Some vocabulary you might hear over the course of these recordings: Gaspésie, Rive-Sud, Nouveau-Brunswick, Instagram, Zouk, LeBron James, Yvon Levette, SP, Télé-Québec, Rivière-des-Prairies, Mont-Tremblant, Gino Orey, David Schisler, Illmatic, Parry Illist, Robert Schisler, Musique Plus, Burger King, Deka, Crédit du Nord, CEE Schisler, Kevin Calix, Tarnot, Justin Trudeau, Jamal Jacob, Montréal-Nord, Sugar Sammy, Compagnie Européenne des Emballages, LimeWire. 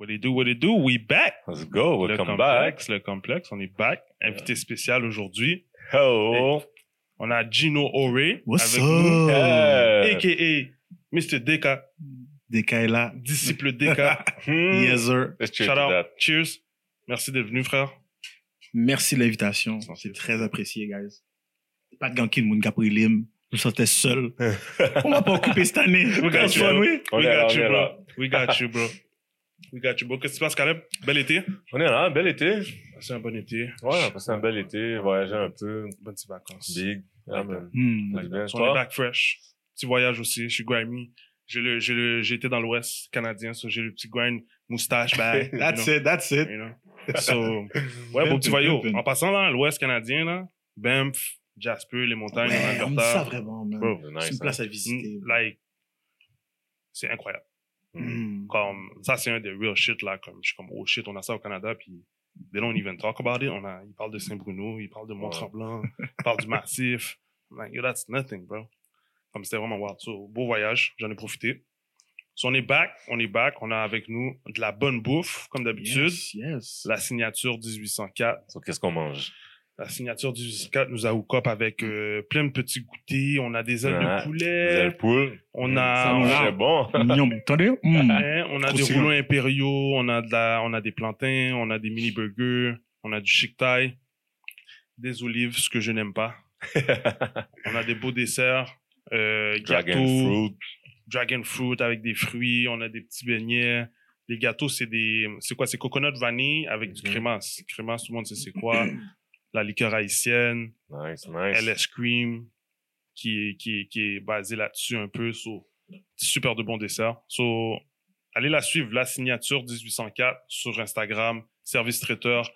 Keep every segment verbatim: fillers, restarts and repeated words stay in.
What do you do? What do you do? We back. Let's go. We'll le come complexe, back. Le complexe, on est back. Invité spécial aujourd'hui. Hello. On a Gino Orey. What's avec up? Nous. Hey. A K A. mister Deka. Deka est là. Disciple Deka. hmm. Yes, sir. Let's cheers. Shout out. That. Cheers. Merci d'être venu, frère. Merci de l'invitation. C'est très apprécié, guys. Pas de ganky de moun kaprilim. Je me sentais seul. On m'a pas occupé cette année. We got you, bro. We got you, bro. We got you, bro. We got you, bro. Qu'est-ce qui se passe, Caleb? Bel été? On est là, bel été. Passé un bon été. Ouais, on a passé un bel été. Voyager un peu. Bonnes petites vacances. Big. Yeah, man. Mm. Like bien, on est back fresh. Petit voyage aussi. Je suis grimy. J'ai le, j'ai le, j'étais dans l'Ouest canadien, so j'ai le petit grind, moustache, bag. That's you know? It, that's it. You know? So, ouais, beau petit voyage. En passant là, l'Ouest canadien, là, Banff, Jasper, les montagnes, ouais, Alberta. On dit ça vraiment, man. Bro, c'est nice, une place hein. à visiter. Mm, like, c'est incroyable. Mm. Comme, ça, c'est un des real shit, là. Comme, je suis comme, oh shit, on a ça au Canada, puis they don't even talk about it. On a, ils parlent de Saint-Bruno, ils parlent de Mont-Tremblant, ils parlent du Massif. I'm like, yo, that's nothing, bro. Comme, c'était vraiment wild. So, beau voyage, j'en ai profité. So, on est back, on est back. On a avec nous de la bonne bouffe, comme d'habitude. Yes, yes. La signature dix-huit cent quatre. So, qu'est-ce qu'on mange? La signature du quatre nous a hook-up avec euh, plein de petits goûters. On a des ailes ah, de poulet. Des ailes de poulet. On a... Ça c'est bon. Attendez. mm. On a des roulons impériaux. On a, de la, on a des plantains. On a des mini-burgers. On a du chic thai. Des olives, ce que je n'aime pas. On a des beaux desserts. Euh, Dragon gâteaux, fruit. Dragon fruit avec des fruits. On a des petits beignets. Les gâteaux, c'est des... C'est quoi? C'est coconut vanille avec mm-hmm. du crémasse. Crémasse, tout le monde sait c'est quoi. La liqueur haïtienne, nice, nice. L S Cream, qui est, qui est, qui est basée là-dessus un peu. So, super de bons desserts. So, allez la suivre, la signature dix-huit cent quatre sur Instagram, service traiteur.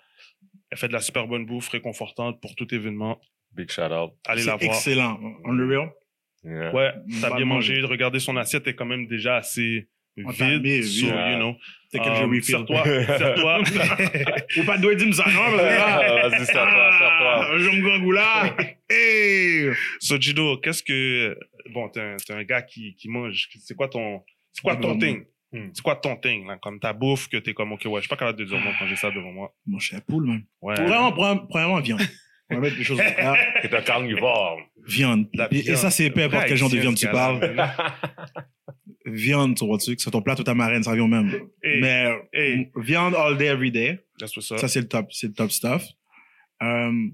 Elle fait de la super bonne bouffe, réconfortante pour tout événement. Big shout out. Allez c'est la voir. Excellent. On le real? Yeah. Ouais, t'as bien mangé. Regardez son assiette est quand même déjà assez... vide, so, yeah. you know. C'est quel um, jeu serre-toi, serre-toi. Ou pas de doigt dire ça, non? Vas-y, serre-toi, serre-toi. Un jour, me gangoula. Hey! So, Gino, qu'est-ce que... Bon, t'es un, t'es un gars qui, qui mange. C'est quoi ton... C'est quoi ton thing? Hmm. C'est quoi ton thing, là? Comme ta bouffe, que t'es comme, OK, ouais, je suis pas capable de dire non quand j'ai ça devant moi. Manger la poule, man. Ouais. Vraiment, premièrement, viande. On va mettre des choses au clair. C'est un carnivore. Viande. Et, et ça, c'est peu importe quel genre de viande tu parles. Viande, tu vois-tu, c'est ton plat ou ta marraine, ça vient même. Hey, Mais hey. viande all day, every day. That's what's up. Ça, c'est le top, c'est le top stuff. Um,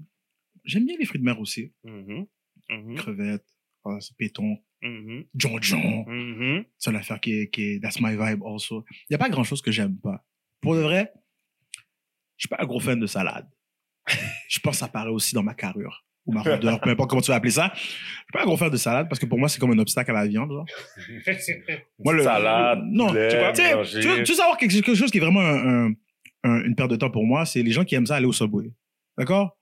j'aime bien les fruits de mer aussi. Mm-hmm. Mm-hmm. Crevettes, oh, péton, mm-hmm. jonjon. Mm-hmm. C'est l'affaire qui est, qui est... That's my vibe also. Il n'y a pas grand-chose que j'aime pas. Pour de vrai, je suis pas un gros fan de salade. Je pense que ça paraît aussi dans ma carrure ou ma rondeur, peu importe comment tu vas appeler ça. Je suis pas un gros fan de salade parce que pour moi, c'est comme un obstacle à la viande. Genre. Moi, le, salade, le, non, blé, tu, tu, veux, tu veux savoir quelque chose qui est vraiment un, un, un, une perte de temps pour moi, c'est les gens qui aiment ça aller au Subway. D'accord?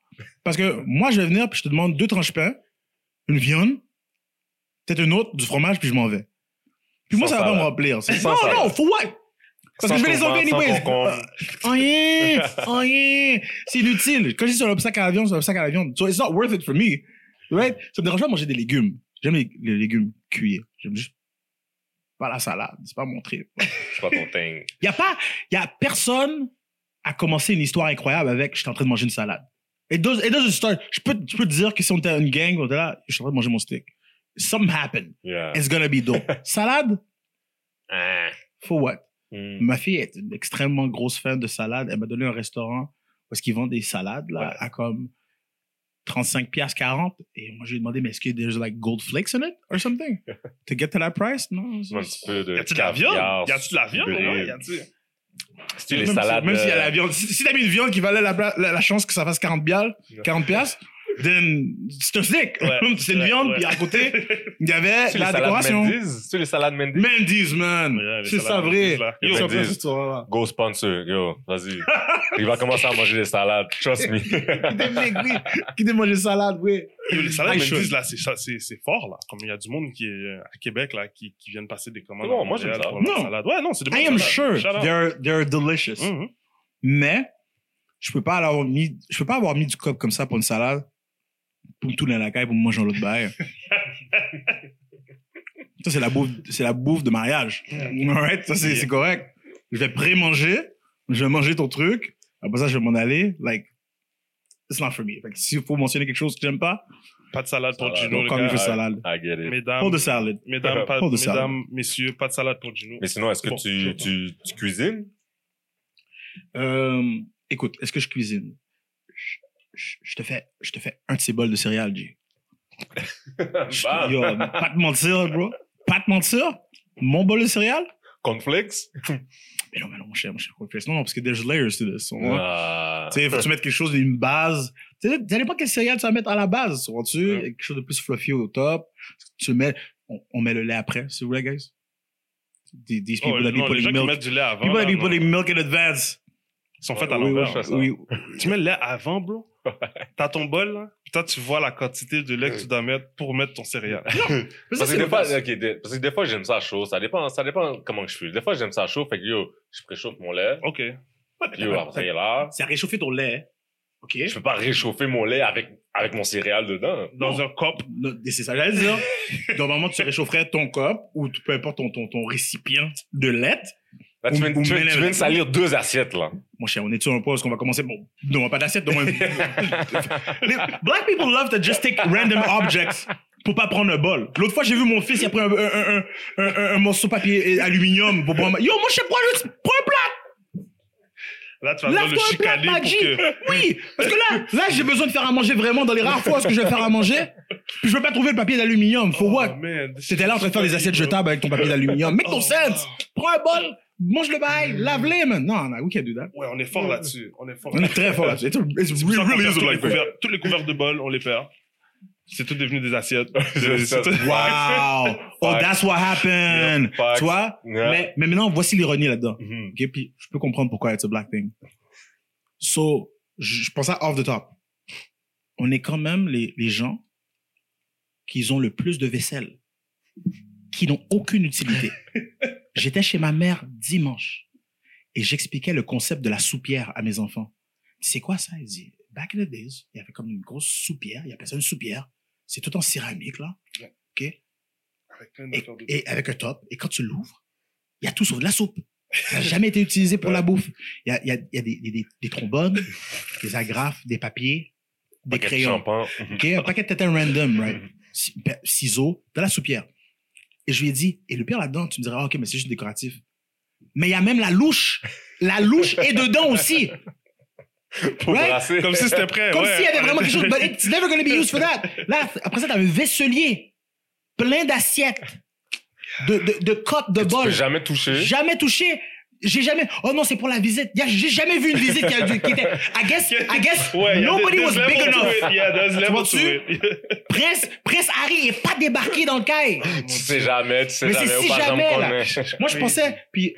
Parce que moi, je vais venir puis je te demande deux tranches pain, une viande, peut-être une autre, du fromage, puis je m'en vais. Puis moi, sans ça va pas me remplir. C'est non, salade. non, faut ouais. Parce que je vais les enlever, anyways. Oh yeah, oh yeah. C'est inutile. Quand je dis sur l'obstacle à la viande, c'est l'obstacle à la viande. So it's not worth it for me. Right? Ça me dérange pas de manger des légumes. J'aime les, les légumes cuits. J'aime juste pas la salade. C'est pas mon trip. C'est pas ton thing. Y a pas, y a personne à commencer une histoire incroyable avec je suis en train de manger une salade. It does, it doesn't start. Je peux, je peux te dire que si on était une gang, on était là, je suis en train de manger mon steak. Something happened. Yeah. It's gonna be dope. Salade? For what? Mm. Ma fille est une extrêmement grosse fan de salade. Elle m'a donné un restaurant où est-ce qu'ils vendent des salades là, ouais. à comme trente-cinq piastres quarante. Et moi, je lui ai demandé, mais est-ce qu'il y a des like, gold flakes in it or something? To get to that price? Non. C'est... Un petit peu de y a-tu de la viande? Y a-tu de la viande? Ouais, y a-tu... C'est les même salades... Si, même euh... s'il y a la viande. Si, si t'as mis une viande qui valait la, la, la chance que ça fasse quarante piastres, then c'est un steak. Ouais, c'est une viande, puis à côté, il y avait la décoration. Mendy's? C'est les salades Mendy's? Mendy's, man. Yeah, c'est ça, vrai. Yo, Mendy's, go sponsor. Yo, vas-y. Il va commencer à manger des salades. Trust me. Qui t'aime manger des salades, oui. Les salades Mendy's, là, c'est, c'est, c'est fort, là. Comme il y a du monde qui est à Québec, là, qui, qui viennent passer des commandes. Non, moi, j'aime ça. Non. Salades. Ouais, non, c'est des I am salades. Sure they're, they're delicious. Mm-hmm. Mais, je peux pas avoir mis, je peux pas avoir mis du cob comme ça pour une salade. Pour me tourner la caille, pour me manger l'autre bail. Ça, c'est la bouffe, c'est la bouffe de mariage. Yeah. All right? Ça, c'est, yeah. c'est correct. je vais pré-manger, je vais manger ton truc, après ça, je vais m'en aller, like, it's not for me. Fait que s'il faut mentionner quelque chose que j'aime pas, pas de salade pour Gino. Quand il veut salade. Mesdames, pas de salade. Mesdames, pas, pas de salade. Mesdames, messieurs, pas de salade pour Gino. Mais sinon, est-ce que bon, tu, tu, tu cuisines? Euh, écoute, est-ce que je cuisine? Je, je, je, te, fais, je te fais un de ces bols de céréales, G. je, yo, pas te mentir, bro. Pas te mentir. Mon bol de céréales? Cornflakes? Mais non, mais non, mon cher, mon cher cornflakes. Non, non, parce que there's layers to this. Ah. Tu sais, il faut que tu mettes quelque chose, une base. Tu sais, tu sais pas quelle céréale tu vas mettre à la base, tu vois, tu ouais. Quelque chose de plus fluffy au top. Tu mets, on, on met le lait après, si vous voulez, guys. These, these people oh, that non, be putting milk. Avant, people that be putting milk in advance. Ils sont faits à l'envers. Oui, oui. Tu mets le lait avant, bro. T'as ton bol, là. Puis toi, tu vois la quantité de lait que tu dois mettre pour mettre ton céréal. Parce que des fois, okay, de, parce que des fois, j'aime ça chaud. Ça dépend, ça dépend comment je suis. Des fois, j'aime ça chaud. Fait que yo, je préchauffe mon lait. OK. Yo, après, ça y est là. C'est à réchauffer ton lait. OK. Je peux pas réchauffer mon lait avec, avec mon céréal dedans. Dans non. un cop. Non, c'est ça, j'allais dire. Normalement, tu réchaufferais ton cop ou peu importe ton, ton, ton récipient de lait. Là, tu, viens, tu, viens, tu viens de salir deux assiettes, là. Mon cher, on est sur un point parce qu'on va commencer... Bon, non, on n'a pas d'assiette, donc... Black people love to just take random objects pour pas prendre un bol. L'autre fois, j'ai vu mon fils, il a pris un, un, un, un, un morceau de papier aluminium pour prendre... Yo, mon cher, prends, juste, prends un plat! Là, tu vas là, le chicaner pour que... Oui, parce que là, là j'ai besoin de faire à manger vraiment dans les rares fois ce que je vais faire à manger. Puis je veux pas trouver le papier d'aluminium, for oh, what? T'étais là en train de faire des assiettes jetables avec ton papier d'aluminium. Make no oh. sense! Prends un bol! Mange le bail, lave-les, man. Non, non, we can do that. Ouais, on est fort yeah. là-dessus. On est fort. On est très fort là-dessus. It's really easy. Tous les couverts de bol, on les perd. C'est tout devenu des assiettes. Wow. Oh, that's what happened. Yeah, tu vois? Yeah. Mais, mais maintenant, voici l'ironie là-dedans. Mm-hmm. Okay, puis je peux comprendre pourquoi it's a black thing. So, je, je pense à off the top. On est quand même les, les gens qui ont le plus de vaisselle, qui n'ont aucune utilité. J'étais chez ma mère dimanche et j'expliquais le concept de la soupière à mes enfants. C'est quoi ça? Ils disent, back in the days, il y avait comme une grosse soupière, il appelait ça une soupière. C'est tout en céramique, là. Ouais. OK? Avec plein et, de... et avec un top. Et quand tu l'ouvres, il y a tout sauf de la soupe. Ça n'a jamais été utilisé pour ouais. la bouffe. Il y a, il y a, il y a des, des, des trombones, des agrafes, des papiers, des paquet crayons. De okay? Un paquet de tétins random, right? Ciseaux, dans la soupière. Et je lui ai dit, et le pire là-dedans, tu me dirais, ah, OK, mais c'est juste décoratif. Mais il y a même la louche. La louche est dedans aussi. Pour right? brasser. Comme si c'était prêt. Comme s'il ouais. y avait vraiment quelque chose. But it's never going to be used for that. Là, après ça, t'as un vaisselier plein d'assiettes, de, de, de copes, de bols. Tu peux jamais toucher. Jamais touché. J'ai jamais... Oh non, c'est pour la visite. J'ai jamais vu une visite qui, a, qui était... I guess, I guess ouais, nobody des, was des big enough. Yeah, tu vois-tu? Prince, Prince Harry n'est pas débarqué dans le caille. Oh, tu sais jamais, tu sais mais jamais. Mais c'est si jamais, là. Moi, je pensais... Puis,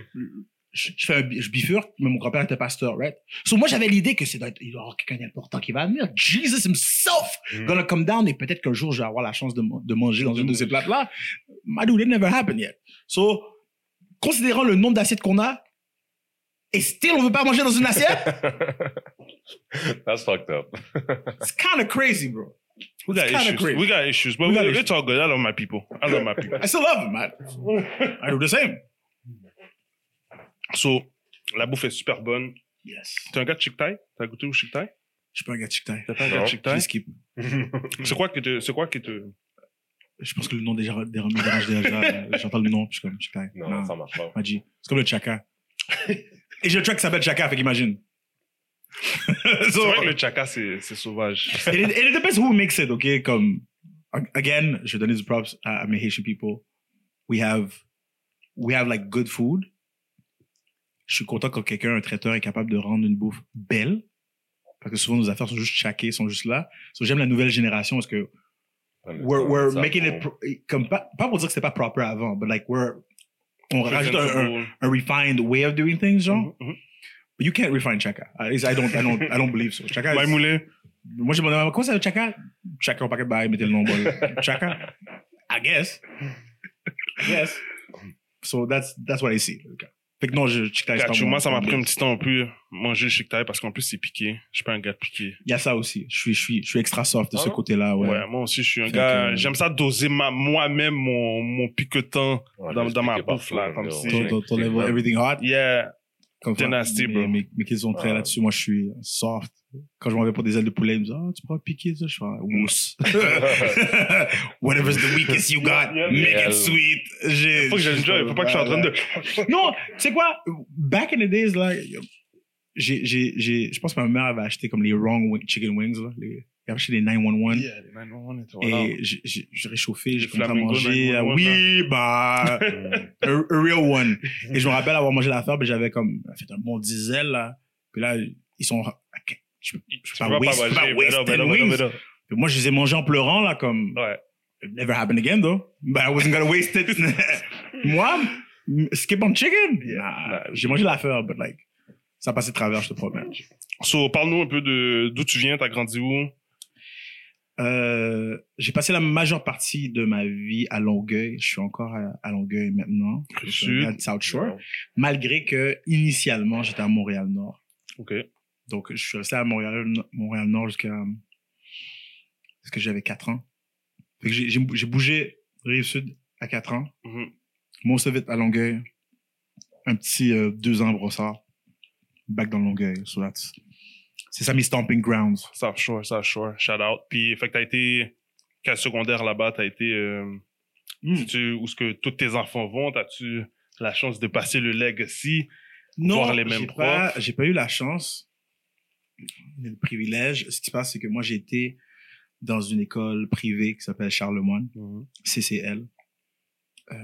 je, je, fais un, je bifurque, mais mon grand-père était pasteur, right? So, moi, j'avais l'idée que c'est doit être, il doit y avoir quelqu'un d'important qui va venir. Jesus himself mm. gonna come down et peut-être qu'un jour, je vais avoir la chance de, de manger dans une de ces plates-là. My dude, it never happened yet. So, considérant le nombre d'assiettes qu'on a, et still, on veut pas manger dans une assiette? That's fucked up. It's kind of crazy, bro. We got issues. Crazy. We got issues, but we got we, issues. It's all good. I love my people. I love my people. I still love them, man. I do the same. So, la bouffe est super bonne. Yes. T'es un gars de Chick-Thai? T'as goûté au Chick-Thai? Je suis pas un gars de Chick-Thai. T'es pas un gars de Chick-Thai? Skip. C'est quoi que te, c'est quoi que te... Je pense que le nom déjà, des remis dérange déjà. J'entends le nom, puis je suis comme Chick-Thai. Non, non, ça marche pas. Magie. C'est comme le Chaka. Et j'ai un truc qui s'appelle Chaka, fait qu'imagine. C'est vrai que le Chaka, c'est, c'est sauvage. Et it depends who makes it, OK? Comme, again, je vais donner du props à, à mes Haitian people. We have, we have like good food. Je suis content quand quelqu'un, un traiteur, est capable de rendre une bouffe belle. Parce que souvent, nos affaires sont juste chakées, sont juste là. So, j'aime la nouvelle génération parce que we're, we're making it, pro- comme pas, pas pour dire que c'était pas proper avant, but like we're, on rajoute un, un, un refined way of doing things, genre. Mm-hmm. But you can't refine Chaka. At least I don't, I don't, I don't believe so. Chaka. Bye, Moulin. Moi, j'ai demandé, comment ça veut Chaka? Chaka au paquet de bail, mettez le nom bol. Chaka? I guess. Yes. So that's, that's what I see. Okay. Fait que non, je Chick-Thai. Moi, ça m'a pris un petit temps en plus manger le Chick-Thai parce qu'en plus, c'est piqué. Je suis pas un gars de piqué. Il y a ça aussi. Je suis, je suis, je suis extra soft de ah, ce côté-là, ouais. Ouais, moi aussi, je suis un fait gars, que... j'aime ça doser ma, moi-même mon, mon piquetant ouais, dans, dans ma bouffe, là. Comme si. T'enlèves everything hot? Yeah. Tenacité, bro. Mais, mais qu'ils sont très ah. là-dessus. Moi, je suis soft. Quand je m'en vais pour des ailes de poulet, ils me disent, ah, oh, tu pourras piquer ça. Je fais, mousse. Whatever's the weakest you got, yeah, make yeah. it sweet. J'ai, faut que j'ai le job. Il faut pas que je sois en train de. Non, tu sais quoi? Back in the days, là, j'ai, j'ai, j'ai, je pense que ma mère avait acheté comme les wrong wing, chicken wings, là. Les... J'ai acheté des neuf un un. Yeah, les neuf un un et tout. Voilà. Et j'ai, j'ai, j'ai réchauffé, j'ai commencé à manger. neuf un un, oui, bah, a, a real one. Et je me rappelle avoir mangé l'affaire, mais j'avais comme fait un bon diesel, là. Puis là, ils sont. Je peux pas waste, pas waste. Puis moi, je les ai mangés en pleurant, là, comme. Ouais. It never happened again, though. But I wasn't gonna waste it. Moi, skip on chicken? Yeah. Nah, j'ai mangé l'affaire, but like, ça passait de travers, je te promets. So, parle-nous un peu de, d'où tu viens, t'as grandi où? Euh, j'ai passé la majeure partie de ma vie à Longueuil. Je suis encore à, à Longueuil maintenant. Rive-Sud. South Shore. Wow. Malgré que, initialement, j'étais à Montréal-Nord. OK. Donc, je suis resté à Montréal, Montréal-Nord jusqu'à, jusqu'à... j'avais quatre ans. Fait que j'ai, j'ai bougé Rive-Sud à quatre ans. Mm-hmm. Most of it à Longueuil. Un petit euh, deux ans à Brossard. Back dans Longueuil. So that's... C'est ça, mes stomping grounds. South Shore, South Shore. Shout out. Puis, fait que t'as été, qu'à secondaire là-bas, t'as été, euh, mm. tu, où est-ce que tous tes enfants vont? T'as-tu la chance de passer le legacy? Non, voir les mêmes j'ai, pas, j'ai pas eu la chance, le privilège. Ce qui se passe, c'est que moi, j'ai été dans une école privée qui s'appelle Charlemagne, mm-hmm. C C L, euh,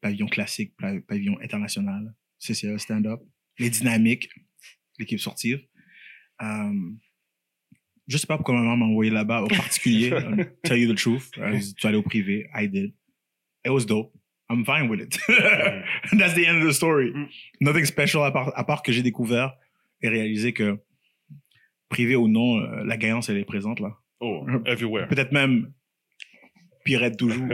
pavillon classique, pavillon international, C C L stand-up, les dynamiques, l'équipe sportive. Um, je sais pas pourquoi ma maman m'a envoyé là-bas au particulier. um, tell you the truth. Uh, tu allais au privé. I did. It was dope. I'm fine with it. That's the end of the story. Mm. Nothing special à part, à part que j'ai découvert et réalisé que privé ou non, euh, la gaillance, elle est présente là. Oh, everywhere. Peut-être même pirate toujours.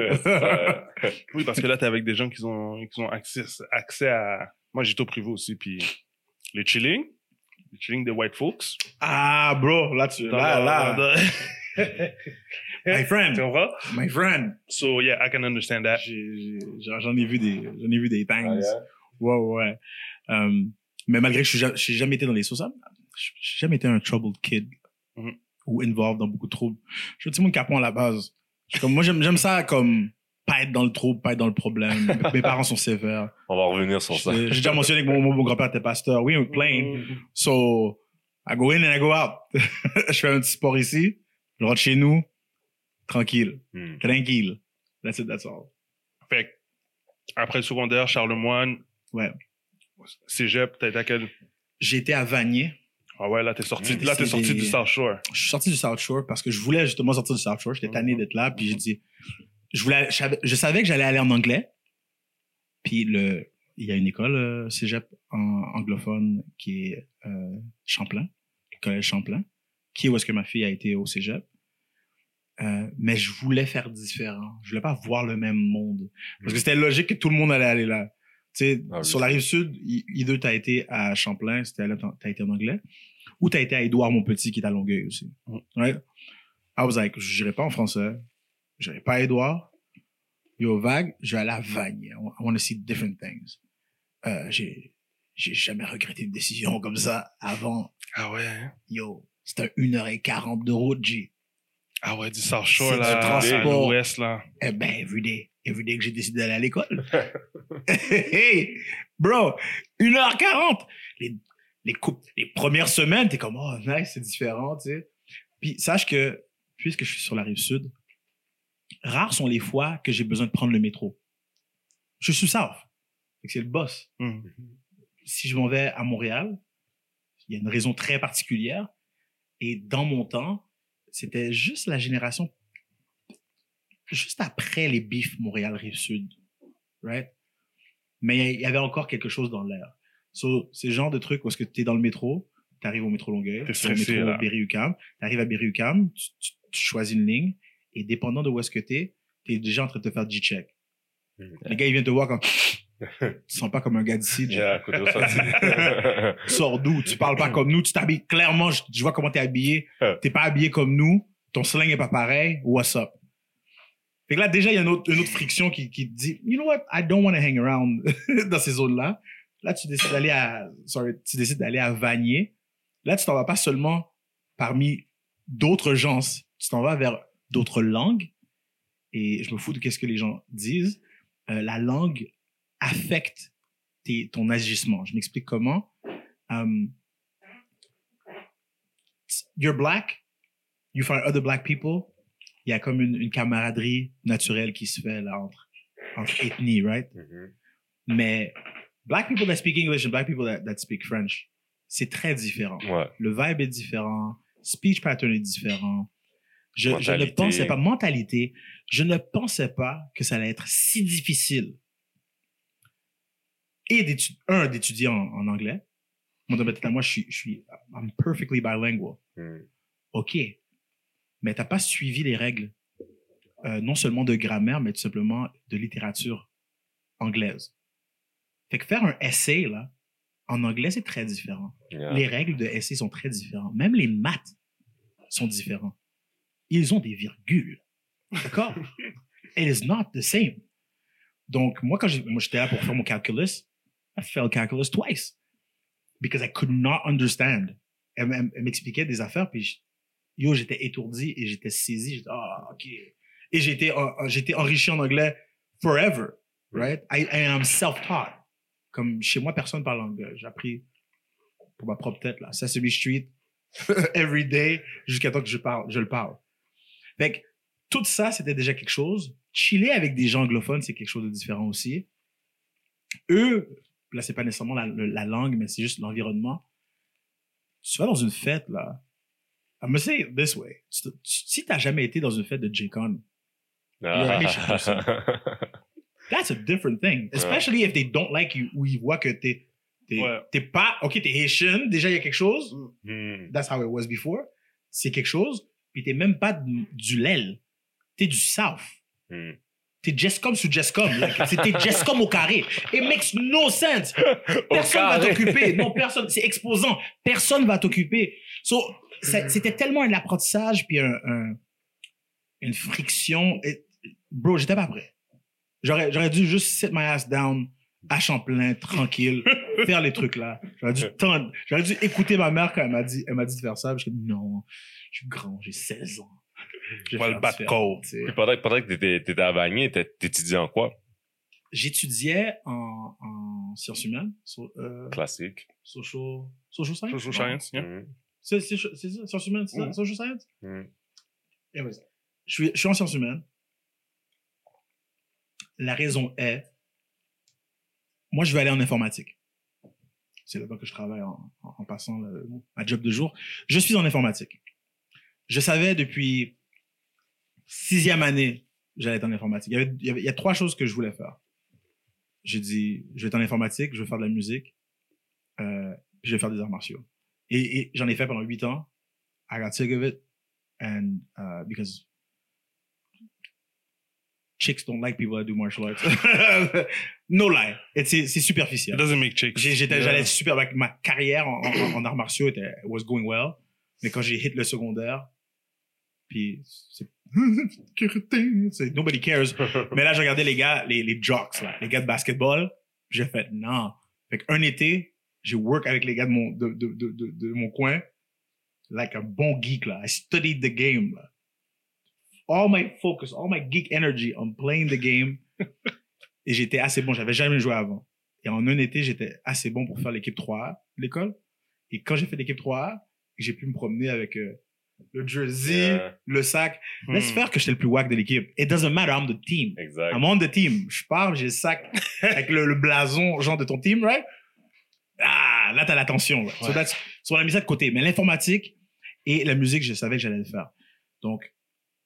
Oui, parce que là, t'es avec des gens qui ont, qui ont accès, accès à... Moi, j'étais au privé aussi, puis le chilling. Le chilling des white folks. Ah, bro, là, tu... Là, là. là. My friend. Tu comprends? My friend. So, yeah, I can understand that. J'ai, j'ai, j'en ai vu des... J'en ai vu des things. Ah, yeah. Ouais, ouais. Um, mais malgré que je n'ai jamais, jamais été dans les sauces, je n'ai jamais été un troubled kid mm-hmm. ou involved dans beaucoup de troubles. Je suis un petit monde capon à la base. Comme, moi, j'aime, j'aime ça comme... Pas être dans le trouble, pas être dans le problème. Mes parents sont sévères. On va revenir sur ça. J'ai déjà mentionné que mon, mon grand-père était pasteur. Oui, on plain. So, I go in and I go out. Je fais un petit sport ici. Je rentre chez nous. Tranquille. Mm. Tranquille. That's it, that's all. Fait que, après le secondaire, Charlemagne. Ouais. Cégep, t'as été à quel? J'étais à Vanier. Ah ouais, là, t'es sorti, là, t'es sorti des... du South Shore. Je suis sorti du South Shore parce que je voulais justement sortir du South Shore. J'étais tanné d'être là, puis j'ai dit... Je, voulais, je, savais, je savais que j'allais aller en anglais. Puis, le, il y a une école euh, cégep en, anglophone qui est euh, Champlain, le collège Champlain, qui est où est-ce que ma fille a été au cégep. Euh, mais je voulais faire différent. Je voulais pas voir le même monde. Parce que c'était logique que tout le monde allait aller là. Tu sais, ah, oui. Sur la Rive-Sud, either t'as été à Champlain, c'était là, t'as été en anglais, ou t'as été à Édouard-Montpetit, qui est à Longueuil aussi. Right? I was like, je n'irai pas en français. J'allais pas à Édouard. Yo, vague, je vais aller à Vanier. I want to see different things. Euh, j'ai, j'ai jamais regretté une décision comme ça avant. Ah ouais? Hein? Yo, c'est un une heure quarante de route, G. Ah ouais, du South Shore, là. Du transport. À l'ouest, là. Eh ben, everyday. Everyday que j'ai décidé d'aller à l'école. Hey, bro, une heure quarante. Les, les, coupes, les premières semaines, t'es comme, oh, nice, c'est différent, tu sais. Puis, sache que, puisque je suis sur la Rive-Sud, rares sont les fois que j'ai besoin de prendre le métro. Je suis south. C'est le boss. Mm. Si je m'en vais à Montréal, il y a une raison très particulière. Et dans mon temps, c'était juste la génération juste après les beefs Montréal-Rive-Sud. Right? Mais il y avait encore quelque chose dans l'air. So, c'est le genre de truc où est-ce que tu es dans le métro, tu arrives au métro Longueuil, tu arrives au métro Berry-U Q A M, tu arrives à Berry-U Q A M, tu, tu, tu choisis une ligne. Et dépendant de où est-ce que t'es, t'es déjà en train de te faire G-check. Mmh. Les gars, ils viennent te voir comme... Tu sens pas comme un gars d'ici. Yeah, tu sors d'où? Tu parles pas comme nous. Tu t'habilles clairement. Je, je vois comment t'es habillé. T'es pas habillé comme nous. Ton slang est pas pareil. What's up? Fait que là, déjà, il y a une autre, une autre friction qui, qui te dit, you know what? I don't want to hang around dans ces zones-là. Là, tu décides d'aller à, sorry, tu décides d'aller à Vanier. Là, tu t'en vas pas seulement parmi d'autres gens. Tu t'en vas vers d'autres langues. Et je me fous de qu'est-ce que les gens disent. Euh, la langue affecte tes, ton agissement. Je m'explique comment. Um, you're black. You find other black people. Il y a comme une, une camaraderie naturelle qui se fait là entre, entre ethnies, right? Mm-hmm. Mais black people that speak English and black people that, that speak French, c'est très différent. Ouais. Le vibe est différent. Speech pattern est différent. Je, je ne pensais pas, mentalité, je ne pensais pas que ça allait être si difficile. Et d'étud- un, d'étudier en, en anglais. Moi, peut-être à moi, je suis, je suis, I'm perfectly bilingual. Mm. OK. Mais t'as pas suivi les règles, euh, non seulement de grammaire, mais tout simplement de littérature anglaise. Fait que faire un essai, là, en anglais, c'est très différent. Yeah. Les règles de essai sont très différentes. Même les maths sont différents. Ils ont des virgules. D'accord? It is not the same. Donc, moi, quand j'ai, moi, j'étais là pour faire mon calculus, I failed calculus twice. Because I could not understand. Elle, elle, elle m'expliquait des affaires, puis je, yo, j'étais étourdi et j'étais saisi. J'étais, ah, oh, OK. Et j'étais, uh, j'étais enrichi en anglais forever. Right? I, I am self-taught. Comme chez moi, personne ne parle anglais. J'ai appris pour ma propre tête, là. Sesame Street, every day, jusqu'à temps que je parle, je le parle. Fait que tout ça, c'était déjà quelque chose. Chiller avec des gens anglophones, c'est quelque chose de différent aussi. Eux, là, c'est pas nécessairement la, la langue, mais c'est juste l'environnement. Tu vas dans une fête, là. I'm gonna say it this way. Si t'as jamais été dans une fête de J-Con, that's a different thing. Especially if they don't like you, ou ils voient que t'es, t'es, ouais. t'es pas, OK, t'es Haitian, déjà il y a quelque chose. Mm. That's how it was before. C'est quelque chose. Puis t'es même pas du L E L. T'es du South. Mm. T'es Jescom sur Jescom. Like, t'es Jescom au carré. It makes no sense. Personne va t'occuper. Non, personne. C'est exposant. Personne va t'occuper. So, ça, c'était tellement un apprentissage puis un, un, une friction. Et, bro, j'étais pas prêt. J'aurais, j'aurais dû juste sit my ass down à Champlain, tranquille, faire les trucs là. J'aurais dû tendre. J'aurais dû écouter ma mère quand elle m'a dit, elle m'a dit de faire ça. Je dis non. Je suis grand, j'ai seize ans. Je vais le battre cold. Puis pendant, pendant que t'étais, t'étais à Vanier, t'étudiais en quoi? J'étudiais en, en sciences humaines. So, euh, Classique. Social, social science? Social science, yeah. Mm. C'est, c'est, c'est ça, sciences humaines, c'est ça, mm. Social science? Mm. Anyway, je, suis, je suis en sciences humaines. La raison est, moi, je vais aller en informatique. C'est là-bas que je travaille en, en, en passant le, ma job de jour. Je suis en informatique. Je savais depuis sixième année, j'allais être en informatique. Il y avait, il y avait, il y a trois choses que je voulais faire. J'ai dit, je vais être en informatique, je vais faire de la musique, euh, puis je vais faire des arts martiaux. Et, et j'en ai fait pendant huit ans. I got sick of it, and uh, because chicks don't like people that do martial arts. No lie, et c'est, c'est superficiel. It doesn't make chicks. J'ai, j'étais, yeah. J'allais super. Like, ma carrière en, en, en arts martiaux était was going well, mais quand j'ai hit le secondaire. Puis c'est c'est nobody cares. Mais là, je regardais les gars, les, les jocks, là, les gars de basketball. J'ai fait non. Fait qu'un été, j'ai work avec les gars de mon, de, de, de, de, de mon coin, like a bon geek, là. I studied the game, là. All my focus, all my geek energy on playing the game. Et j'étais assez bon. J'avais jamais joué avant. Et en un été, j'étais assez bon pour faire l'équipe trois A de l'école. Et quand j'ai fait l'équipe trois A, j'ai pu me promener avec euh, le jersey, yeah. Le sac. Laisse hmm. faire que j'étais le plus wack de l'équipe. It doesn't matter, I'm the team. Exact. I'm on the team. Je pars, j'ai le sac avec le, le blason, genre de ton team, right? Ah, là, t'as l'attention. Ouais. So that's, so on a mis ça de côté. Mais l'informatique et la musique, je savais que j'allais le faire. Donc,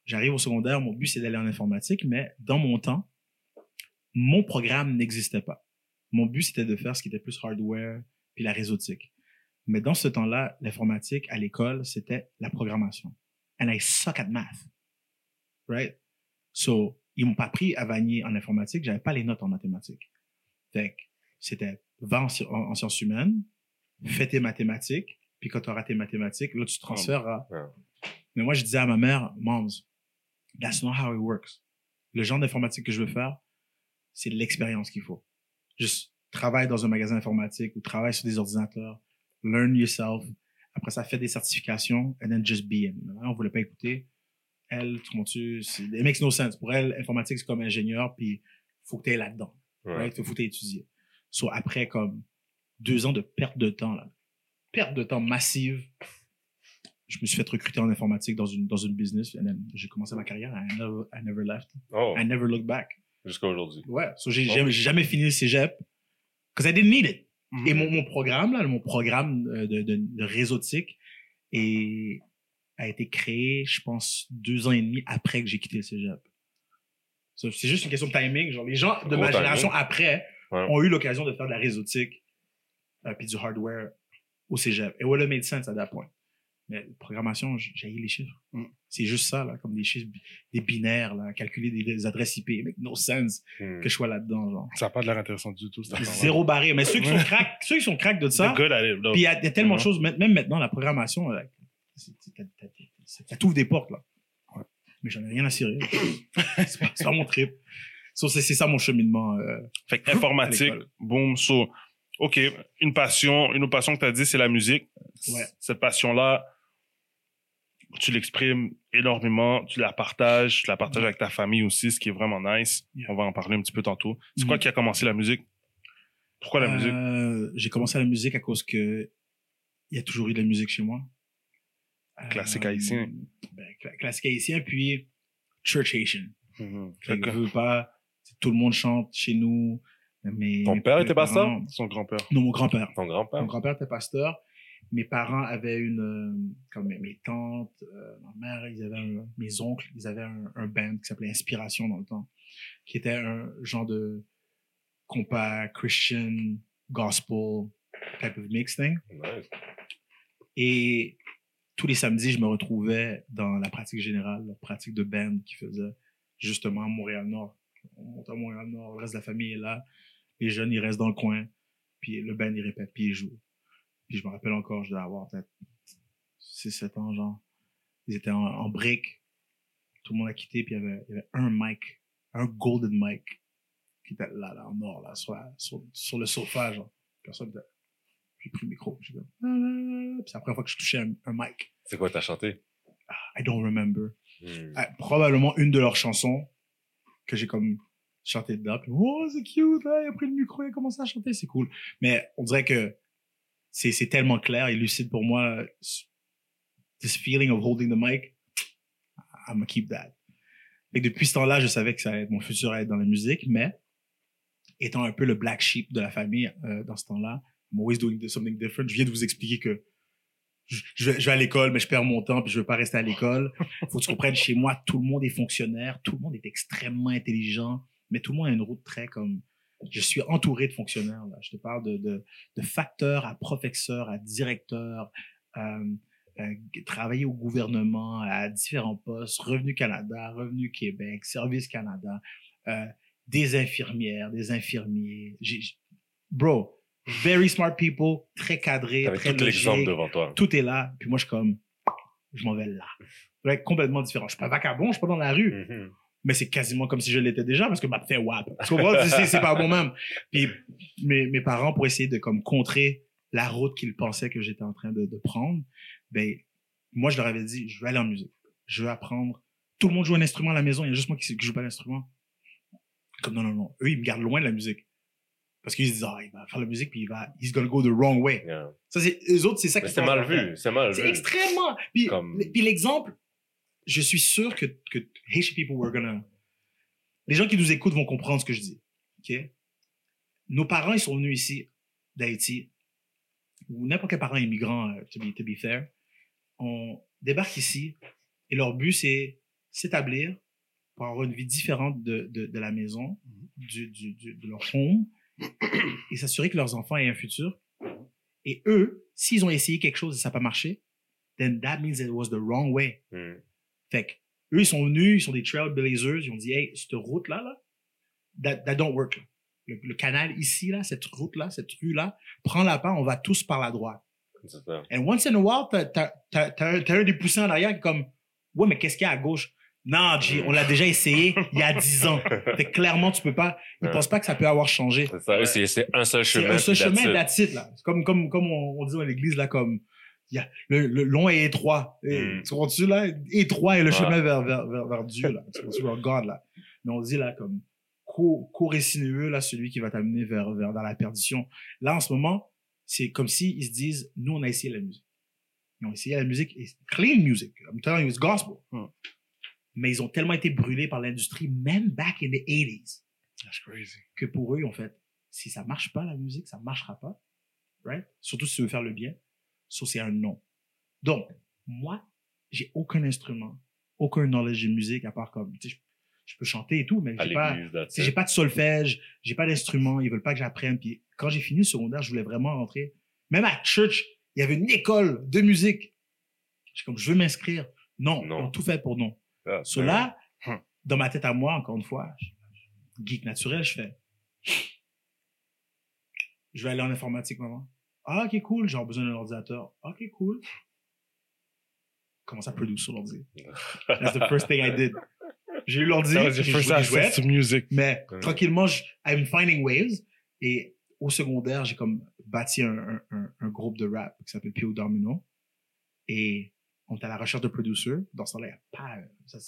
j'arrive au secondaire, mon but, c'est d'aller en informatique, mais dans mon temps, mon programme n'existait pas. Mon but, c'était de faire ce qui était plus hardware puis la réseautique. Mais dans ce temps-là, l'informatique à l'école, c'était la programmation. And I suck at math. Right? So, ils m'ont pas pris à Vanier en informatique, j'avais pas les notes en mathématiques. Fait que c'était va en, en, en sciences humaines, fais tes mathématiques, puis quand t'auras tes mathématiques, là, tu transfères à... Mais moi, je disais à ma mère, « Moms, that's not how it works. Le genre d'informatique que je veux faire, c'est de l'expérience qu'il faut. Juste travaille dans un magasin informatique ou travaille sur des ordinateurs, learn yourself. Après ça, fait des certifications and then just be in. On ne voulait pas écouter. Elle, tu comprends-tu? It makes no sense. Pour elle, informatique, c'est comme ingénieur, puis il faut que tu aies là-dedans. Il ouais. right? faut que tu aies étudié. So, après, comme deux ans de perte de temps, là, perte de temps massive, je me suis fait recruter en informatique dans une, dans une business. And then, j'ai commencé ma carrière. I never, I never left. Oh. I never looked back. Jusqu'à aujourd'hui. Ouais. So, j'ai, oh. j'ai, j'ai jamais fini le cégep. Because I didn't need it. Mm-hmm. Et mon, mon programme, là, mon programme de, de, de réseautique est, a été créé, je pense, deux ans et demi après que j'ai quitté le cégep. So, c'est juste une question de timing. Genre, les gens de ma timing. génération après ouais. ont eu l'occasion de faire de la réseautique euh, puis du hardware au cégep. It would have made sense at that point. Mais programmation, j'ai les chiffres. Mm. C'est juste ça, là, comme des chiffres, des binaires, là, calculer des, des adresses I P. It make no sense mm. que je sois là-dedans. Genre. Ça n'a pas de l'air intéressant du tout. Ça zéro là. barré. Mais ceux qui sont crack, ceux qui sont crack de ça, puis il y, y a tellement mm-hmm. de choses, même maintenant, la programmation, là, c'est, c'est, c'est, ça t'ouvre des portes, là. Ouais. Mais j'en ai rien à cirer. c'est, pas, c'est pas mon trip. So, c'est, c'est ça mon cheminement. Euh, fait que informatique, boom, so. OK, une passion, une autre passion que tu as dit, c'est la musique. Ouais. Cette passion-là, tu l'exprimes énormément, tu la partages, tu la partages ouais. avec ta famille aussi, ce qui est vraiment nice. Yeah. On va en parler un petit peu tantôt. C'est mm. quoi qui a commencé la musique? Pourquoi la euh, musique? J'ai commencé la musique à cause que il y a toujours eu de la musique chez moi. Classique euh, haïtien. Ben, classique haïtien, puis church haïtien. Mm-hmm. Je ne veux pas, tout le monde chante chez nous. Mes, Ton mes père était pasteur? Son grand-père? Non, mon grand-père. Ton grand-père? Mon grand-père était pasteur. Mes parents avaient une, euh, comme mes tantes, euh, ma mère, ils avaient un, mes oncles, ils avaient un, un band qui s'appelait Inspiration dans le temps, qui était un genre de compas Christian, gospel, type of mix thing. Nice. Et tous les samedis, je me retrouvais dans la pratique générale, la pratique de band qu'ils faisaient justement à Montréal-Nord. On monte à Montréal-Nord, le reste de la famille est là, les jeunes, ils restent dans le coin, puis le band, il répète, puis ils jouent. Puis je me rappelle encore, je devais avoir peut-être six sept ans, genre. Ils étaient en, en break. Tout le monde a quitté, puis il y avait, il y avait un mic, un golden mic, qui était là, là, en or, là, sur, la, sur, sur le sofa, genre. Personne était... J'ai pris le micro, j'ai dit... Puis c'est la première fois que je touchais un, un mic. C'est quoi, t'as chanté? I don't remember. Mm. Ah, probablement une de leurs chansons que j'ai comme chanté dedans. Puis, oh, c'est cute, là, il a pris le micro, il a commencé à chanter, c'est cool. Mais on dirait que... C'est, c'est tellement clair et lucide pour moi. This feeling of holding the mic, I'm gonna keep that. Et depuis ce temps-là, je savais que ça allait être mon futur à être dans la musique, mais étant un peu le black sheep de la famille euh, dans ce temps-là, I'm always doing something different. Je viens de vous expliquer que je, je, vais, je vais à l'école, mais je perds mon temps puis je veux pas rester à l'école. Faut que tu comprennes, chez moi, tout le monde est fonctionnaire, tout le monde est extrêmement intelligent, mais tout le monde a une route très comme... Je suis entouré de fonctionnaires, là. Je te parle de, de, de facteur à professeur, à directeur, euh, euh, travailler au gouvernement, à différents postes, Revenu Canada, Revenu Québec, Service Canada, euh, des infirmières, des infirmiers. J'ai, j'ai... Bro, very smart people, très cadrés, très logés. Tout l'exemple devant toi. Tout est là. Puis moi, je suis comme, je m'en vais là. C'est complètement différent. Je suis pas vagabond, je suis pas dans la rue. Mm-hmm. Mais c'est quasiment comme si je l'étais déjà parce que m'a fait wap. Tu comprends? C'est, c'est pas bon même. Puis mes, mes parents, pour essayer de comme contrer la route qu'ils pensaient que j'étais en train de, de prendre, ben moi, je leur avais dit, je veux aller en musique. Je veux apprendre. Tout le monde joue un instrument à la maison. Il y a juste moi qui, qui joue pas l'instrument. Comme non, non, non. Eux, ils me gardent loin de la musique. Parce qu'ils se disent, ah, il va faire la musique, puis il va, he's gonna go the wrong way. Yeah. Ça, c'est, eux autres, c'est ça qui se passe. C'est mal vu. C'est mal vu. C'est extrêmement. Puis, comme... puis l'exemple, je suis sûr que, que Haitian people were gonna... Les gens qui nous écoutent vont comprendre ce que je dis. Okay? Nos parents, ils sont venus ici, d'Haïti, ou n'importe quel parent immigrant, to be, to be fair, on débarque ici, et leur but, c'est s'établir pour avoir une vie différente de, de, de la maison, du, du, du, de leur home, et s'assurer que leurs enfants aient un futur. Et eux, s'ils ont essayé quelque chose et ça n'a pas marché, then that means it was the wrong way. Mm. Fait que, eux, ils sont venus, ils sont des trailblazers, ils ont dit, hey, cette route-là, là, that, that don't work. Le, le canal ici, là, cette route-là, cette rue-là, prends-la pas, on va tous par la droite. C'est ça. And once in a while, t'as, t'as, t'as, t'as, un, t'as un des poussins en arrière qui est comme, ouais, mais qu'est-ce qu'il y a à gauche? Non, G, on l'a déjà essayé il y a dix ans. Fait que clairement, tu peux pas. Ils pensent pas que ça peut avoir changé. C'est ça, c'est, c'est un seul chemin. C'est un seul chemin, la titre, là. Comme, comme, comme on, on dit dans l'église, là, comme, il y a le, le long et étroit. Et, mm. Tu comprends-tu, là? Étroit est le ah. chemin vers, vers, vers, vers Dieu, là. Tu comprends-tu, vers God, là. Mais on dit, là, comme, court, court et sinueux, là, celui qui va t'amener vers, vers, vers la perdition. Là, en ce moment, c'est comme s'ils si se disent, nous, on a essayé la musique. Ils ont essayé la musique et clean music. I'm telling you, it's gospel. Mm. Mais ils ont tellement été brûlés par l'industrie, même back in the eighties. That's crazy. Que pour eux, ils ont fait, si ça marche pas, la musique, ça marchera pas. Right? Surtout si tu veux faire le bien. So, c'est un non. Donc, moi, j'ai aucun instrument, aucun knowledge de musique, à part comme, tu sais, je peux chanter et tout, mais j'ai pas, j'ai pas de solfège, j'ai pas d'instrument, ils veulent pas que j'apprenne. Puis quand j'ai fini le secondaire, je voulais vraiment rentrer. Même à church, il y avait une école de musique. J'ai comme, je veux m'inscrire. Non, non. Ils ont tout fait pour non. Ah, Cela, hum. dans ma tête à moi, encore une fois, geek naturel, je fais, je vais aller en informatique, maman. Ah, ok, cool, j'ai besoin d'un ordinateur. Ok, cool. Commence à produire sur l'ordi. That's the first thing I did. J'ai eu l'ordi, j'ai joué à jouette, mais hum. tranquillement, je, I'm finding waves. Et au secondaire, j'ai comme bâti un, un, un, un groupe de rap qui s'appelle P O. Domino. Et on est à la recherche de producers. Dans ce temps-là, il n'y a pas... Ça,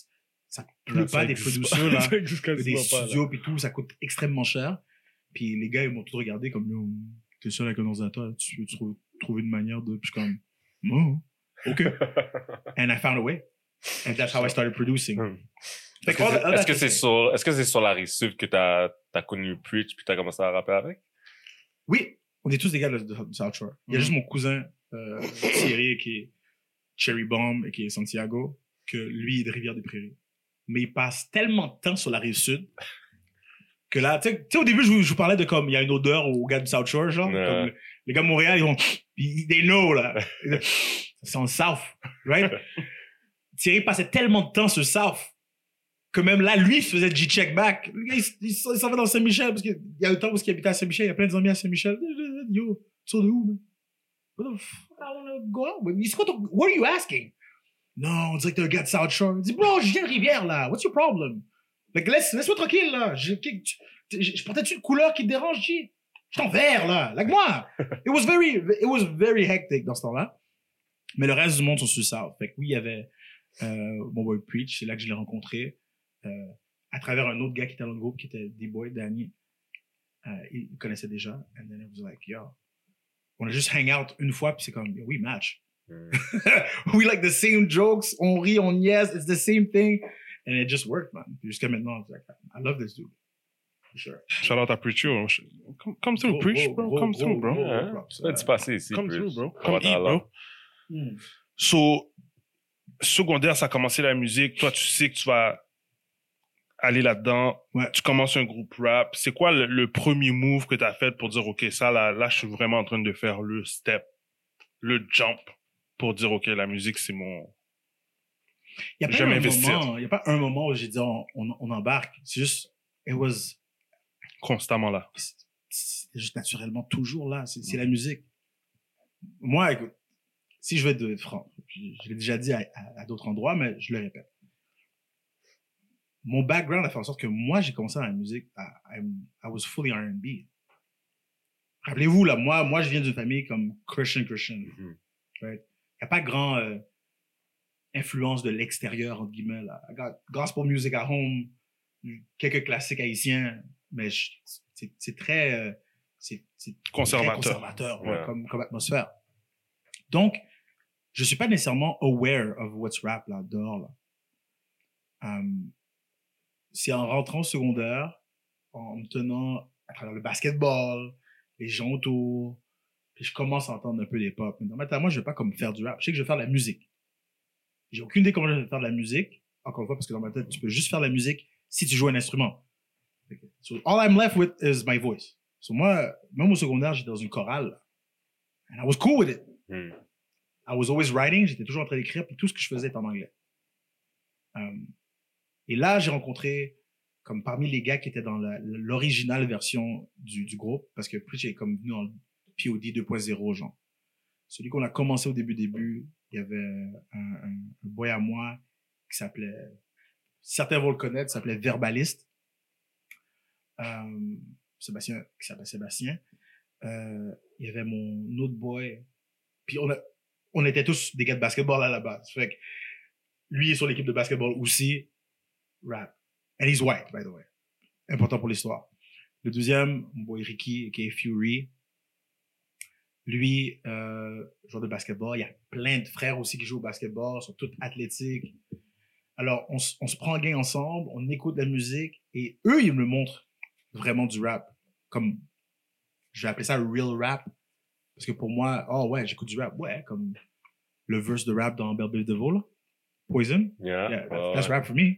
ça pleut là, pas ça des producers, là. Des studios et tout, ça coûte extrêmement cher. Puis les gars, ils m'ont tout regardé comme... T'es seul avec un ordinateur, tu veux trou- trouver une manière de... Puis je suis comme... Oh, OK. And I found a way. And that's how I started producing. Hmm. Est-ce, que all, all est-ce, que c'est sur, est-ce que c'est sur la Rive-Sud que t'as, t'as connu Preech puis t'as commencé à rapper avec? Oui. On est tous des gars de, de, de South Shore. Il y a mm-hmm. juste mon cousin, euh, Thierry, qui est... Cherry Bomb, qui est Santiago, que lui est de Rivière-des-Prairies. Mais il passe tellement de temps sur la Rive-Sud que là, tu sais, au début, je vous, je vous parlais de comme, il y a une odeur aux gars du South Shore, genre. Yeah. Comme, les gars de Montréal, ils vont, ils, they know, là. C'est en South, right? Thierry passait tellement de temps sur South que même là, lui, il se faisait G-check back. Le gars, il, il, il s'en va dans Saint-Michel parce qu'il y a le temps où il habitait à Saint-Michel, il y a plein de amis à Saint-Michel. Yo, tu sors de où, man? What the fuck? I wanna go out with me. What, the, what are you asking? Non, on dirait que t'es un gars de South Shore. Il dit, bro, je viens de Rivière, là. What's your problem? Like, laisse, laisse-moi tranquille, là. Je, je, je, je portais-tu une couleur qui te dérange? Je suis en vert, là. Like moi. It was very, it was very hectic dans ce temps-là. Mais le reste du monde sont sur South. Fait que oui, il y avait, euh, mon boy Preech. C'est là que je l'ai rencontré. Euh, à travers un autre gars qui était dans le groupe, qui était D-Boy, Danny. Euh, il, il connaissait déjà. And then I was like, yo. On a juste hang out une fois, puis c'est comme, oui, match. Mm. We like the same jokes, on rit, on niaise, it's the same thing. And it just worked, man. Jusqu'à maintenant, like, I love this dude. For sure. Shout out à Preacher. Come, come through, Preach, bro. Come through, bro. Let's pass ici. Come through, bro. Come eat, bro. Mm. So, secondaire, ça a commencé la musique. Toi, tu sais que tu vas aller là-dedans. Ouais. Tu commences un groupe rap. C'est quoi le, le premier move que tu as fait pour dire, OK, ça, là, là, je suis vraiment en train de faire le step, le jump pour dire, OK, la musique, c'est mon... Il n'y a pas un moment où j'ai dit, on, on, on embarque. C'est juste, it was... Constamment là. C'est, c'est juste naturellement toujours là. C'est, c'est mm. la musique. Moi, écoute, si je vais être franc, je l'ai déjà dit à, à, à d'autres endroits, mais je le répète. Mon background a fait en sorte que moi, j'ai commencé dans la musique, I, I was fully R and B. Rappelez-vous, là, moi, moi, je viens d'une famille comme Christian, Christian. Mm-hmm. Right? Il n'y a pas grand euh, influence de l'extérieur, entre guillemets, là. I got gospel music at home, quelques classiques haïtiens, mais je, c'est, c'est très... Euh, c'est, c'est conservateur. Très conservateur, ouais. Ouais, comme, comme atmosphère. Donc, je ne suis pas nécessairement aware of what's rap, là, dehors, là. Um, C'est en rentrant au secondaire, en me tenant à travers le basketball, les gens autour, puis je commence à entendre un peu des pop. Mais normalement, moi, je ne vais pas comme faire du rap. Je sais que je vais faire de la musique. J'ai aucune idée comment je vais faire de la musique. Encore une fois, parce que dans ma tête, tu peux juste faire de la musique si tu joues un instrument. Okay. So, all I'm left with is my voice. So, moi, même au secondaire, j'étais dans une chorale. And I was cool with it. Mm. I was always writing. J'étais toujours en train d'écrire. Puis tout ce que je faisais était en anglais. Um, Et là, j'ai rencontré, comme parmi les gars qui étaient dans la, l'originale version du, du groupe, parce que Preach est comme venu en P O D deux point zéro, genre. Celui qu'on a commencé au début, début, il y avait un, un, un boy à moi qui s'appelait certains vont le connaître, s'appelait Verbaliste. Euh, Sébastien, qui s'appelle Sébastien. Euh, il y avait mon autre boy. Puis on, a, on était tous des gars de basketball à la base. Fait que lui est sur l'équipe de basketball aussi. Rap. And he's white, by the way. Important pour l'histoire. Le deuxième, mon boy Ricky, qui est Fury. Lui, euh, joueur de basketball. Il y a plein de frères aussi qui jouent au basketball. Ils sont tous athlétiques. Alors, on, on se prend gain ensemble, on écoute la musique, et eux, ils me montrent vraiment du rap. Comme, je vais appeler ça real rap, parce que pour moi, oh ouais, j'écoute du rap, ouais, comme le verse de rap dans Belle Bill Devil, là. Poison. Yeah. yeah that's, that's rap for me.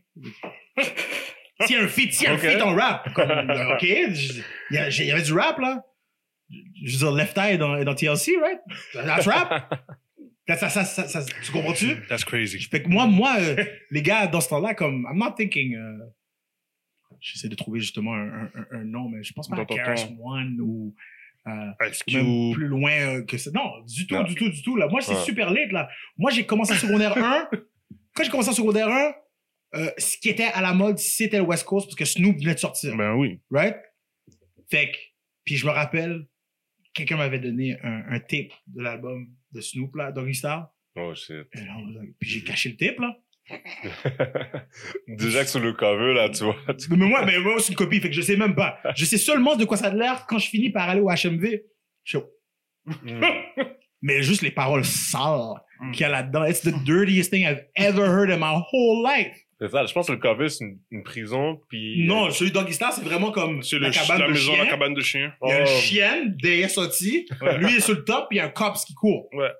S'il y a un feat, s'il y a okay. un feat en rap, comme, OK, il y, y avait du rap, là. Je veux dire, Left Eye est dans, dans T L C, right? That's rap. Ça, ça, ça, ça, tu comprends-tu? That's crazy. Fait que moi, moi euh, les gars, dans ce temps-là, comme, I'm not thinking... Euh, j'essaie de trouver justement un, un, un nom, mais je pense pas dans à Karis One ou... Euh, même plus loin euh, que ça. Non, du tout, non. du tout, du tout. Là. Moi, c'est ouais. super late, là. Moi, j'ai commencé en secondaire un. Quand j'ai commencé en secondaire un, euh, ce qui était à la mode, c'était le West Coast, parce que Snoop venait de sortir. Ben oui. Right? Fait que... Puis je me rappelle, quelqu'un m'avait donné un, un tape de l'album... de Snoop, là, Doggy Star. Oh, shit. Et là, on... Puis j'ai caché le tape, là. Déjà que sur le cover, là, tu vois. Tu... Mais moi, mais moi, c'est une copie, fait que je sais même pas. Je sais seulement de quoi ça a l'air quand je finis par aller au H M V. Je mm. Mais juste les paroles sales mm. qu'il y a là-dedans. It's the dirtiest thing I've ever heard in my whole life. C'est ça, je pense que le cover, c'est une, une prison, puis... Non, celui de Doggy Star, c'est vraiment comme c'est la, le cabane, ch- la, de maison, la cabane de chien. Il y a oh. une chienne derrière sortie, ouais. lui est sur le top, puis il y a un cops qui court. Ouais.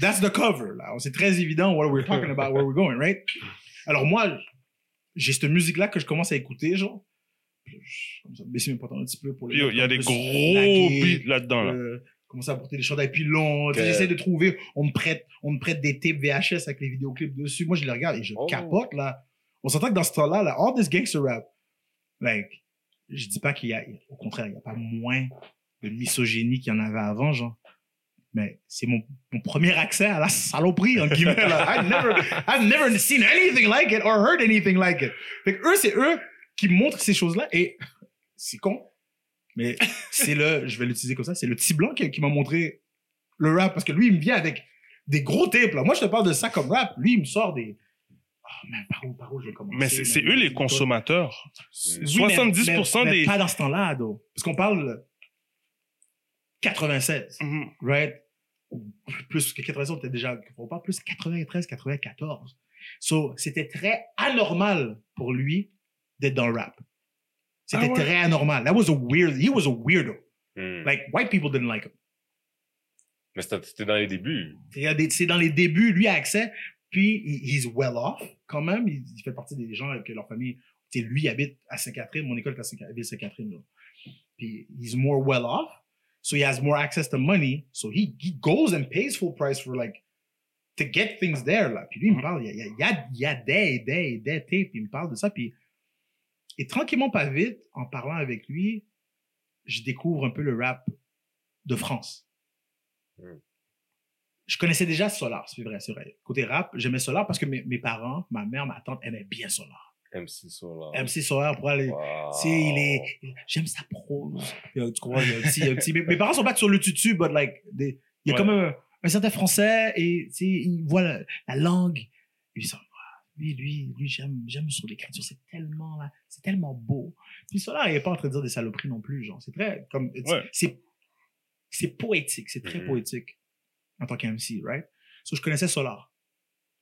That's the cover, là. C'est très évident what we're talking about, where we're going, right? Alors moi, j'ai cette musique-là que je commence à écouter, genre. Comme ça, baisser mes pantalons un petit peu pour les... Il y a des gros laguer, beats là-dedans, là. Euh, commencer à porter des chandails puis longs. Okay. J'essaie de trouver... On me prête, on me prête des tapes V H S avec les vidéoclips dessus. Moi, je les regarde et je oh. capote, là. On s'entend que dans ce temps-là, là, all this gangster rap, like, je dis pas qu'il y a, au contraire, il n'y a pas moins de misogynie qu'il y en avait avant, genre. Mais c'est mon, mon premier accès à la saloperie, entre guillemets. I've never, I've never seen anything like it or heard anything like it. Fait que eux, c'est eux qui montrent ces choses-là et c'est con. Mais c'est le, je vais l'utiliser comme ça, c'est le petit blanc qui, qui m'a montré le rap parce que lui, il me vient avec des gros tapes, là. Moi, je te parle de ça comme rap. Lui, il me sort des... Oh, mais par où, par où je vais commencer? Mais c'est, c'est eux les consommateurs. Oui, soixante-dix pour cent mais, mais, des... Mais pas dans ce temps-là, ado. Parce qu'on parle quatre-vingt-seize, mm-hmm. right? Plus que quatre-vingt-seize, on était déjà... On parle plus quatre-vingt-treize, quatre-vingt-quatorze. So, c'était très anormal pour lui d'être dans le rap. C'était ah ouais. très anormal. That was a weird... He was a weirdo. Mm. Like, white people didn't like him. Mais c'était dans les débuts. C'est dans les débuts. Lui a accès... Puis, he's well off, quand même. Il, il fait partie des gens que leur famille... Tu sais, lui habite à Saint-Catherine. Mon école est à Saint-Catherine, là. Puis, he's more well off. So, he has more access to money. So, he, he goes and pays full price for, like, to get things there, là. Puis, lui, il me parle. Il y a, il y a, il y a des, des, des tapes. Il me parle de ça. Puis, et tranquillement, pas vite, en parlant avec lui, je découvre un peu le rap de France. Mm. Je connaissais déjà Solar, c'est vrai, c'est vrai. Côté rap, j'aimais Solar parce que mes, mes parents, ma mère, ma tante aimaient bien Solar. M C Solar. M C Solar, pour aller... Wow. Tu sais, il est... Il, j'aime sa prose. Tu crois, il y a un petit... Un petit mes, mes parents sont pas sur le tutu, but like... Des, il y a ouais. quand même un, un certain français et, tu sais, il voit la, la langue. Et ils sont... Lui, lui, lui, j'aime, j'aime sur l'écriture. C'est tellement... Là, c'est tellement beau. Puis Solar, il est pas en train de dire des saloperies non plus, genre. C'est très... comme ouais. c'est, c'est poétique. C'est très mm-hmm. poétique. En tant qu'M C, right? So, je connaissais Solar.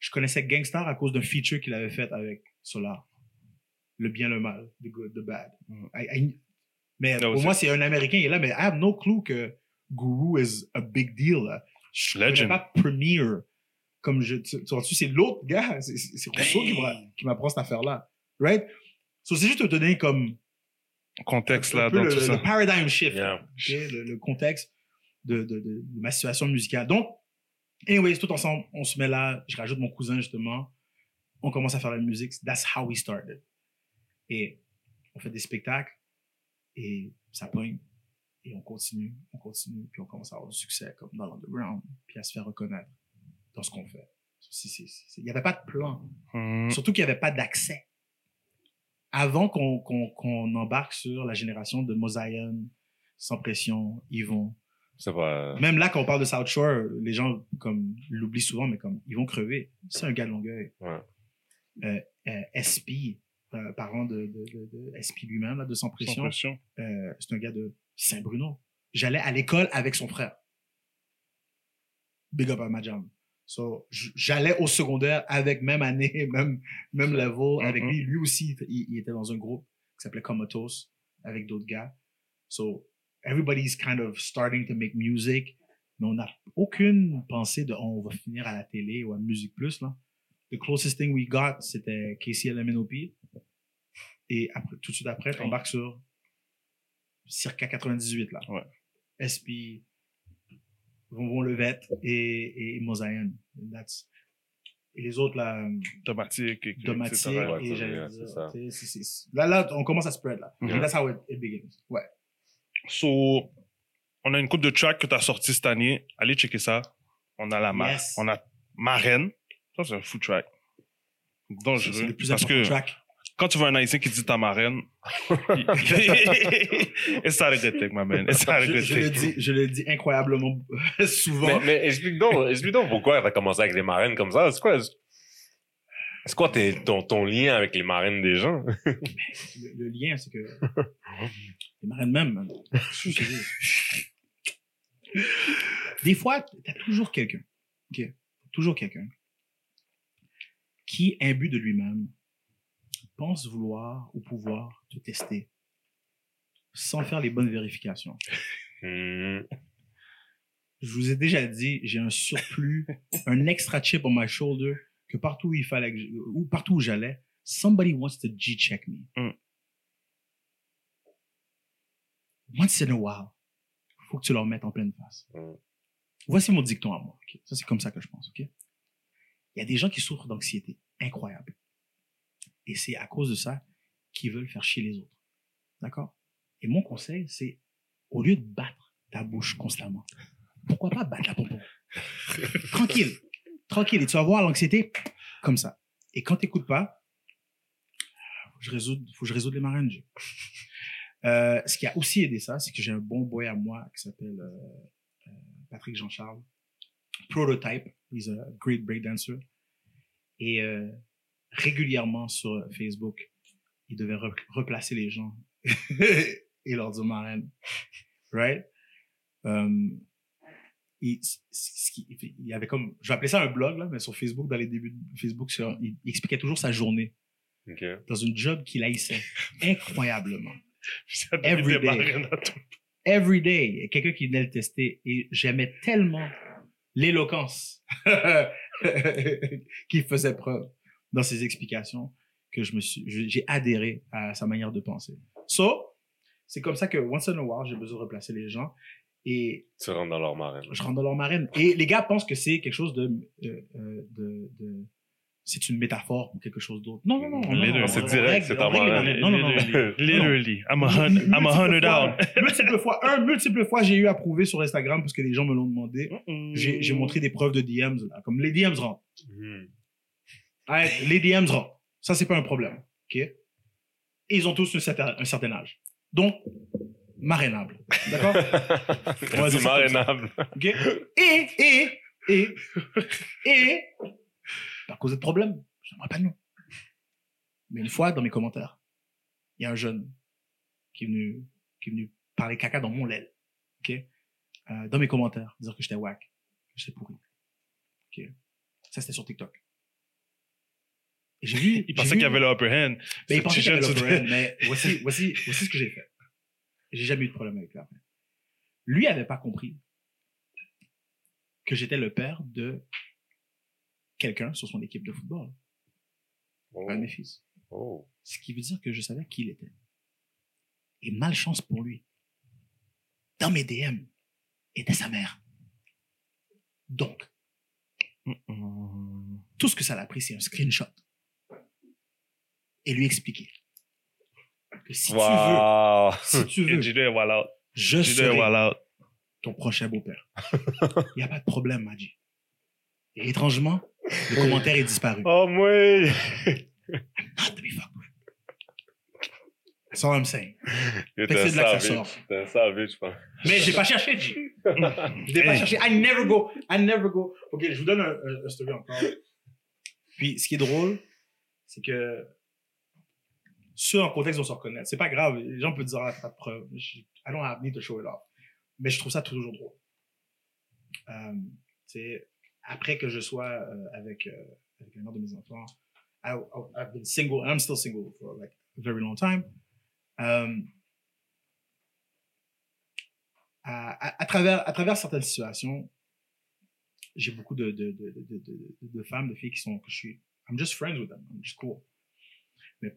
Je connaissais Gangstar à cause d'un feature qu'il avait fait avec Solar. Le bien, le mal, the good, the bad. Mm. I, I... Mais no, pour moi, c'est un Américain, il est là, mais I have no clue que Guru is a big deal. Je ne connais pas Premier. Comme je... Tu vois-tu, c'est l'autre gars, c'est, c'est Rousseau qui, m'a, qui m'apprend cette affaire-là, right? So, c'est juste de te donner comme... Contexte, là, dans le, tout le, ça. Le paradigm shift. Yeah. Okay? Le, le contexte. De, de, de, de ma situation musicale. Donc, anyway, tout ensemble, on se met là, je rajoute mon cousin, justement, on commence à faire la musique, that's how we started. Et on fait des spectacles, et ça pogne, et on continue, on continue, puis on commence à avoir du succès, comme dans l'underground, puis à se faire reconnaître dans ce qu'on fait. Il n'y avait pas de plan, mmh. surtout qu'il n'y avait pas d'accès. avant qu'on, qu'on, qu'on embarque sur la génération de Mosaïen, Sans Pression, Yvon. Ça va... Même là, quand on parle de South Shore, les gens comme, l'oublient souvent, mais comme, ils vont crever. C'est un gars de Longueuil. Ouais. Euh, euh, S P, euh, parlant de, de, de, de S P lui-même, là, de Sans Pression, Sans Pression. Euh, c'est un gars de Saint-Bruno. J'allais à l'école avec son frère. Big up à ma jam. So, j'allais au secondaire avec même année, même, même level, avec mm-hmm. lui. Lui aussi, il, il était dans un groupe qui s'appelait Comatose avec d'autres gars. So, everybody's kind of starting to make music. Mais on n'a aucune pensée de oh, on va finir à la télé ou à Musique Plus, là. The closest thing we got, c'était K C L M N O P. Et après, tout de suite après, on embarque sur circa quatre-vingt-dix-huit, là. Ouais. S P, Vonvon Levette et, et Mosaïen. Et les autres, là... Domatique. Et Domatique, et j'allais dire... Là, là, on commence à spread, là. Mm-hmm. And that's how it, it begins. Ouais. So, on a une couple de tracks que tu as sorti cette année. Allez checker ça. On a la marque. Yes. On a Marraine. Ça, c'est un fou track. Dangereux. C'est le plus parce important que track. Quand tu vois un haïtien qui dit ta marraine, it's not a good thing, my man. It's not a good thing. Je, je, le dis, je le dis incroyablement souvent. Mais, mais explique donc, explique donc pourquoi elle a commencé avec les marraines comme ça. C'est quoi, c'est quoi t'es, ton, ton lien avec les marraines des gens? le, le lien, c'est que les marraines même, des fois, t'as toujours quelqu'un, okay. toujours quelqu'un qui, imbu de lui-même, pense vouloir ou pouvoir te tester sans faire les bonnes vérifications. Mmh. Je vous ai déjà dit, j'ai un surplus, un extra chip on my shoulder que partout où il fallait que je, ou partout où j'allais, somebody wants to G-check me. Mmh. Once in a while, il faut que tu leur mettes en pleine face. Mmh. Voici mon dicton à moi. Okay? Ça, c'est comme ça que je pense. Okay? Il y a des gens qui souffrent d'anxiété incroyable. Et c'est à cause de ça qu'ils veulent faire chier les autres. D'accord? Et mon conseil, c'est, au lieu de battre ta bouche constamment, pourquoi pas battre la pompon? Tranquille. Tranquille. Et tu vas voir l'anxiété comme ça. Et quand t'écoutes pas, faut que je résoude, faut que je résoude les marraines. Euh, ce qui a aussi aidé ça, c'est que j'ai un bon boy à moi qui s'appelle euh, euh, Patrick Jean-Charles. Prototype. He's a great breakdancer. Et, euh, régulièrement sur Facebook, il devait re- replacer les gens et leur dire marraine. Right? Um, il, il avait comme, je vais appeler ça un blog, là, mais sur Facebook, dans les débuts de Facebook, sur, il, il expliquait toujours sa journée. Okay. Dans une job qu'il haïssait incroyablement. Every day. Every day. Il y a quelqu'un qui venait le tester et j'aimais tellement l'éloquence qu'il faisait preuve dans ses explications, que je me suis, je, j'ai adhéré à sa manière de penser. So, c'est comme ça que once in a while, j'ai besoin de replacer les gens et... Tu rentres dans leur marraine. Je rentre dans leur marraine. Et les gars pensent que c'est quelque chose de... de, de, de c'est une métaphore ou quelque chose d'autre. Non, non, non. Les non, deux, on, c'est on, direct, on règle, c'est ta marraine. Non, non, non. Les deux, les I'm a hundred down. Multiple fois, un, multiple fois, j'ai eu à prouver sur Instagram parce que les gens me l'ont demandé. Mm-hmm. J'ai, j'ai montré des preuves de D Ms, là, comme les D Ms rentrent. Mm. Right, les D Ms rentrent. Ça, c'est pas un problème. OK? Et ils ont tous un certain, un certain âge. Donc, marrainable. D'accord? On va dire marrainable. OK? Et, et, et, et, par cause de problème, je n'aimerais pas de nom. Mais une fois, dans mes commentaires, il y a un jeune qui est venu, qui est venu parler caca dans mon lel. OK? Euh, dans mes commentaires, dire que j'étais whack, que j'étais pourri. OK? Ça, c'était sur TikTok. J'ai vu, il pensait qu'il y avait le upper hand. Ben, il pensait qu'il y avait le upper hand, mais voici, voici, voici ce que j'ai fait. J'ai jamais eu de problème avec l'arme. Lui avait pas compris que j'étais le père de quelqu'un sur son équipe de football. Oh. Un de mes fils. Oh. Ce qui veut dire que je savais qui il était. Et malchance pour lui. Dans mes D M, était sa mère. Donc, Mm-mm. tout ce que ça l'a pris, c'est un screenshot. Et lui expliquer que si wow. tu veux, si tu veux, je serai ton prochain beau-père. Il n'y a pas de problème, Maji. Et étrangement, le commentaire est disparu. Oh, oui! I'm not to be fucked with. That's all I'm saying. Fait que c'est de l'accessoire. T'es un savage, je pense. Mais j'ai pas cherché, G. J'ai pas cherché. I never go. I never go. OK, je vous donne un, un story encore. Puis, ce qui est drôle, c'est que ceux en contexte vont se reconnaître. C'est pas grave. Les gens peuvent dire, ah, pas de preuve. I don't have need to show it off. Mais je trouve ça toujours drôle. Euh, tu sais, après que je sois euh, avec, euh, avec la mère de mes enfants, I, I, I've been single, and I'm still single for like a very long time. Um, à, à, à, travers, à travers certaines situations, j'ai beaucoup de, de, de, de, de, de femmes, de filles qui sont, que je suis, I'm just friends with them, I'm just cool. Mais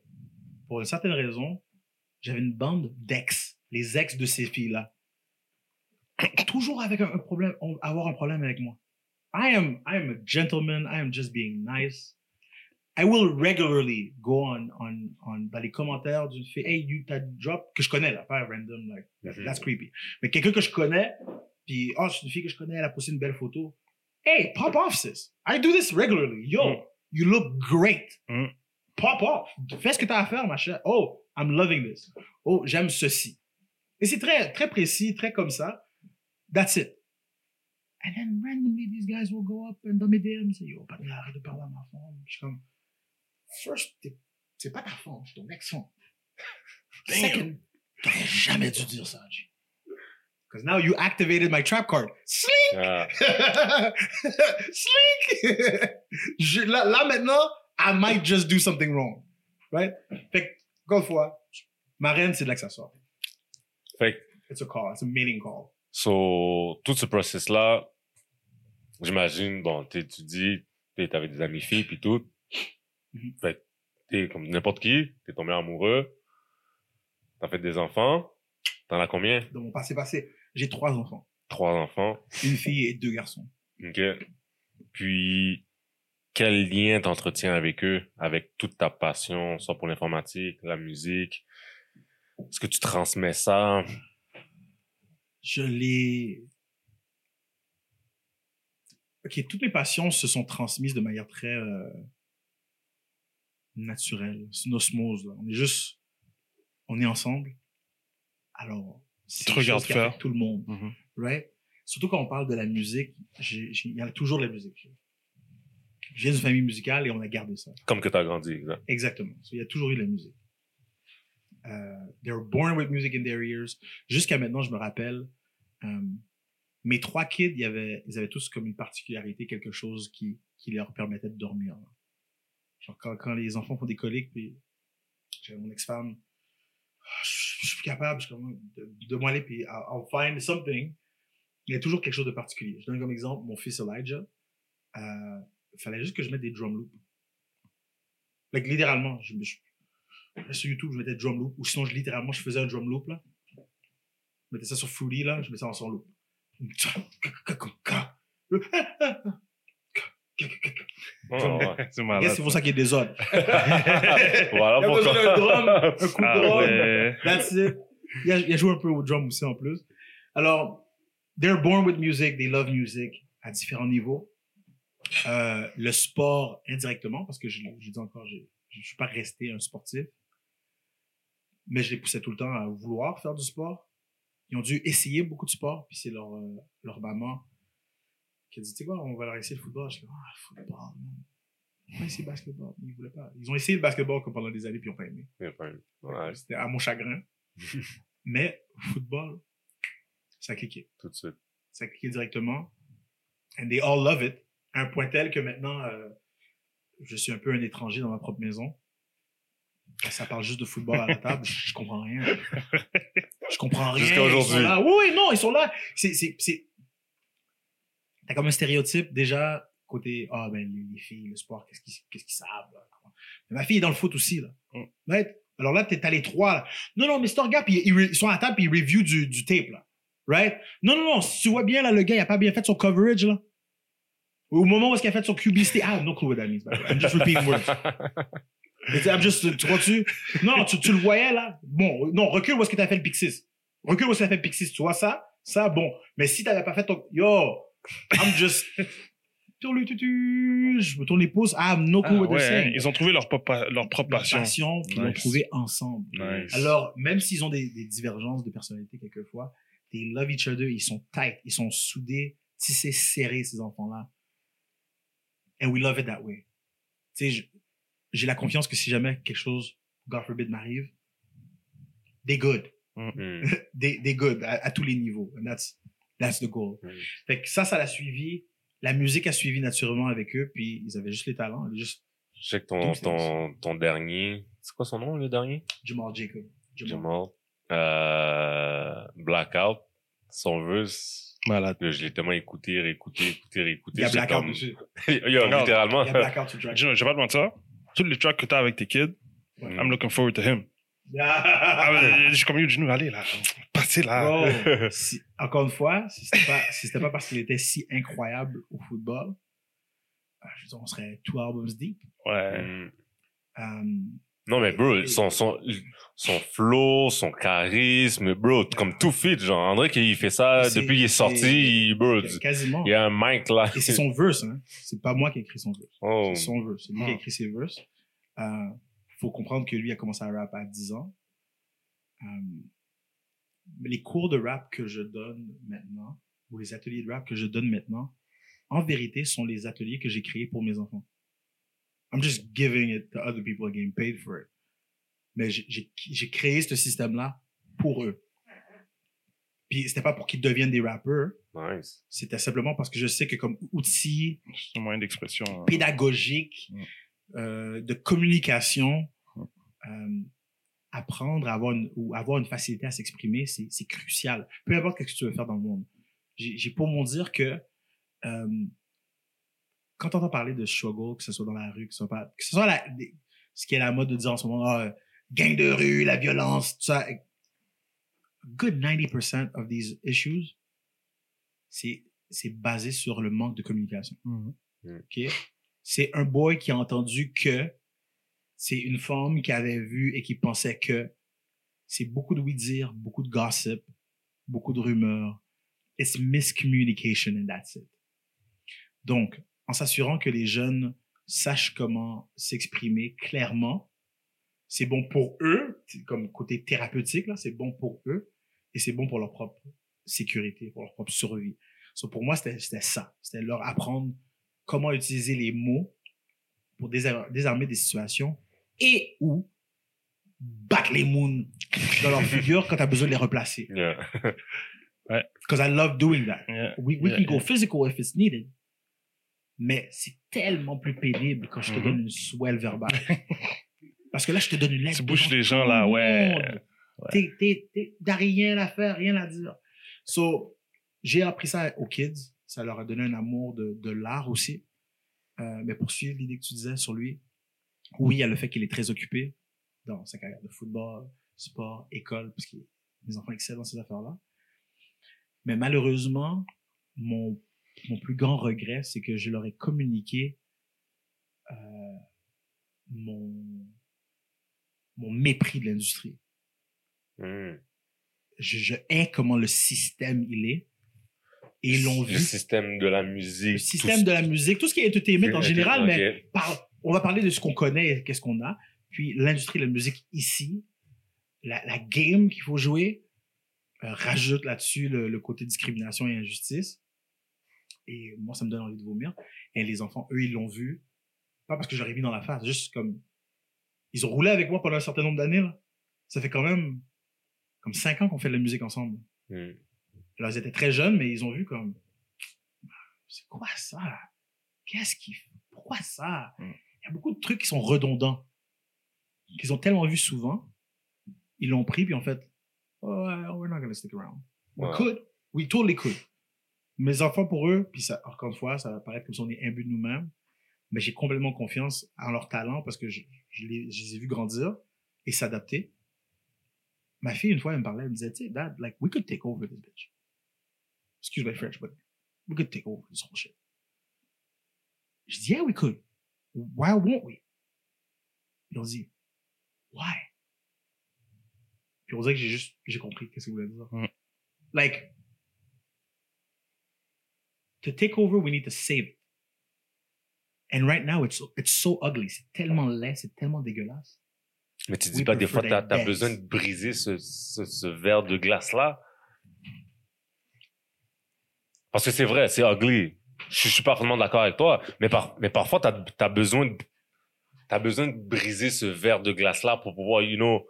pour une certaine raison, j'avais une bande d'ex, les ex de ces filles-là. Toujours avec un, un problème, avoir un problème avec moi. I am, I am a gentleman, I am just being nice. I will regularly go on, on, on, dans les commentaires d'une fille, hey, you, t'as drop, que je connais, là, pas random, like, mm-hmm. That's creepy. Mais quelqu'un que je connais, puis, oh, c'est une fille que je connais, elle a posté une belle photo. Hey, pop off, sis. I do this regularly. Yo, mm. you look great. Mm. Pop off. Fais ce que t'as à faire, ma chère. Oh, I'm loving this. Oh, j'aime ceci. Et c'est très, très précis, très comme ça. That's it. And then randomly, these guys will go up and dans mes D M, say, yo, pardon, arrête de parler à ma femme. Je suis comme, first, t'es, c'est pas ta femme, c'est ton ex-femme. Second, t'aurais jamais dû dire ça, G. Because now you activated my trap card. Slink! Ah. Slink! Je, là, là, maintenant, I might just do something wrong. Right? Fait que, encore une fois, ma reine, c'est de l'accessoire. Fait que... It's a call, it's a meeting call. So, tout ce process-là, j'imagine, bon, tu dis, t'avais des amis filles, puis tout. Mm-hmm. Fait que t'es comme n'importe qui, t'es tombé amoureux, t'as fait des enfants, t'en as combien? Dans mon passé-passé, j'ai trois enfants. Trois enfants. Une fille et deux garçons. OK. Puis, quel lien t'entretiens avec eux, avec toute ta passion, soit pour l'informatique, la musique? Est-ce que tu transmets ça? Je les... OK, toutes mes passions se sont transmises de manière très... Euh... naturel, c'est une osmose. Là. On est juste, on est ensemble. Alors, c'est tu quelque chose qui affecte tout le monde. Mm-hmm. Right? Surtout quand on parle de la musique, il y a toujours de la musique. Je viens d'une famille musicale et on a gardé ça. Comme que tu as grandi, exact. Exactement. Il so, y a toujours eu de la musique. Uh, they were born with music in their ears. Jusqu'à maintenant, je me rappelle, um, mes trois kids, y avait, ils avaient tous comme une particularité, quelque chose qui, qui leur permettait de dormir. Là. Genre quand, quand les enfants font des coliques, puis j'avais mon ex-femme, oh, je, je suis plus capable, je suis comme, de, de m'aller, puis I'll, I'll find something. Il y a toujours quelque chose de particulier. Je donne comme exemple mon fils Elijah. Il euh, fallait juste que je mette des drum loops. Like, littéralement, je, je, je, sur YouTube, je mettais drum loop, ou sinon, je, littéralement, je faisais un drum loop, là. Je mettais ça sur Fruity, là, je mettais ça en son loop. Oh, c'est malade, c'est pour ça qu'il y a des zones. Voilà pourquoi. Il a drum, un coup de drum. Allez. That's it. Il a, il a joué un peu au drum aussi en plus. Alors, they're born with music, they love music à différents niveaux. Euh, le sport indirectement, parce que je, je dis encore, je ne suis pas resté un sportif, mais je les poussais tout le temps à vouloir faire du sport. Ils ont dû essayer beaucoup de sport, puis c'est leur, leur maman qui a dit, tu sais quoi, on va leur essayer le football. Je dis, ah, football, non. On va essayer le basketball. Ils voulaient pas. Ils ont essayé le basketball comme pendant des années, puis ils n'ont pas aimé. Ils pas aimé. Ouais. C'était à mon chagrin. Mais, football, ça a cliqué. Tout de suite. Ça a cliqué directement. And they all love it. À un point tel que maintenant, euh, je suis un peu un étranger dans ma propre maison. Ça parle juste de football à la table. Je, je comprends rien. Je comprends rien. Jusqu'à aujourd'hui. Oui, non, ils sont là. C'est, c'est, c'est, t'as comme un stéréotype, déjà, côté, ah, oh, ben, les, les filles, le sport, qu'est-ce qu'ils, qu'est-ce qu'ils savent, là. Mais ma fille est dans le foot aussi, là. Mm. Right? Alors là, t'es, t'as les trois, là. Non, non, mais si tu regardes, puis ils, ils sont à la table, puis ils review du, du tape, là. Right? Non, non, non, si tu vois bien, là, le gars, il a pas bien fait son coverage, là. Au moment où est-ce qu'il a fait son Q B C, ah, no clue what that means, by the way. I'm just repeating words. I'm just, tu vois-tu? Non, tu, tu le voyais, là. Bon, non, recule où est-ce que t'as fait le Pixis. Recule où est-ce que t'as fait le Pixis. Tu vois ça? Ça, bon. Mais si t'avais pas fait ton, yo, I'm just je me tourne les pouces. Ah, no cool ah, with ouais, the same. Ils ont trouvé leur, papa, leur propre leur passion. passion qu'ils nice. ont trouvé ensemble. Nice. Alors, même s'ils ont des, des divergences de personnalité quelquefois, they love each other, ils sont tight, ils sont soudés, tissés, serrés, ces enfants-là. And we love it that way. Tu sais, j'ai la confiance que si jamais quelque chose, God forbid, m'arrive, they good. Mm-hmm. they, they good à, à tous les niveaux. And that's, that's the goal. Mm-hmm. Fait que ça, ça l'a suivi. La musique a suivi naturellement avec eux, puis ils avaient juste les talents. Juste... Je sais que ton, ton, ton dernier... C'est quoi son nom, le dernier? Jamal Jacob. Jamal. Jamal. Euh, Blackout, si on veut. Malade. Je l'ai tellement écouté, réécouté, écouté, réécouté. Il y a Blackout comme... dessus. Il y a non, littéralement... Il y a Blackout sur track. Je, je vais pas te mentir. Tous les tracks que t'as avec tes kids, ouais. I'm looking forward to him. Ah, j'ai comme eu du genou, allez là, passez là. Oh, si, encore une fois, si c'était pas, si c'était pas parce qu'il était si incroyable au football, je veux dire, on serait two albums deep. Ouais. Mm. Um, non, mais bro, et, son, son, son flow, son charisme, bro, yeah. Comme tout fit, genre, André qui fait ça c'est, depuis qu'il est sorti, bro. Quasiment. Il y a un mic là. Et c'est son verse, hein. C'est pas moi qui ai écrit son verse. Oh. C'est son verse. C'est lui oh. qui a écrit ses verses. Euh, faut comprendre que lui a commencé à rap à dix ans. Euh, les cours de rap que je donne maintenant, ou les ateliers de rap que je donne maintenant, en vérité, sont les ateliers que j'ai créés pour mes enfants. I'm just giving it to other people getting paid for it. Mais j'ai, j'ai, j'ai créé ce système-là pour eux. Puis c'était pas pour qu'ils deviennent des rappeurs. Nice. C'était simplement parce que je sais que comme outil... C'est un moyen d'expression. Hein. Pédagogique... Mm. Euh, de communication, euh, apprendre à avoir une, ou avoir une facilité à s'exprimer, c'est, c'est crucial. Peu importe ce que tu veux faire dans le monde. J'ai, j'ai pour mon dire que euh, quand on entend parler de struggle, que ce soit dans la rue, que ce soit, pas, que ce, soit la, ce qui est la mode de dire en ce moment, oh, gang de rue, la violence, tout ça, a good ninety percent of these issues, c'est, c'est basé sur le manque de communication. Mm-hmm. OK? C'est un boy qui a entendu que c'est une femme qui avait vu et qui pensait que c'est beaucoup de oui-dire, beaucoup de gossip, beaucoup de rumeurs. It's miscommunication and that's it. Donc, en s'assurant que les jeunes sachent comment s'exprimer clairement, c'est bon pour eux, comme côté thérapeutique, là, c'est bon pour eux et c'est bon pour leur propre sécurité, pour leur propre survie. So, pour moi, c'était, c'était ça. C'était leur apprendre comment utiliser les mots pour désarmer des situations et ou battre les moons dans leur figure quand tu as besoin de les replacer. Yeah. Right. Because I love doing that. Yeah. We, we yeah. can go physical if it's needed. Mais c'est tellement plus pénible quand je te mm-hmm. donne une swell verbale. Parce que là, je te donne une lettre. Tu bouches les gens là, ouais. ouais. T'es, t'es, t'es, t'as rien à faire, rien à dire. So, j'ai appris ça aux kids. Ça leur a donné un amour de, de l'art aussi. Euh, mais pour suivre l'idée que tu disais sur lui, oui, il y a le fait qu'il est très occupé dans sa carrière de football, sport, école, parce que les enfants excellent dans ces affaires-là. Mais malheureusement, mon, mon plus grand regret, c'est que je leur ai communiqué euh, mon, mon mépris de l'industrie. Mmh. Je, je hais comment le système il est. Et ils l'ont vu. Le système de la musique. Le système tout... de la musique, tout ce qui est entertainment en général, okay. mais par... on va parler de ce qu'on connaît et qu'est-ce qu'on a. Puis l'industrie de la musique ici, la, la game qu'il faut jouer, euh, rajoute là-dessus le, le côté discrimination et injustice. Et moi, ça me donne envie de vomir. Et les enfants, eux, ils l'ont vu. Pas parce que j'aurais mis dans la face, juste comme... Ils ont roulé avec moi pendant un certain nombre d'années, là. Ça fait quand même comme cinq ans qu'on fait de la musique ensemble. Mm. Alors, ils étaient très jeunes, mais ils ont vu comme... C'est quoi ça? Qu'est-ce qu'ils font? Pourquoi ça? Mm. Il y a beaucoup de trucs qui sont redondants, qu'ils ont tellement vu souvent. Ils l'ont pris, puis en fait... Oh, we're not gonna stick around. We wow. could. We totally could. Mes enfants, pour eux, puis ça, encore une fois, ça va paraître comme si on est imbu de nous-mêmes, mais j'ai complètement confiance en leur talent, parce que je, je, les, je les ai vus grandir et s'adapter. Ma fille, une fois, elle me parlait, elle me disait, tu sais, Dad, like, we could take over this bitch. Excuse my French, but we could take over this whole shit. Je dis, yeah, we could. Why won't we? Puis on dit, why? Puis on dirait que j'ai juste, j'ai compris qu'est-ce que vous voulez dire. Mm. Like, to take over, we need to save it. And right now, it's, it's so ugly. C'est tellement laid, c'est tellement dégueulasse. Mais tu dis pas des fois, t'as, t'as besoin de briser ce, ce, ce verre de glace-là. Parce que c'est vrai, c'est ugly. Je, je suis parfaitement d'accord avec toi. Mais, par, mais parfois, t'as, t'as besoin de, t'as besoin de briser ce verre de glace-là pour pouvoir, you know,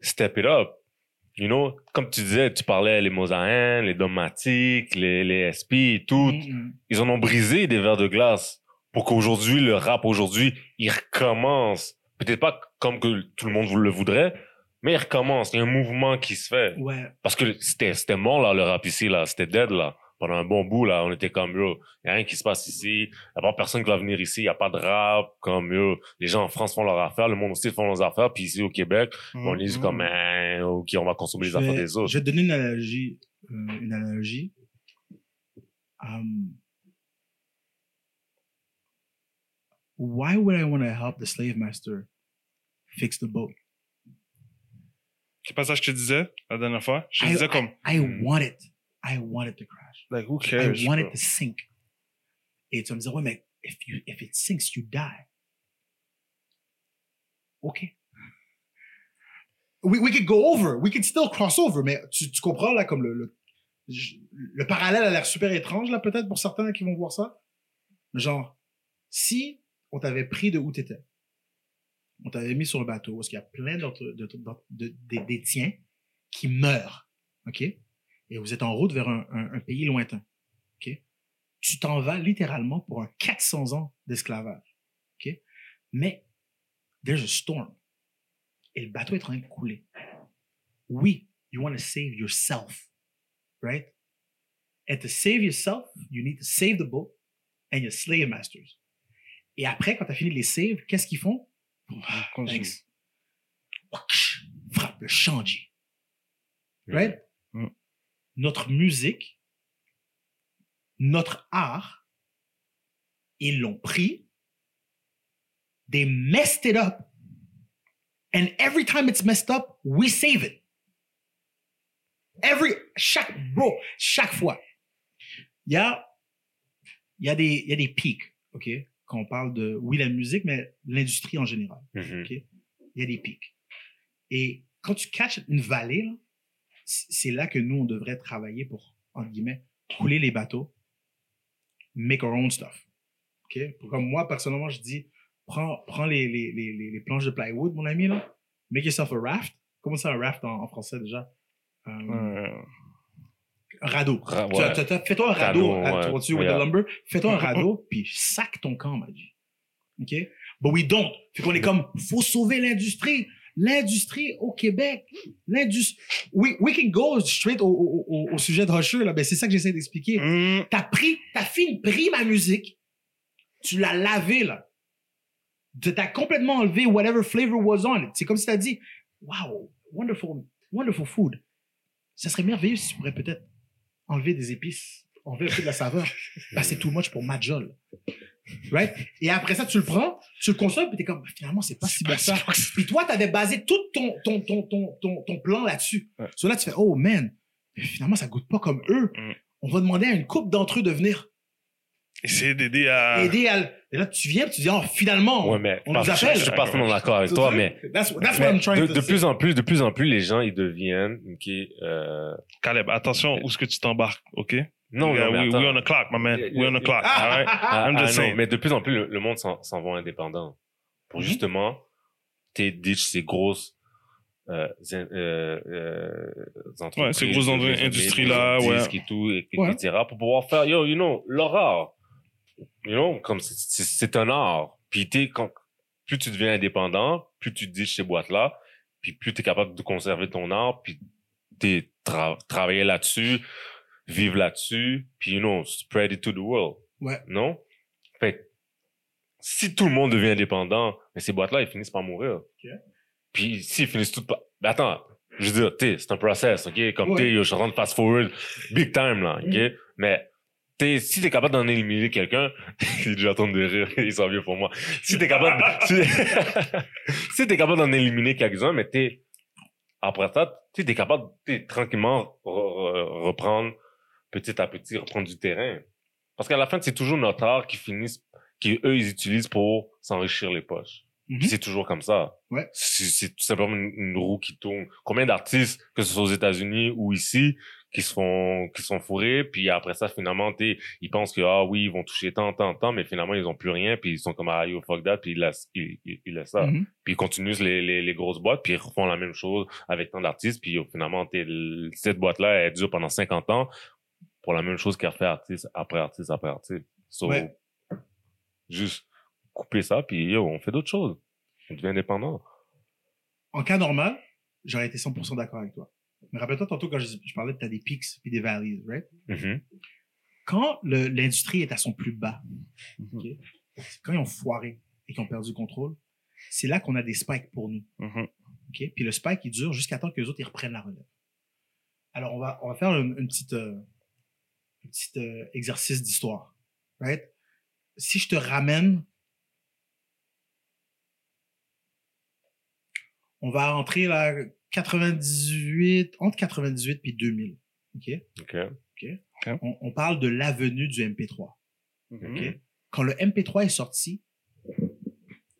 step it up. You know, comme tu disais, tu parlais les Mosaïens, les Domatiques, les, les S P et tout. Mm-hmm. Ils en ont brisé des verres de glace pour qu'aujourd'hui, le rap aujourd'hui, il recommence. Peut-être pas comme que tout le monde le voudrait, mais il recommence. Il y a un mouvement qui se fait. Ouais. Parce que c'était, c'était mort, là, le rap ici, là. C'était dead, là. Pendant un bon bout, là, on était comme, yo, il n'y a rien qui se passe ici. Il n'y a pas personne qui va venir ici. Il n'y a pas de rap. Comme, yo, les gens en France font leurs affaires. Le monde aussi font leurs affaires. Puis ici, au Québec, mm-hmm. on est comme, eh, OK, on va consommer je les vais, affaires des autres. Je vais te donner une analogie. Euh, une analogie. Um, why would I want to help the slave master fix the boat? C'est pas ça que je te disais la dernière fois? Je te I, disais comme... I, I want it. I want it to crash. Like, who cares? I want bro. it to sink. Et tu vas me dire, ouais, mais if, you, if it sinks, you die. OK. We, we could go over. We could still cross over. Mais tu, tu comprends, là, comme le, le... Le parallèle a l'air super étrange, là, peut-être, pour certains qui vont voir ça. Genre, si on t'avait pris de où t'étais, on t'avait mis sur le bateau, parce qu'il y a plein d'autres, de, de, de, de, des tiens qui meurent, OK? Et vous êtes en route vers un, un, un pays lointain, OK? Tu t'en vas littéralement pour un quatre cents ans d'esclavage, OK? Mais, there's a storm. Et le bateau est en train de couler. Oui, you want to save yourself, right? And to save yourself, you need to save the boat and your slave masters. Et après, quand t'as fini de les save, qu'est-ce qu'ils font? Ah, thanks. Frappe le chantier. Right? Mm. Notre musique, notre art, ils l'ont pris, they messed it up, and every time it's messed up, we save it. Every, chaque, bro, chaque fois. Il y a, il y a des, il y a des pics, OK? Quand on parle de, oui, la musique, mais l'industrie en général, mm-hmm. OK? Il y a des pics. Et quand tu catches une vallée, là, c'est là que nous, on devrait travailler pour, entre guillemets, couler les bateaux, make our own stuff. OK? Comme moi, personnellement, je dis, prends, prends les, les, les, les planches de plywood, mon ami, là. Make yourself a raft. Comment ça, un raft en, en français, déjà? Euh, mm. Un radeau. Ra- ouais. t'as, t'as, fais-toi un radeau. radeau ouais. with yeah. the lumber. Fais-toi un radeau, puis sac ton camp, ma vie. OK? But we don't. Fait qu'on est comme, faut sauver l'industrie. L'industrie au Québec, l'industrie... We, we can go straight au, au, au, au sujet de Rocheux, là. Ben, c'est ça que j'essaie d'expliquer. Mm. T'as pris, t'as fini, pris ma musique, tu l'as lavée, là. T'as complètement enlevé whatever flavor was on it. C'est comme si t'as dit, wow, wonderful, wonderful food. Ça serait merveilleux si tu pourrais peut-être enlever des épices, enlever un peu de la saveur. Ben, c'est too much pour ma jol. Right? Et après ça, tu le prends, tu le consommes, puis t'es comme, finalement, c'est pas si bon ça. Puis toi, t'avais basé tout ton, ton, ton, ton, ton, ton plan là-dessus. Ouais. So là, tu fais, oh man, finalement, ça goûte pas comme eux. Mm. On va demander à une couple d'entre eux de venir. Essayer d'aider à... Aider à... Et là, tu viens, tu dis, oh, finalement, ouais, mais on nous appelle. Je suis parfaitement d'accord avec toi, mais... That's, that's mais what I'm trying de, to de say. Plus en plus, de plus en plus, les gens, ils deviennent, OK, euh... Caleb, attention, où est-ce que tu t'embarques, OK? Non, yeah, mais we, we on the clock, my man. We on the clock, all right? I'm just ah, saying. Non, mais de plus en plus, le, le monde s'en, s'en va indépendant. Pour mm-hmm. justement, t'es ditch ces grosses euh, euh, euh, entreprises. Ouais, ces grosses industries-là, ouais. Disques et tout, et, ouais. et cetera. Pour pouvoir faire, yo, you know, leur art. You know, comme c'est, c'est, c'est un art. Puis t'es, quand, plus tu deviens indépendant, plus tu ditch ces boîtes-là, puis plus t'es capable de conserver ton art, puis t'es tra- travailler là-dessus, vivre là-dessus, puis, you know, spread it to the world. Ouais. Non? Fait si tout le monde devient indépendant, mais ces boîtes-là, ils finissent par mourir. OK. Puis, s'ils finissent toutes par... Ben, attends, je veux dire, t'es, c'est un process, OK? Comme ouais. t'es, yo, je suis en train de fast-forward big time, là, OK? Mm. Mais t'es, si t'es capable d'en éliminer quelqu'un, il déjà en de rire, il s'en vient pour moi. Si t'es capable... De, si, si t'es capable d'en éliminer quelques-uns, mais t'es... Après ça, t'es, t'es capable de tranquillement reprendre... petit à petit, reprendre du terrain. Parce qu'à la fin, c'est toujours notre art qui finit, qu'eux, ils utilisent pour s'enrichir les poches. Mm-hmm. C'est toujours comme ça. Ouais. C'est, c'est tout simplement une, une roue qui tourne. Combien d'artistes, que ce soit aux États-Unis ou ici, qui se font, qui se font fourrer, puis après ça, finalement, t'es, ils pensent que, ah oui, ils vont toucher tant, tant, tant, mais finalement, ils ont plus rien, puis ils sont comme, ah, yo, fuck that, puis ils laissent, ils, ils, ils laissent ça. Mm-hmm. Puis ils continuent les, les, les grosses boîtes, puis ils refont la même chose avec tant d'artistes, puis finalement, t'es, cette boîte-là, elle dure pendant cinquante ans pour la même chose qu'elle fait artiste après artiste après artiste. So, ouais. Juste couper ça, puis yo, on fait d'autres choses. On devient indépendant. En cas normal, j'aurais été cent pour cent d'accord avec toi. Mais rappelle-toi tantôt quand je, je parlais de t'as des peaks puis des valleys, right? Mm-hmm. Quand le, l'industrie est à son plus bas, mm-hmm. okay, c'est quand ils ont foiré et qu'ils ont perdu le contrôle, c'est là qu'on a des spikes pour nous. Mm-hmm. Okay? Puis le spike, il dure jusqu'à temps que les autres ils reprennent la relève. Alors, on va, on va faire une, une petite, euh, une petite euh, exercice d'histoire, right? Si je te ramène, on va rentrer là quatre-vingt-dix-huit, entre quatre-vingt-dix-huit et deux mille. OK? OK. okay. okay. On, on parle de l'avenue du M P trois. Mm-hmm. OK? Quand le M P trois est sorti,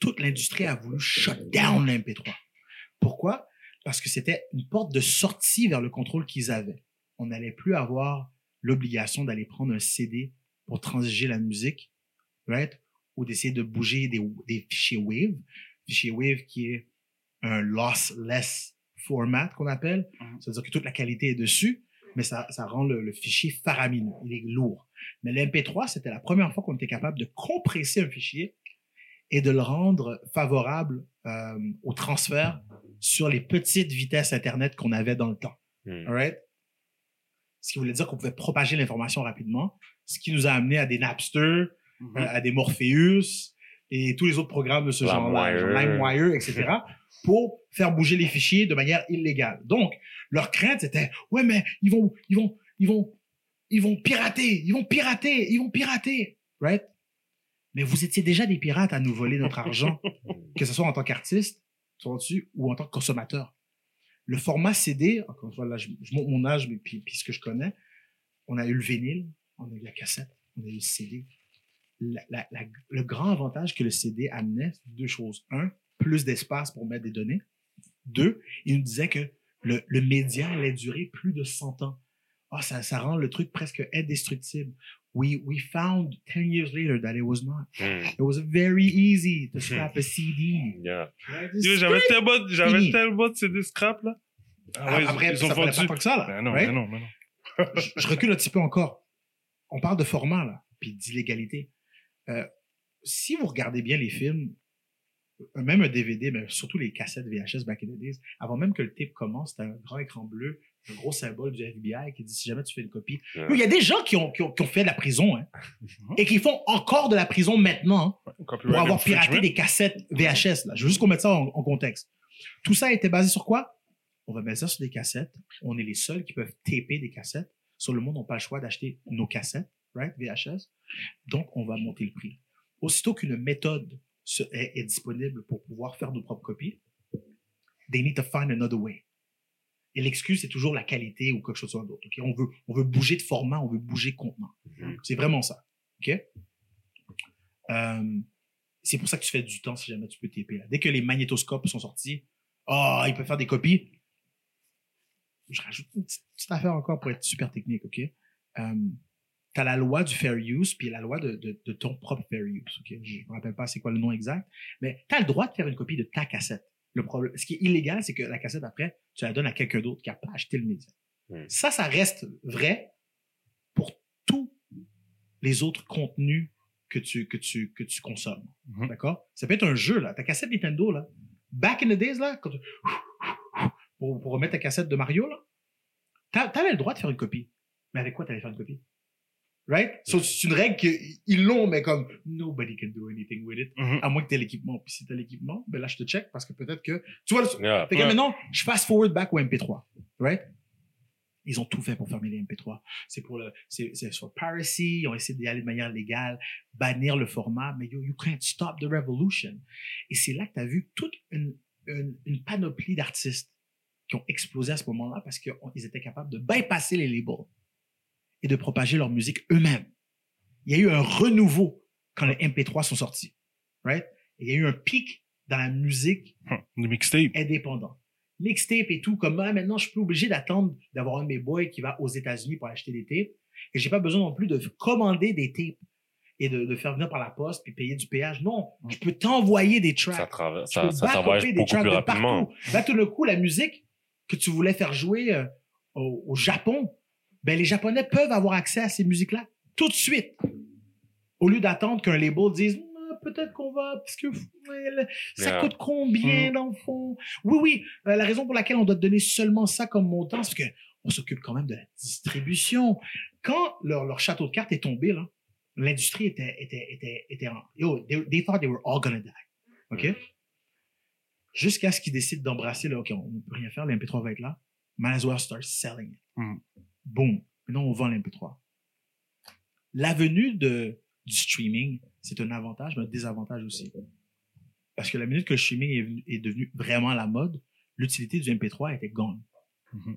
toute l'industrie a voulu shut down le M P trois. Pourquoi? Parce que c'était une porte de sortie vers le contrôle qu'ils avaient. On n'allait plus avoir l'obligation d'aller prendre un C D pour transiger la musique, right? Ou d'essayer de bouger des, des fichiers WAV. Fichiers WAV qui est un lossless format qu'on appelle. Mm-hmm. C'est-à-dire que toute la qualité est dessus, mais ça, ça rend le, le fichier faramineux. Il est lourd. Mais l'M P trois, c'était la première fois qu'on était capable de compresser un fichier et de le rendre favorable euh, au transfert sur les petites vitesses Internet qu'on avait dans le temps. Mm-hmm. All right? Ce qui voulait dire qu'on pouvait propager l'information rapidement, ce qui nous a amené à des Napster, mm-hmm. euh, à des Morpheus et tous les autres programmes de ce genre-là, genre LimeWire, et cetera, pour faire bouger les fichiers de manière illégale. Donc, leur crainte, c'était « Ouais, mais ils vont, ils vont, ils vont, ils vont pirater, ils vont pirater, ils vont pirater. » Right? Mais vous étiez déjà des pirates à nous voler notre argent, que ce soit en tant qu'artiste, ou en tant que consommateur. Le format C D, encore une fois, là, je, je montre mon âge, mais puis, puis ce que je connais, on a eu le vinyle, on a eu la cassette, on a eu le C D. La, la, la, le grand avantage que le C D amenait, c'est deux choses. Un, plus d'espace pour mettre des données. Deux, il nous disait que le, le média allait durer plus de cent ans. Ah, oh, ça, ça rend le truc presque indestructible. We, we found ten years later that it was not. Mm. It was very easy to scrap a C D. Yeah. Yo, j'avais tellement, j'avais tellement de C D scrap, là. Ah, ouais, après, ils, ça ne valait pas tant que ça, là. Ben non, right? ben non, ben non. je, je recule un petit peu encore. On parle de format, là, puis d'illégalité. Euh, si vous regardez bien les films, même un D V D, mais surtout les cassettes V H S back in the days, avant même que le tape commence, t'as un grand écran bleu, un gros symbole du F B I qui dit si jamais tu fais une copie. Yeah. Il y a des gens qui ont, qui ont, qui ont fait de la prison, hein, mm-hmm. et qui font encore de la prison maintenant, hein, pour avoir piraté des cassettes V H S. Là. Je veux juste qu'on mette ça en, en contexte. Tout ça a été basé sur quoi? On va mettre ça sur des cassettes. On est les seuls qui peuvent taper des cassettes. Sur le monde, on n'a pas le choix d'acheter nos cassettes, right, V H S. Donc, on va monter le prix. Aussitôt qu'une méthode se, est, est disponible pour pouvoir faire nos propres copies, they need to find another way. Et l'excuse, c'est toujours la qualité ou quelque chose d'autre. Okay? On veut, on veut bouger de format, on veut bouger de contenant. Mm-hmm. C'est vraiment ça. Okay? Euh, c'est pour ça que tu fais du temps si jamais tu peux T P. Là. Dès que les magnétoscopes sont sortis, ah, oh, ils peuvent faire des copies. Je rajoute une petite, petite affaire encore pour être super technique. OK? Euh, Tu as la loi du fair use, puis la loi de, de, de ton propre fair use. Okay? Je ne me rappelle pas c'est quoi le nom exact, mais tu as le droit de faire une copie de ta cassette. Le problème, ce qui est illégal, c'est que la cassette, après, tu la donnes à quelqu'un d'autre qui n'a pas acheté le média. Mm. Ça, ça reste vrai pour tous les autres contenus que tu, que tu, que tu consommes. Mm-hmm. D'accord? Ça peut être un jeu, là. Ta cassette Nintendo, là. Back in the days, là, quand tu... pour, pour remettre ta cassette de Mario, là, tu avais le droit de faire une copie. Mais avec quoi tu allais faire une copie? Right? So, c'est une règle qu'ils l'ont, mais comme nobody can do anything with it, mm-hmm. à moins que tu aies l'équipement. Puis si tu as l'équipement, ben là, je te check parce que peut-être que. Tu vois, yeah, fait que maintenant, je fast forward back au M P trois. Right? Ils ont tout fait pour fermer les M P trois. C'est pour le. C'est, c'est sur piracy, ils ont essayé d'y aller de manière légale, bannir le format, mais you, you can't stop the revolution. Et c'est là que tu as vu toute une, une, une panoplie d'artistes qui ont explosé à ce moment-là parce qu'ils étaient capables de bypasser les labels et de propager leur musique eux-mêmes. Il y a eu un renouveau quand les M P trois sont sortis. Right? Il y a eu un pic dans la musique hmm, indépendante. Mixtape et tout, comme ah, maintenant, je suis plus obligé d'attendre d'avoir un de mes boys qui va aux États-Unis pour acheter des tapes. Et j'ai pas besoin non plus de commander des tapes et de, de faire venir par la poste puis payer du péage. Non, je peux t'envoyer des tracks. Ça travaille, ça, ça travaille beaucoup plus rapidement. Là, tout le coup, la musique que tu voulais faire jouer euh, au, au Japon, ben, les Japonais peuvent avoir accès à ces musiques-là tout de suite. Au lieu d'attendre qu'un label dise peut-être qu'on va, parce que ça yeah. coûte combien, dans le fond? Oui, oui, euh, la raison pour laquelle on doit te donner seulement ça comme montant, c'est qu'on s'occupe quand même de la distribution. Quand leur, leur château de cartes est tombé, là, l'industrie était, était, était, était en... Yo, they, they thought they were all gonna die. OK? Mm. Jusqu'à ce qu'ils décident d'embrasser, là, OK, on ne peut rien faire, l'M P trois va être là. Might as well start selling it. Mm. Boom. Maintenant, on vend l'M P trois. L'avenue de, du streaming, c'est un avantage, mais un désavantage aussi. Parce que la minute que le streaming est, est devenu vraiment la mode, l'utilité du M P trois était gone. Mm-hmm.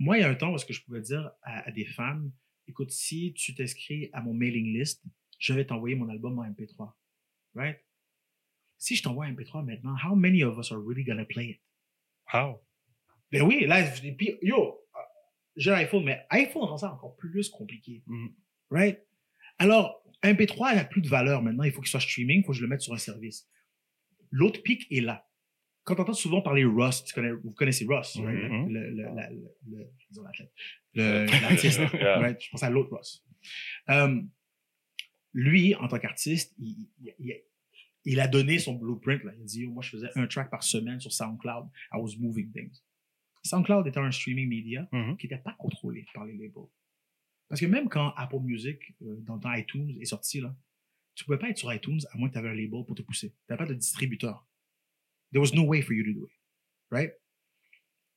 Moi, il y a un temps où est-ce que je pouvais dire à, à des fans, écoute, si tu t'inscris à mon mailing list, je vais t'envoyer mon album en M P trois. Right? Si je t'envoie un M P trois maintenant, how many of us are really gonna play it? How? Ben oui, là, puis, yo, j'ai un iPhone, mais iPhone rend ça encore plus compliqué. Mm-hmm. Right? Alors, M P trois n'a plus de valeur maintenant. Il faut qu'il soit streaming. Il faut que je le mette sur un service. L'autre pic est là. Quand on entend souvent parler Russ, tu connais, vous connaissez Russ, right? Mm-hmm. le, le, la, le, le, disons l'athlète, le, l'artiste, yeah. right? Je pense à l'autre Russ. Euh, lui, en tant qu'artiste, il, il, il a donné son blueprint. Là. Il a dit, oh, moi, je faisais un track par semaine sur SoundCloud. I was moving things. SoundCloud était un streaming media mm-hmm. qui n'était pas contrôlé par les labels. Parce que même quand Apple Music, euh, dans le temps iTunes, est sorti, là, tu ne pouvais pas être sur iTunes à moins que tu avais un label pour te pousser. Tu n'avais pas de distributeur. There was no way for you to do it. Right?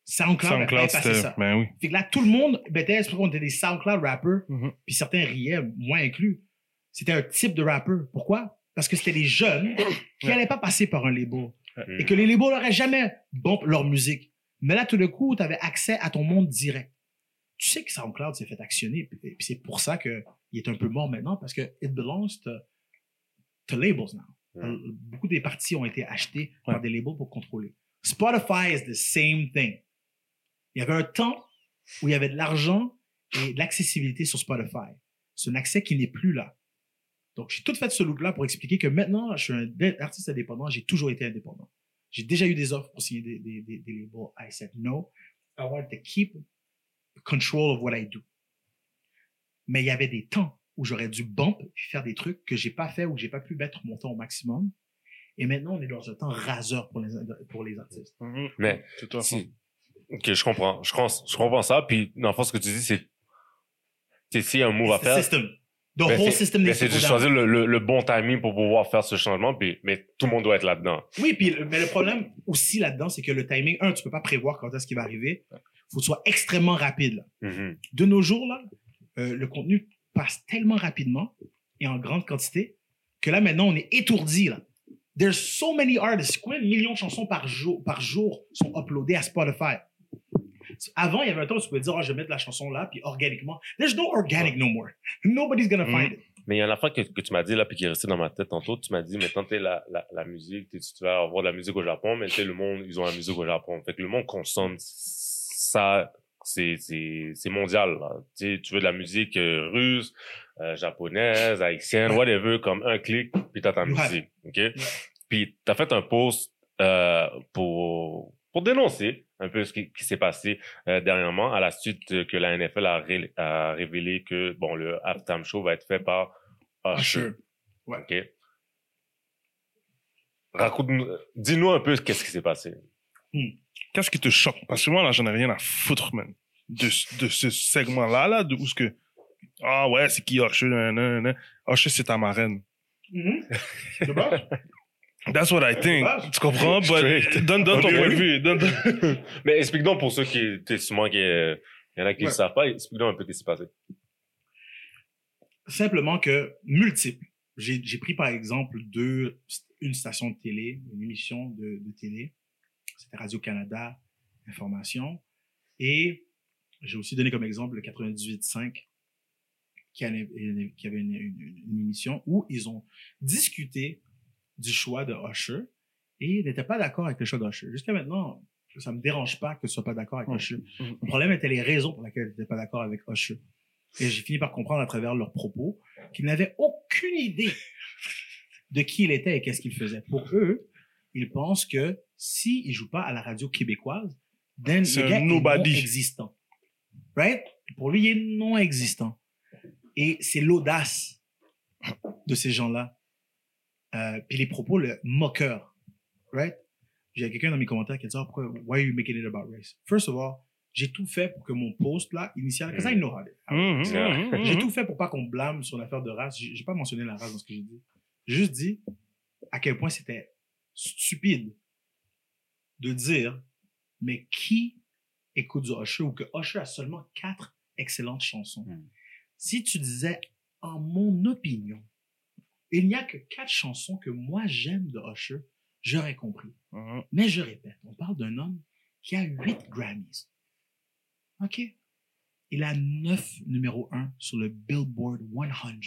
SoundCloud, SoundCloud avait passé ça. Ben oui. Fait que là, tout le monde, B T S, on était des SoundCloud rappers, mm-hmm. puis certains riaient, moi inclus. C'était un type de rappeur. Pourquoi? Parce que c'était des jeunes qui n'allaient pas passer par un label. Mm-hmm. Et que les labels n'auraient jamais bump leur musique. Mais là, tout d'un coup, tu avais accès à ton monde direct. Tu sais que SoundCloud s'est fait actionner, puis c'est pour ça qu'il est un peu mort maintenant, parce que it belongs to, to labels now. Mm. Beaucoup des parties ont été achetées ouais. par des labels pour contrôler. Spotify is the same thing. Il y avait un temps où il y avait de l'argent et de l'accessibilité sur Spotify. C'est un accès qui n'est plus là. Donc, j'ai tout fait ce look-là pour expliquer que maintenant, je suis un artiste indépendant, j'ai toujours été indépendant. J'ai déjà eu des offres pour signer des, des, des, des labels. I said no. I wanted to keep control of what I do. Mais il y avait des temps où j'aurais dû bump puis faire des trucs que j'ai pas fait ou que j'ai pas pu mettre mon temps au maximum. Et maintenant, on est dans un temps raseur pour les, pour les artistes. Mm-hmm. Mais, toi, si... OK, je comprends. Je, je comprends ça. Puis, dans le fond, ce que tu dis, c'est, c'est s'il y a un move à faire. System. The ben whole c'est, system ben c'est de choisir le, le, le bon timing pour pouvoir faire ce changement, puis, mais tout le monde doit être là-dedans. Oui, puis, mais le problème aussi là-dedans, c'est que le timing, un, tu peux pas prévoir quand est-ce qu'il va arriver. Il faut que ce soit extrêmement rapide. Là. Mm-hmm. De nos jours, là, euh, le contenu passe tellement rapidement et en grande quantité que là, maintenant, on est étourdi. Là. There's so many artists. Combien de millions de chansons par jour, par jour sont uploadées à Spotify? Avant, il y avait un temps où tu pouvais dire, oh, je vais mettre la chanson là, puis organiquement. There's no organic no more. Nobody's gonna find mm-hmm. it. Mais il y a une affaire que, que tu m'as dit là, puis qui est restée dans ma tête tantôt. Tu m'as dit, mais tant que la, la, la musique, tu vas avoir de la musique au Japon, mais le monde, ils ont la musique au Japon. Fait que le monde consomme. Ça, c'est, c'est, c'est mondial. Là. Tu sais, tu veux de la musique euh, russe, euh, japonaise, haïtienne, whatever, comme un clic, puis t'as ta musique. OK? Ouais. Puis t'as fait un post euh, pour, pour dénoncer un peu ce qui, qui s'est passé euh, dernièrement à la suite que la N F L a, ré, a révélé que bon, le halftime show va être fait par Usher. Ah, ouais. OK? Raconte-nous, dis-nous un peu qu'est-ce qui s'est passé. Hmm. Qu'est-ce qui te choque? Parce que moi, là, j'en ai rien à foutre, man. De, de ce segment-là, là, de où ce que. Ah ouais, c'est qui Usher? Usher, c'est ta marraine. Mm-hmm. De base? That's what I think. Tu comprends? But, donne, donne ton point de vue. Donne, donne... Mais explique donc pour ceux qui. T'es souvent qui. Il y en a qui ne ouais. savent pas. Explique donc un peu ce qui s'est passé. Simplement que, multiple. J'ai, j'ai pris, par exemple, deux, une station de télé, une émission de, de télé. C'était Radio-Canada, Information. Et j'ai aussi donné comme exemple le quatre-vingt-dix-huit point cinq qui avait une, une, une émission où ils ont discuté du choix de Usher et ils n'étaient pas d'accord avec le choix d'Usher. Jusqu'à maintenant, ça ne me dérange pas que ce soit pas d'accord avec Usher. Mmh. Le problème était les raisons pour lesquelles ils n'étaient pas d'accord avec Usher. Et j'ai fini par comprendre à travers leurs propos qu'ils n'avaient aucune idée de qui il était et qu'est-ce qu'il faisait. Pour eux, ils pensent que s'ils ne jouent pas à la radio québécoise, then c'est le gars est non-existant. Right? Pour lui, il est non-existant. Et c'est l'audace de ces gens-là. Euh, puis les propos, le moqueur. Right? J'ai quelqu'un dans mes commentaires qui a dit oh, « pourquoi, why are you making it about race? » First of all, j'ai tout fait pour que mon post, là, initial, because I know how it is. Mm-hmm, mm-hmm. J'ai tout fait pour pas qu'on me blâme sur l'affaire de race. J'ai, j'ai pas mentionné la race dans ce que j'ai dit. J'ai juste dit à quel point c'était stupide de dire « mais qui écoute du Usher » ou que Usher a seulement quatre excellentes chansons. Mm. Si tu disais « en mon opinion, il n'y a que quatre chansons que moi j'aime de Usher », j'aurais compris. Mm. Mais je répète, on parle d'un homme qui a huit Grammys. OK. Il a neuf numéro un sur le Billboard cent.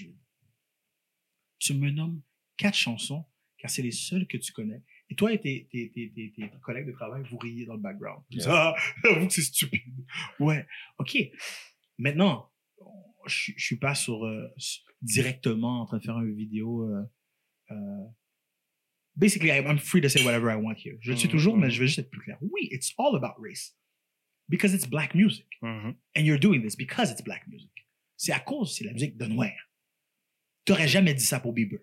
Tu me nommes quatre chansons, car c'est les seules que tu connais. Et toi et tes, tes, tes, tes, tes collègues de travail, vous riez dans le background. Yeah. Ah, j'avoue que c'est stupide. Ouais. OK. Maintenant, je ne suis pas sur, euh, directement en train de faire une vidéo. Euh, euh, basically, I'm free to say whatever I want here. Je le suis toujours, mm-hmm. mais je vais juste être plus clair. Oui, it's all about race. Because it's black music. Mm-hmm. And you're doing this because it's black music. C'est à cause, c'est la musique de noir. T'aurais jamais dit ça pour Bieber.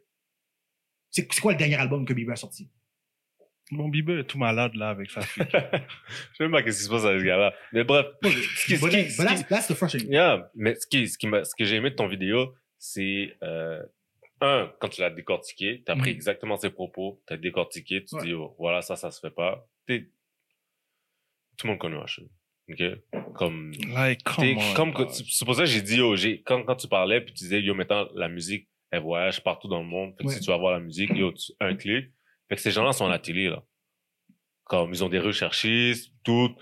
C'est, c'est quoi le dernier album que Bieber a sorti? Bon, Bieber est tout malade, là, avec sa fille. Je sais même pas qu'est-ce qui se passe avec ce gars-là. Mais bref. That's the first thing. Yeah, mais ce, qui, ce, qui m'a, ce que j'ai aimé de ton vidéo, c'est... Euh, un, quand tu l'as décortiqué, t'as mm-hmm. pris exactement ses propos, t'as décortiqué, tu ouais. dis, oh, voilà, ça, ça se fait pas. T'es... Tout le monde connaît H. Okay. Comme, like, come on, comme que, c'est pour ça que j'ai dit, yo, j'ai, quand, quand tu parlais, puis tu disais, yo, maintenant, la musique, elle voyage partout dans le monde. Fait que ouais. si tu vas voir la musique, yo, tu, un clic. Fait que ces gens-là sont à la télé, là. Comme, ils ont des recherchistes, tout.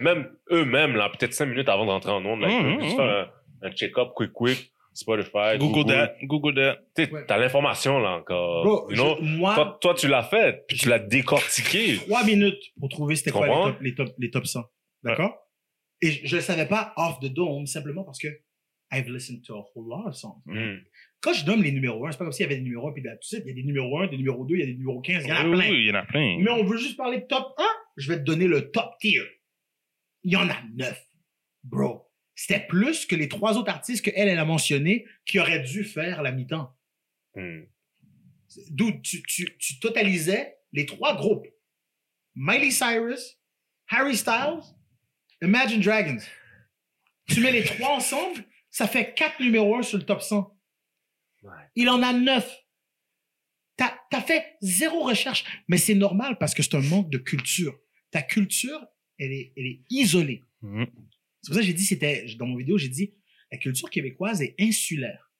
Même eux-mêmes, là, peut-être cinq minutes avant de rentrer en onde, là, ils peuvent juste faire un, un check-up quick, quick. Spotify, Google, Google that, Google that. T'sais, ouais. T'as l'information, là, encore. Bro, you know? je, moi, toi, toi, tu l'as fait, puis tu l'as décortiqué. Trois minutes pour trouver c'était quoi les top, les, top, les top cent. D'accord? Ouais. Et je ne le savais pas off the dome, simplement parce que I've listened to a whole lot of songs. Mm. Quand je nomme les numéros un, c'est pas comme s'il y avait des numéros un, puis là, tu sais, il y a des numéros un, des numéros deux, il y a des numéros quinze, il y en a oui, plein. Oui, il y en a plein. Mais on veut juste parler de top un, je vais te donner le top tier. Il y en a neuf, bro. C'était plus que les trois autres artistes qu'elle, elle a mentionnés qui auraient dû faire la mi-temps. Mm. D'où tu, tu, tu totalisais les trois groupes. Miley Cyrus, Harry Styles, Imagine Dragons. Tu mets les trois ensemble, ça fait quatre numéros un sur le top cent. Ouais. Il en a neuf. T'as, t'as fait zéro recherche. Mais c'est normal parce que c'est un manque de culture. Ta culture, elle est, elle est isolée. Mm. C'est pour ça que j'ai dit, c'était, dans mon vidéo, j'ai dit, la culture québécoise est insulaire.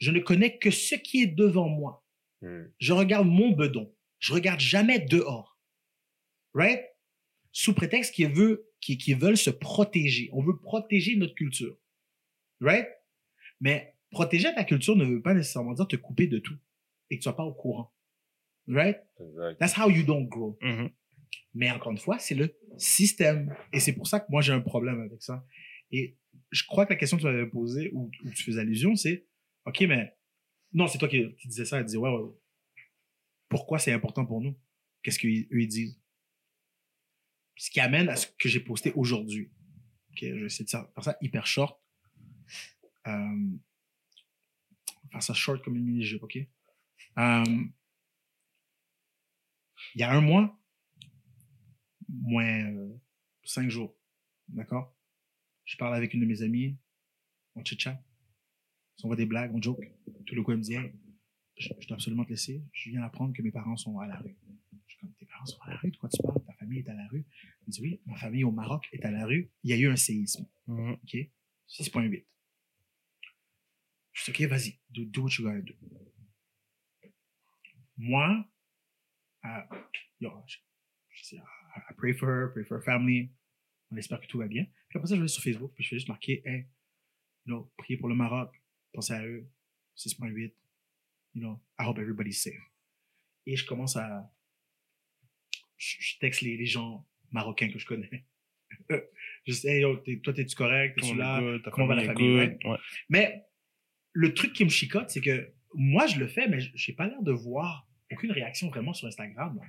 Je ne connais que ce qui est devant moi. Mm. Je regarde mon bedon. Je regarde jamais dehors. Right? Sous prétexte qu'ils veulent, qu'ils, qu'ils veulent se protéger. On veut protéger notre culture. Right? Mais protéger ta culture ne veut pas nécessairement dire te couper de tout et que tu sois pas au courant. Right? Exactly. That's how you don't grow. Mm-hmm. Mais encore une fois, c'est le système. Et c'est pour ça que moi, j'ai un problème avec ça. Et je crois que la question que tu m'avais posée, ou tu faisais allusion, c'est « OK, mais... » Non, c'est toi qui, qui disais ça. Elle disait « Ouais, ouais, pourquoi c'est important pour nous? Qu'est-ce qu'eux, ils disent? » Ce qui amène à ce que j'ai posté aujourd'hui. OK, je vais essayer de faire ça hyper short. Euh, faire ça short comme une mini-jeu, OK? Euh, il y a un mois, moins euh, cinq jours, d'accord? Je parle avec une de mes amies, on chit-chat, on voit des blagues, on joke. Tout le coup, elle me dit « je dois absolument te laisser, je viens d'apprendre que mes parents sont à la rue. » Je dis « tes parents sont à la rue? De quoi tu parles? Ta famille est à la rue? » Elle me dit « oui, ma famille au Maroc est à la rue, il y a eu un séisme. Mm-hmm. » OK? six virgule huit. Je dis « OK, vas-y, do, do what you gotta do. » Moi, euh, yo, je, je dis « I pray for her, pray for her family. On espère que tout va bien. Puis après ça, je vais sur Facebook, puis je vais juste marquer, hey, You know, priez pour le Maroc, pensez à eux, six point huit. You know, I hope everybody's safe. Et je commence à... Je texte les, les gens marocains que je connais. Je sais, hey, yo, t'es, toi, t'es-tu correct? T'es-tu là? Good, comment va la famille? Ouais. Ouais. Mais le truc qui me chicote, c'est que moi, je le fais, mais j'ai pas l'air de voir aucune réaction vraiment sur Instagram. Là.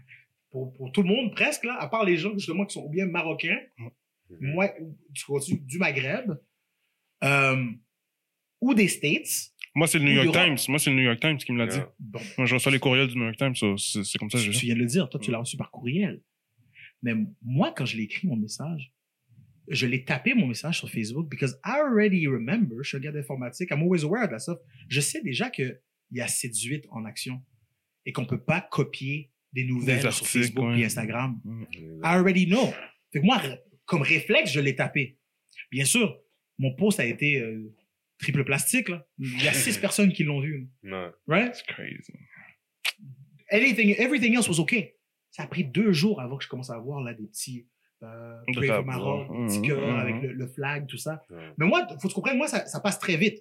Pour, pour tout le monde, presque, là, à part les gens, justement, qui sont bien marocains, mm-hmm. moi, tu vois, tu, du Maghreb, euh, ou des States. Moi, c'est le New York Times. Moi, c'est le New York Times qui me l'a yeah. dit. Bon. Moi, je reçois les courriels du New York Times. C'est, c'est comme ça que je Tu viens de le dire. Toi, tu l'as reçu par courriel. Mais moi, quand je l'ai écrit, mon message, je l'ai tapé, mon message, sur Facebook, because I already remember, je suis un gars d'informatique, I'm always aware of that stuff. Je sais déjà qu'il y a sept huit en action et qu'on ne peut pas copier des nouvelles des articles, sur Facebook et ouais. Instagram. Mmh. I already know. Fait que moi, comme réflexe, je l'ai tapé. Bien sûr, mon post a été... Euh, triple plastique, là. Il y a six personnes qui l'ont vu. Non. Right? It's crazy. Anything, everything else was okay. Ça a pris deux jours avant que je commence à avoir, là, des petits... Euh, Pray for Maroc, des petits cœurs mm-hmm. avec le, le flag, tout ça. Mm. Mais moi, faut que tu comprennes, moi, ça, ça passe très vite.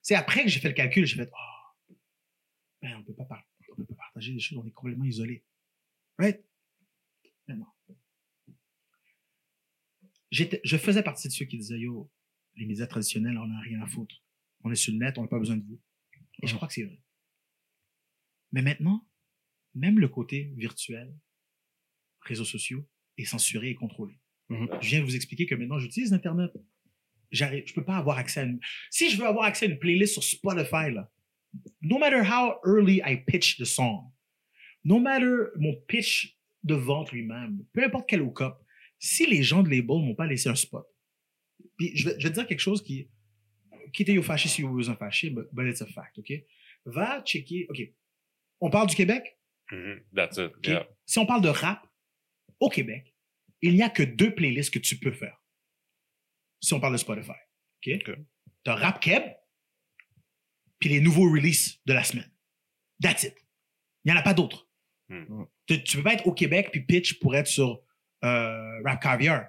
C'est après que j'ai fait le calcul, j'ai fait... Oh, ben, on ne peut pas par- on peut pas partager des choses, on est complètement isolés. Right? Mais non. J'étais, je faisais partie de ceux qui disaient, yo... Les médias traditionnels, on n'a rien à foutre. On est sur le net, on n'a pas besoin de vous. Et je crois que c'est vrai. Mais maintenant, même le côté virtuel, réseaux sociaux, est censuré et contrôlé. Mm-hmm. Je viens de vous expliquer que maintenant, j'utilise Internet. J'arrive, je ne peux pas avoir accès à une... Si je veux avoir accès à une playlist sur Spotify, là, no matter how early I pitch the song, no matter mon pitch de vente lui-même, peu importe quel hookup, si les gens de label ne m'ont pas laissé un spot, puis je vais, je vais te dire quelque chose qui... Quittez au fâché si vous vous en fâchez, but, but it's a fact, OK? Va checker... OK, on parle du Québec? Mm-hmm. That's it, okay. Yeah. Si on parle de rap, au Québec, il n'y a que deux playlists que tu peux faire. Si on parle de Spotify, OK? Okay. T'as Rap Keb, puis les nouveaux releases de la semaine. That's it. Il n'y en a pas d'autres. Mm-hmm. Tu, tu peux pas être au Québec puis pitch pour être sur euh, Rap Caviar.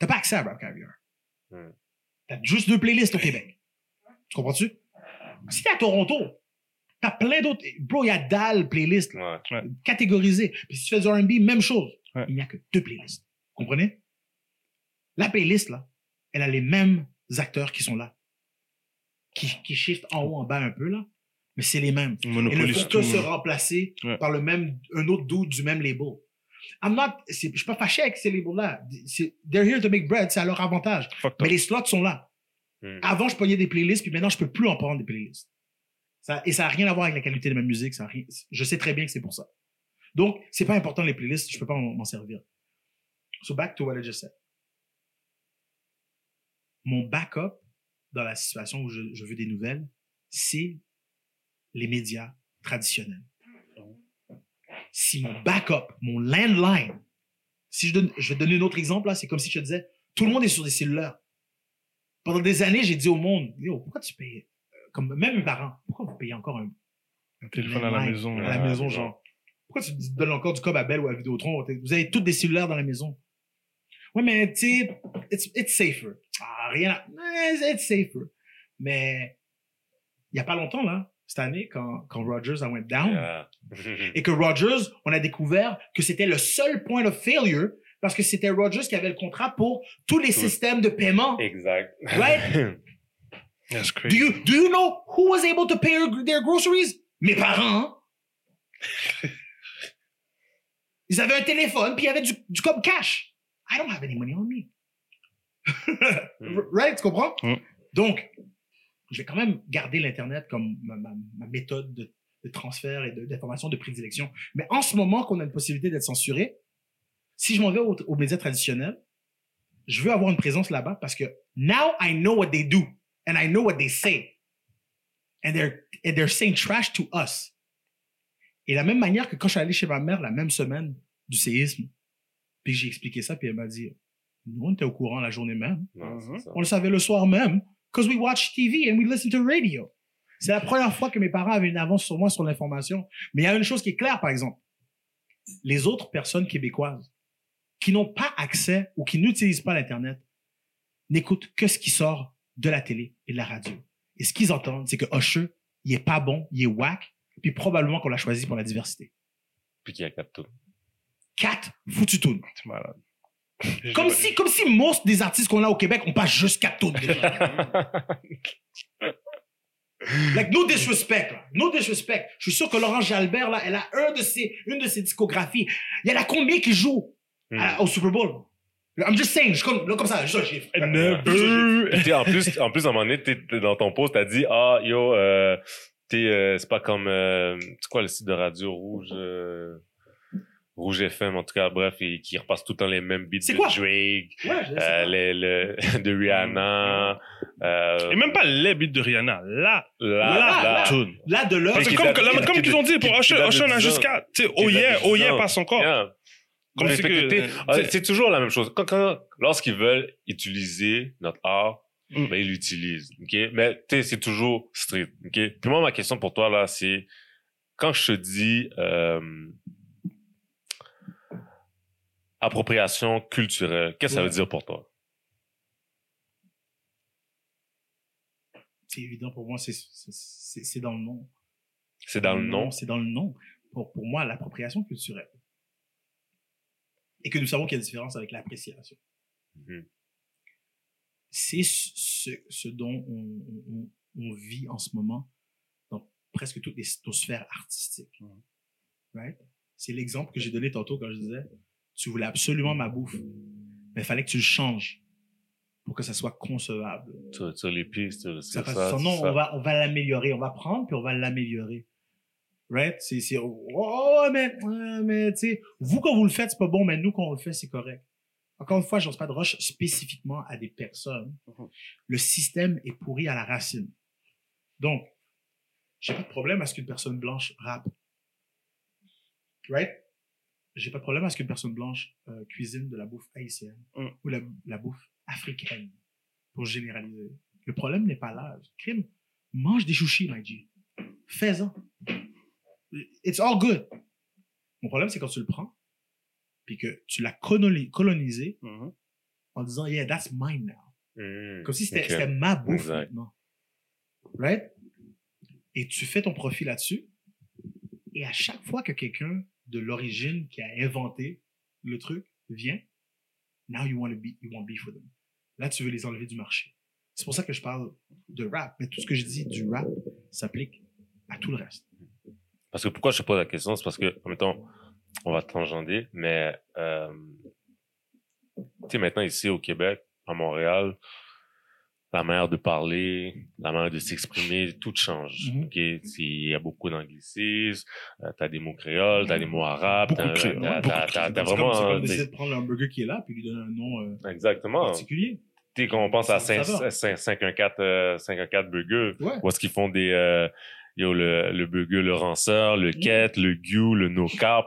T'as pas accès à Rap Caviar. Hmm. T'as juste deux playlists au Québec. Tu comprends-tu? Si t'es à Toronto, t'as plein d'autres. Bro, il y a D A L playlist ouais, ouais. catégorisées. Puis si tu fais du R and B, même chose. Ouais. Il n'y a que deux playlists. Vous comprenez? La playlist, là, elle a les mêmes acteurs qui sont là. Qui, qui shift en haut, en bas un peu, là. Mais c'est les mêmes. Et ne font que se remplacer ouais. par le même, un autre dude du même label. I'm not, c'est, je ne suis pas fâché avec ces labels-là. C'est, they're here to make bread, c'est à leur avantage. Fuck Mais up. Les slots sont là. Mm. Avant, je pognais des playlists, puis maintenant, je ne peux plus en prendre des playlists. Ça, et ça n'a rien à voir avec la qualité de ma musique. Ça rien, je sais très bien que c'est pour ça. Donc, ce n'est pas important, les playlists, je ne peux pas m'en servir. So, back to what I just said. Mon backup dans la situation où je, je veux des nouvelles, c'est les médias traditionnels. Si mon backup, mon landline, si je donne, je vais donner un autre exemple, là, c'est comme si je te disais, tout le monde est sur des cellulaires. Pendant des années, j'ai dit au monde, yo, pourquoi tu payes, comme même mes parents, pourquoi vous payez encore un, un téléphone à la maison, à la là, maison, là. Genre, pourquoi tu donnes encore du cob à Bell ou à Vidéotron, vous avez toutes des cellulaires dans la maison. Ouais, mais tu sais, it's, it's safer. Ah, rien à, it's safer. Mais il n'y a pas longtemps, là, cette année, quand, quand Rodgers went down, yeah. et que Rodgers, on a découvert que c'était le seul point of failure parce que c'était Rodgers qui avait le contrat pour tous les Tout. systèmes de paiement. Exact. Right? That's crazy. Do you, do you know who was able to pay her, their groceries? Mes parents. Ils avaient un téléphone puis il y avait du, du cob cash. I don't have any money on me. mm. Right? Tu comprends? Mm. Donc, je vais quand même garder l'Internet comme ma, ma, ma méthode de, de transfert et de, d'information de prédilection. Mais en ce moment qu'on a une possibilité d'être censuré, si je m'en vais aux, aux médias traditionnels, je veux avoir une présence là-bas parce que now I know what they do and I know what they say. And they're, and they're saying trash to us. Et de la même manière que quand je suis allé chez ma mère la même semaine du séisme, puis j'ai expliqué ça, puis elle m'a dit, nous, on était au courant la journée même. Non, on le savait le soir même. Because we watch T V and we listen to radio. C'est la première fois que mes parents avaient une avance sur moi sur l'information. Mais il y a une chose qui est claire, par exemple. Les autres personnes québécoises qui n'ont pas accès ou qui n'utilisent pas l'Internet n'écoutent que ce qui sort de la télé et de la radio. Et ce qu'ils entendent, c'est que Hocheux, il est pas bon, il est whack, puis probablement qu'on l'a choisi pour la diversité. Puis qu'il y a quatre tunes. Quatre foutues tunes. C'est malade. Comme si, dit. comme si most des artistes qu'on a au Québec, on passe juste quatre tunes déjà. Like, no disrespect, là. No disrespect. Je suis sûr que Laurent Jalbert, là, elle a un de ses, une de ses discographies. Il y en a combien qui jouent à, mm. au Super Bowl? I'm just saying, je comme, là, comme ça, je gifle. Ne en plus, en plus, à un moment donné, t'es, t'es dans ton post, t'as dit, ah, yo, euh, t'es, euh, c'est pas comme, euh, c'est quoi le site de radio rouge, euh, Rouge F M, en tout cas, bref, et qui repasse tout le temps les mêmes beats de Drake, ouais, euh, les, le, de Rihanna. Mm. Euh... Et même pas les beats de Rihanna, la, la, la, la, tune. La de l'heure. C'est comme, comme qu'ils ont dit, pour Usher, Usher en a jusqu'à, tu sais, oh yeah, oh yeah, passe encore. Comme c'est, que, ah, c'est, c'est toujours la même chose. Quand, quand, lorsqu'ils veulent utiliser notre art, mm. ben, ils l'utilisent. Okay? Mais c'est toujours street. Okay? Puis moi, ma question pour toi, là, c'est quand je te dis euh, appropriation culturelle, qu'est-ce que ouais. ça veut dire pour toi? C'est évident pour moi, c'est, c'est, c'est, c'est dans le nom. C'est dans le nom? nom? C'est dans le nom. Pour, pour moi, l'appropriation culturelle. Et que nous savons qu'il y a une différence avec l'appréciation. Mmh. C'est ce, ce dont on, on, on vit en ce moment dans presque toutes les sphères artistiques. Mmh. Right? C'est l'exemple que j'ai donné tantôt quand je disais « Tu voulais absolument ma bouffe, mais il fallait que tu le changes pour que ça soit concevable. » Sur les pistes, ça, ça, ça. Non, ça. On, va, on va l'améliorer. On va prendre puis on va l'améliorer. Right? C'est, c'est, oh, mais, mais, tu sais, vous, quand vous le faites, c'est pas bon, mais nous, quand on le fait, c'est correct. Encore une fois, je lance pas de roche spécifiquement à des personnes. Le système est pourri à la racine. Donc, j'ai pas de problème à ce qu'une personne blanche rappe. Right? J'ai pas de problème à ce qu'une personne blanche euh, cuisine de la bouffe haïtienne mm. ou la, la bouffe africaine, pour généraliser. Le problème n'est pas là. Crime, mange des chouchis, my G. Fais-en. It's all good. Mon problème, c'est quand tu le prends puis que tu l'as colonisé mm-hmm. en disant, yeah, that's mine now. Mm-hmm. Comme si c'était, okay. c'était ma bouffe exact. Maintenant. Right? Et tu fais ton profit là-dessus. Et à chaque fois que quelqu'un de l'origine qui a inventé le truc vient, now you want to be, you want beef with them. Là, tu veux les enlever du marché. C'est pour ça que je parle de rap. Mais tout ce que je dis du rap s'applique à tout le reste. Parce que pourquoi je te pose la question, c'est parce que, en même temps, on va transgender, mais, euh, tu sais, maintenant, ici, au Québec, à Montréal, la manière de parler, la manière de s'exprimer, tout change. Mm-hmm. Okay? Il y a beaucoup d'anglicisme, euh, t'as des mots créoles, t'as des mots arabes, beaucoup t'as, créole, t'as, t'as, t'as, t'as vraiment... C'est comme d'essayer de prendre l'hamburger qui est là, puis lui donner un nom euh, Exactement. particulier. Tu sais, quand on pense ça, à cinq cent quatorze Burger, ouais. où est-ce qu'ils font des... Euh, Yo, le, le burger, le ranceur, le quête, le gue, le no-cap.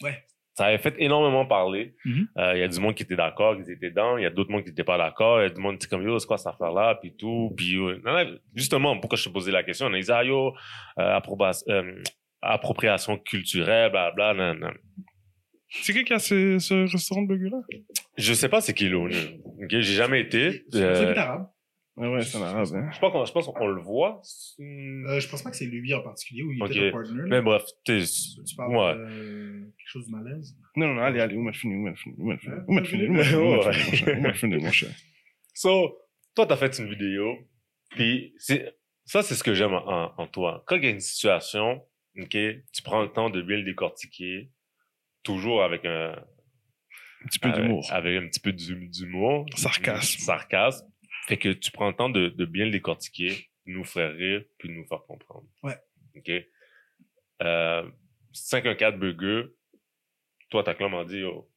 Ouais. Ça avait fait énormément parler. Il mm-hmm. euh, y a du monde qui était d'accord, qui était down. Il y a d'autres monde qui n'étaient pas d'accord. Il y a du monde qui était comme, yo, c'est quoi cette affaire-là? Puis tout. Puis, euh, non, non, justement, pourquoi je te posais la question? On a dit, ah, yo, euh, approba- euh, appropriation culturelle, blablabla. Bla, nan, nan. C'est qui qui a ce, ce restaurant de burger-là? Je sais pas c'est qui là. Okay, j'ai jamais été. C'est euh, arabe. Ouais, ouais, c'est un arabe, hein. Je pense qu'on, je pense qu'on le voit. Euh, je pense pas que c'est lui en particulier ou il okay. était le partner. Mais bref, t'es... tu parles ouais. de quelque chose de malaise? Non, non, allez, allez, où m'a fini, où m'a fini, où m'a fini, où m'a fini, où m'a fini, où m'a fini, où m'a fini, mon cher. So, toi, t'as fait une vidéo, puis c'est, ça, c'est ce que j'aime en, en toi. Quand il y a une situation, ok, tu prends le temps de bien le décortiquer, toujours avec un... Un petit peu avec, d'humour. Avec un petit peu d'humour. Sarcasme. Sarcasme. Fait que tu prends le temps de, de bien le décortiquer, nous faire rire, puis nous faire comprendre. Ouais. OK? Euh, cinq cent quatorze Burger, toi, t'as clairement dit, oh,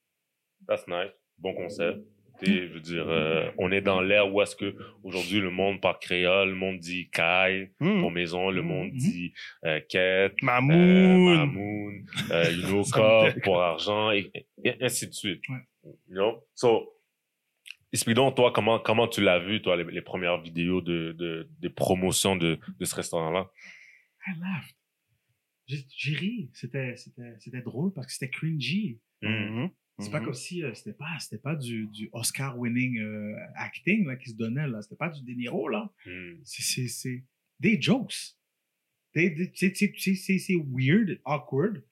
that's nice, bon concept. T'es, je veux dire, euh, on est dans l'ère où est-ce que aujourd'hui le monde parle créole, le monde dit caille, mm. pour maison, le monde mm. dit euh, quête, mamoun, euh, mamoun euh, you know, corps pour argent, et, et ainsi de suite. Ouais. You know? So, explique donc, toi, comment, comment tu l'as vu, toi, les, les premières vidéos de, de, de promotion de, de ce restaurant-là? I laughed. J'ai, j'ai ri. C'était, c'était, c'était drôle parce que c'était cringy. Mm-hmm. C'est mm-hmm. pas comme si euh, c'était pas c'était pas du, du Oscar-winning euh, acting là qui se donnait là, c'était pas du De Niro là. Mm. C'est c'est c'est des jokes. Des, des, c'est, c'est, c'est, c'est, c'est weird, awkward,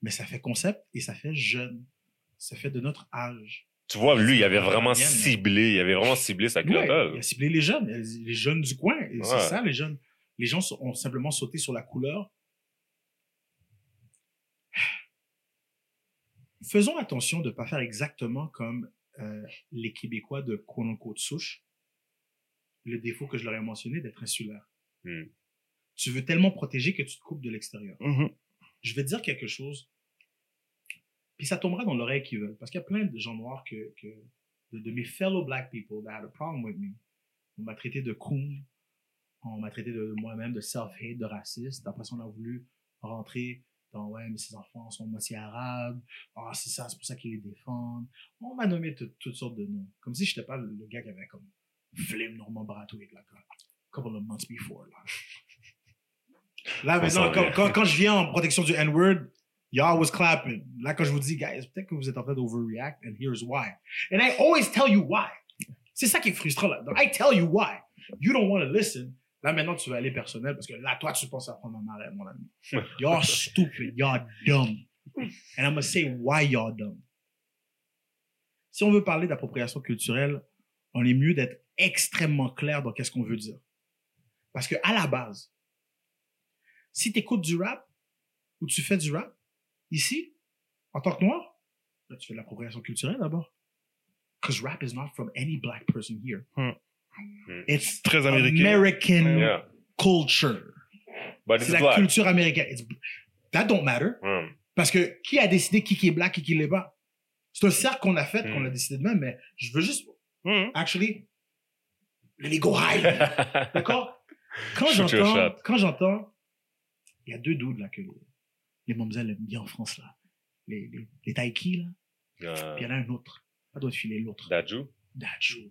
mais ça fait concept et ça fait jeune. Ça fait de notre âge. Tu vois, lui, il avait vraiment ciblé, il avait vraiment ciblé sa clientèle. Ouais, il a ciblé les jeunes, les jeunes du coin. Et ouais. C'est ça, les jeunes. Les gens ont simplement sauté sur la couleur. Faisons attention de ne pas faire exactement comme euh, les Québécois de quote-unquote souche. Le défaut que je leur ai mentionné d'être insulaire. Mm. Tu veux tellement protéger que tu te coupes de l'extérieur. Mm-hmm. Je vais te dire quelque chose, puis ça tombera dans l'oreille qu'ils veulent. Parce qu'il y a plein de gens noirs que, que de, de mes fellow black people that had a problem with me. On m'a traité de coon, on m'a traité de, de moi-même, de self-hate, de raciste. Après ça, on a voulu rentrer dans « Ouais, mais ces enfants sont moitié arabes. Ah, oh, c'est ça, c'est pour ça qu'ils les défendent. » On m'a nommé t- toutes sortes de noms. Comme si je n'étais pas le, le gars qui avait comme « Flemme Normand Brathwaite » là, couple of months before, là. Là, on maintenant, quand, quand, quand je viens en protection du N-word, y'all was clapping. Là, quand je vous dis, guys, peut-être que vous êtes en train d'overreact, and here's why. And I always tell you why. C'est ça qui est frustrant, là. Donc, I tell you why. You don't want to listen. Là, maintenant, tu vas aller personnel, parce que là, toi, tu penses à prendre ma mère, mon ami. Y'all stupid. Y'all dumb. And I'm gonna say why y'all dumb. Si on veut parler d'appropriation culturelle, on est mieux d'être extrêmement clair dans qu'est-ce qu'on veut dire. Parce que, à la base, si tu écoutes du rap ou tu fais du rap, ici, en tant que noir, là, tu fais de l'appropriation culturelle d'abord. Because rap is not from any black person here. Hmm. It's très américain. American yeah. culture. But c'est la black. Culture américaine. It's, that don't matter. Hmm. Parce que qui a décidé qui, qui est black et qui l'est pas? C'est un cercle qu'on a fait, hmm. qu'on a décidé de même, mais je veux juste... Hmm. Actually, les go high. D'accord? Quand j'entends... Quand j'entends... Il y a deux doudes là que les mamzelles aiment bien en France là. Les, les, les taïkis là. Yeah. Puis il y en a un autre. Pas doit filer l'autre. Dadju. Dadju.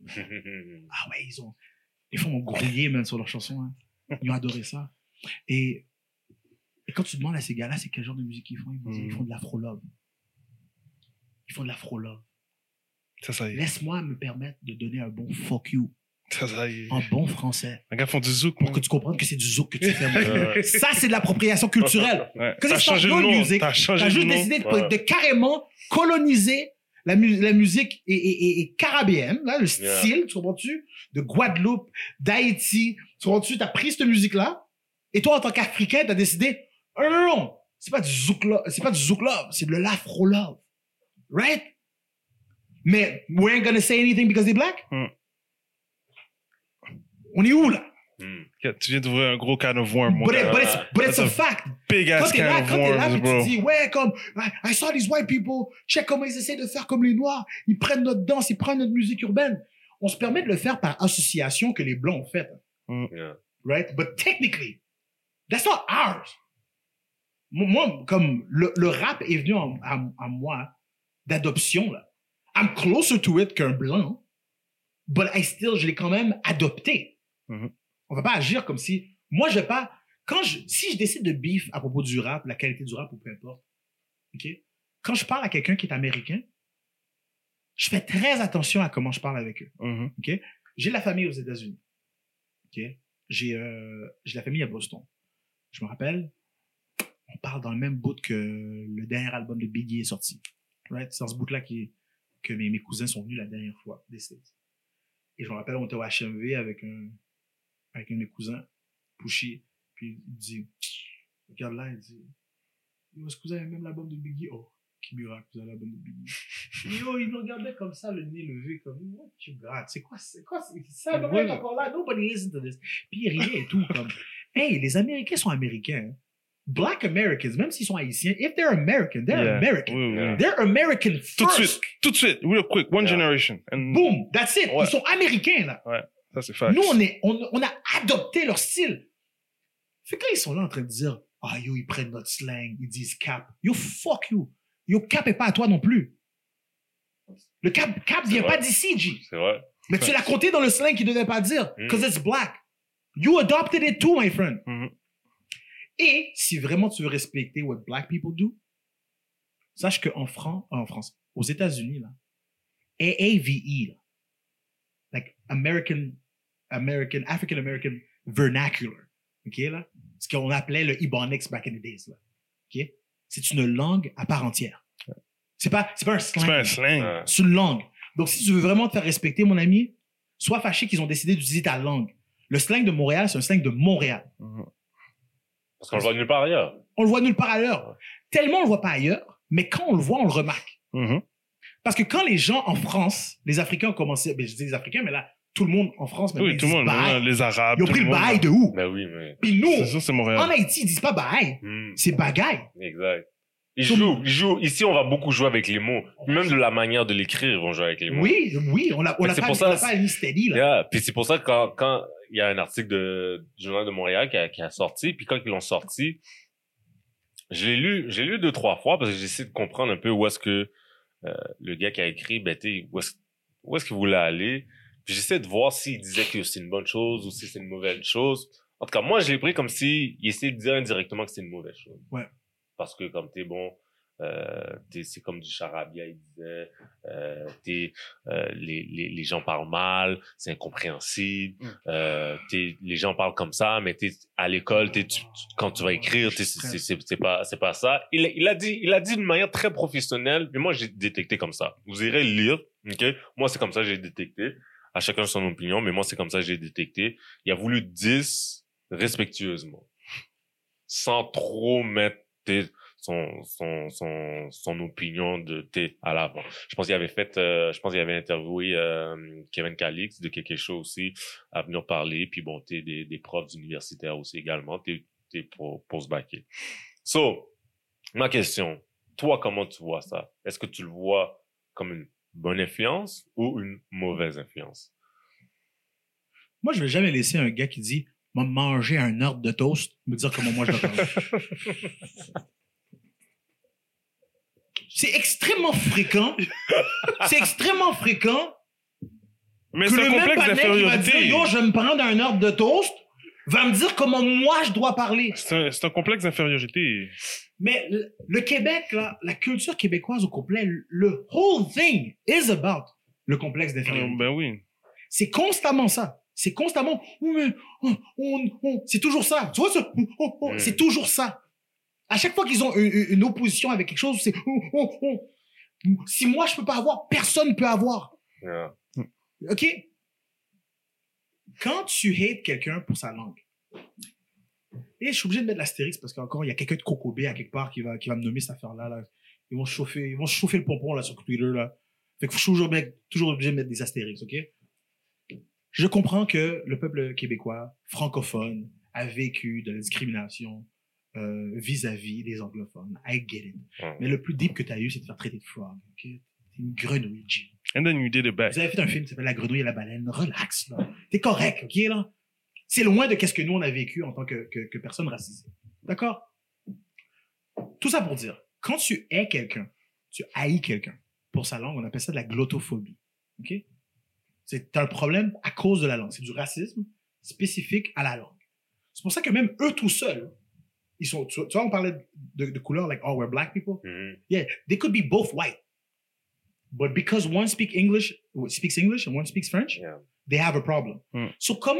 Ah ouais, ils ont. Les fois, ils ont grouillé même sur leurs chansons. Hein. Ils ont adoré ça. Et, et quand tu demandes à ces gars-là, c'est quel genre de musique ils font, ils vont dire, mm. ils font de l'afro-love. Ils font de l'afro-love. Ça, ça y est. Laisse-moi me permettre de donner un bon fuck you. Ça, ça y est. En bon français. Les gars font du zouk. Pour hein. que tu comprennes que c'est du zouk que tu fais. Ça, c'est de l'appropriation culturelle. Ouais. Que t'as c'est changé de musique. T'as, t'as juste décidé de, ouais. de carrément coloniser la, mu- la musique et, et, et, et carabéenne, là, le style, yeah. tu comprends-tu? De Guadeloupe, d'Haïti, tu comprends-tu? T'as pris cette musique-là et toi, en tant qu'Africain, t'as décidé, non, non, non, c'est pas du zouk love, c'est pas du zouk love, c'est de l'afro love. Right? Mais we ain't gonna say anything because they're black? Mm. On est où, là? Mm. Tu viens d'ouvrir un gros can of worms. But, it, but it's, but it's a, a fact. Big ass can là, of worms, bro. Quand tu dis, ouais, comme, I saw these white people, check comment ils essaient de faire comme les Noirs. Ils prennent notre danse, ils prennent notre musique urbaine. On se permet de le faire par association que les Blancs ont faite. Mm. Yeah. Right? But technically, that's not ours. Moi, comme le, le rap est venu en, à, à moi d'adoption, là. I'm closer to it qu'un Blanc, but I still, je l'ai quand même adopté. Mm-hmm. On va pas agir comme si... Moi, je vais pas... Quand je, si je décide de beef à propos du rap, la qualité du rap ou peu importe, ok, quand je parle à quelqu'un qui est américain, je fais très attention à comment je parle avec eux. Mm-hmm. Okay? J'ai de la famille aux États-Unis. Okay? J'ai, euh, j'ai de la famille à Boston. Je me rappelle, on parle dans le même bout que le dernier album de Biggie est sorti. Right? C'est dans ce bout-là qui, que mes, mes cousins sont venus la dernière fois. Des States. Et je me rappelle, on était au H M V avec un... avec un de mes cousins, Pushy, puis il dit, regarde là, il dit, yo, est-ce que vous avez même l'album de Biggie? Oh, qui miracle, vous avez l'album de Biggie. Yo, il me regardait comme ça, le nez levé, comme, what you got? C'est quoi, c'est quoi, c'est ça, le mec encore là, nobody listen to this. Puis il riait et tout, comme, hey, les Américains sont Américains. Black Americans, même s'ils sont haïtiens, if they're American, they're yeah. American. Oui, oui, yeah. They're American first. Tout de suite, tout de suite, real quick, one yeah. generation. And... Boom, that's it. Ouais. Ils sont Américains, là. Ouais. Ça, c'est fact. Nous, on, est, on, on a adopté leur style. Fait que là, ils sont là en train de dire, ah oh, yo, ils prennent notre slang, ils disent cap. Yo, fuck you. Yo, cap est pas à toi non plus. Le cap, cap vient pas d'ici, G. C'est vrai. Mais tu l'as compté dans le slang qu'ils devaient pas dire. Mm. Cause it's black. You adopted it too, my friend. Mm-hmm. Et si vraiment tu veux respecter what black people do, sache qu'en Fran- en France, aux États-Unis, là, A A V E, là, like American, American, African-American Vernacular, OK, là, ce qu'on appelait le Ebonics back in the days, là, OK, c'est une langue à part entière. C'est pas, c'est pas un slang. C'est pas un slang. C'est une langue. Donc, si tu veux vraiment te faire respecter, mon ami, sois fâché qu'ils ont décidé d'utiliser ta langue. Le slang de Montréal, c'est un slang de Montréal. Mm-hmm. Parce qu'on le voit nulle part ailleurs. On le voit nulle part ailleurs. Tellement on le voit pas ailleurs, mais quand on le voit, on le remarque. Mm-hmm. Parce que quand les gens en France, les Africains ont commencé... Ben, je dis les Africains, mais là, tout le monde en France... Oui, tout le monde. Bail, les Arabes... Ils ont pris le bail de où? Ben oui, mais... Puis nous, c'est sûr, c'est en Haïti, ils disent pas bail. Mm. C'est bagaille. Exact. Ils tout jouent, ils jouent. Ici, on va beaucoup jouer avec les mots. Même de la manière de l'écrire, ils vont jouer avec les mots. Oui, oui. On n'a on pas, pas une steady, là. Yeah. Puis c'est pour ça que quand... quand... il y a un article de, du Journal de Montréal qui a, qui a sorti, puis quand ils l'ont sorti, je l'ai lu, j'ai lu deux, trois fois parce que j'ai essayé de comprendre un peu où est-ce que euh, le gars qui a écrit, ben, t'es, où est-ce, où est-ce qu'il voulait aller. Puis j'essaie de voir s'il disait que c'est une bonne chose ou si c'est une mauvaise chose. En tout cas, moi, je l'ai pris comme s'il essayait de dire indirectement que c'est une mauvaise chose. Ouais. Parce que comme t'es bon, euh, t'es, c'est comme du charabia, il disait, euh, t'es, euh, les, les, les gens parlent mal, c'est incompréhensible, euh, t'es, les gens parlent comme ça, mais t'es, à l'école, t'es, tu, tu, quand tu vas écrire, t'es, c'est, c'est, c'est, c'est pas, c'est pas ça. Il, il a dit, il a dit d'une manière très professionnelle, mais moi, j'ai détecté comme ça. Vous irez lire, ok? Moi, c'est comme ça, j'ai détecté. À chacun son opinion, mais moi, c'est comme ça, j'ai détecté. Il a voulu dix respectueusement. Sans trop mettre tes, son son son son opinion de thé à l'avant. Je pense qu'il avait fait euh, je pense qu'il avait interviewé euh, Kevin Calix de quelque chose aussi à venir parler, puis bon, t'es des des profs universitaires aussi également, t'es t'es pour pour se baquer. So, ma question, toi, comment tu vois ça? Est-ce que tu le vois comme une bonne influence ou une mauvaise influence? Moi, je vais jamais laisser un gars qui dit m'a mangé un ordre de toast me dire comment moi je dois parler. C'est extrêmement fréquent. C'est extrêmement fréquent. Mais que c'est le même panel qui va dire yo, je vais me prendre un ordre de toast, va me dire comment moi je dois parler. C'est un, c'est un complexe d'infériorité. Mais le, le Québec, là, la culture québécoise au complet, le whole thing is about le complexe d'infériorité. Ben oui. C'est constamment ça. C'est constamment. On, on, on, c'est toujours ça. Tu vois ça? On, on, mm. C'est toujours ça. À chaque fois qu'ils ont une, une opposition avec quelque chose, c'est oh, oh, oh. Si moi je peux pas avoir, personne peut avoir. Yeah. OK? Quand tu hates quelqu'un pour sa langue, et je suis obligé de mettre l'astérix parce qu'encore il y a quelqu'un de cocobé à quelque part qui va, qui va me nommer cette affaire-là. Là. Ils vont chauffer, ils vont chauffer le pompon là, sur Twitter. Là. Fait que je suis toujours, toujours obligé de mettre des astérix. OK? Je comprends que le peuple québécois, francophone, a vécu de la discrimination. Euh, vis-à-vis des anglophones. I get it. Mm. Mais le plus deep que tu as eu, c'est de faire traiter de frog. Okay? T'es une grenouille, Jim. And then you did it back. Vous avez fait un film qui s'appelle La grenouille et la baleine. Relax, là. T'es correct, OK, là? C'est loin de qu'est-ce que nous, on a vécu en tant que, que, que personne racisée. D'accord? Tout ça pour dire, quand tu hais quelqu'un, tu haïs quelqu'un, pour sa langue, on appelle ça de la glottophobie. OK? C'est un problème à cause de la langue. C'est du racisme spécifique à la langue. C'est pour ça que même eux tout seuls, ils sont, tu vois, on parlait de, de couleur, like, oh, we're black people. Mm-hmm. Yeah, they could be both white. But because one speak English, speaks English and one speaks French, yeah. They have a problem. Mm. So comment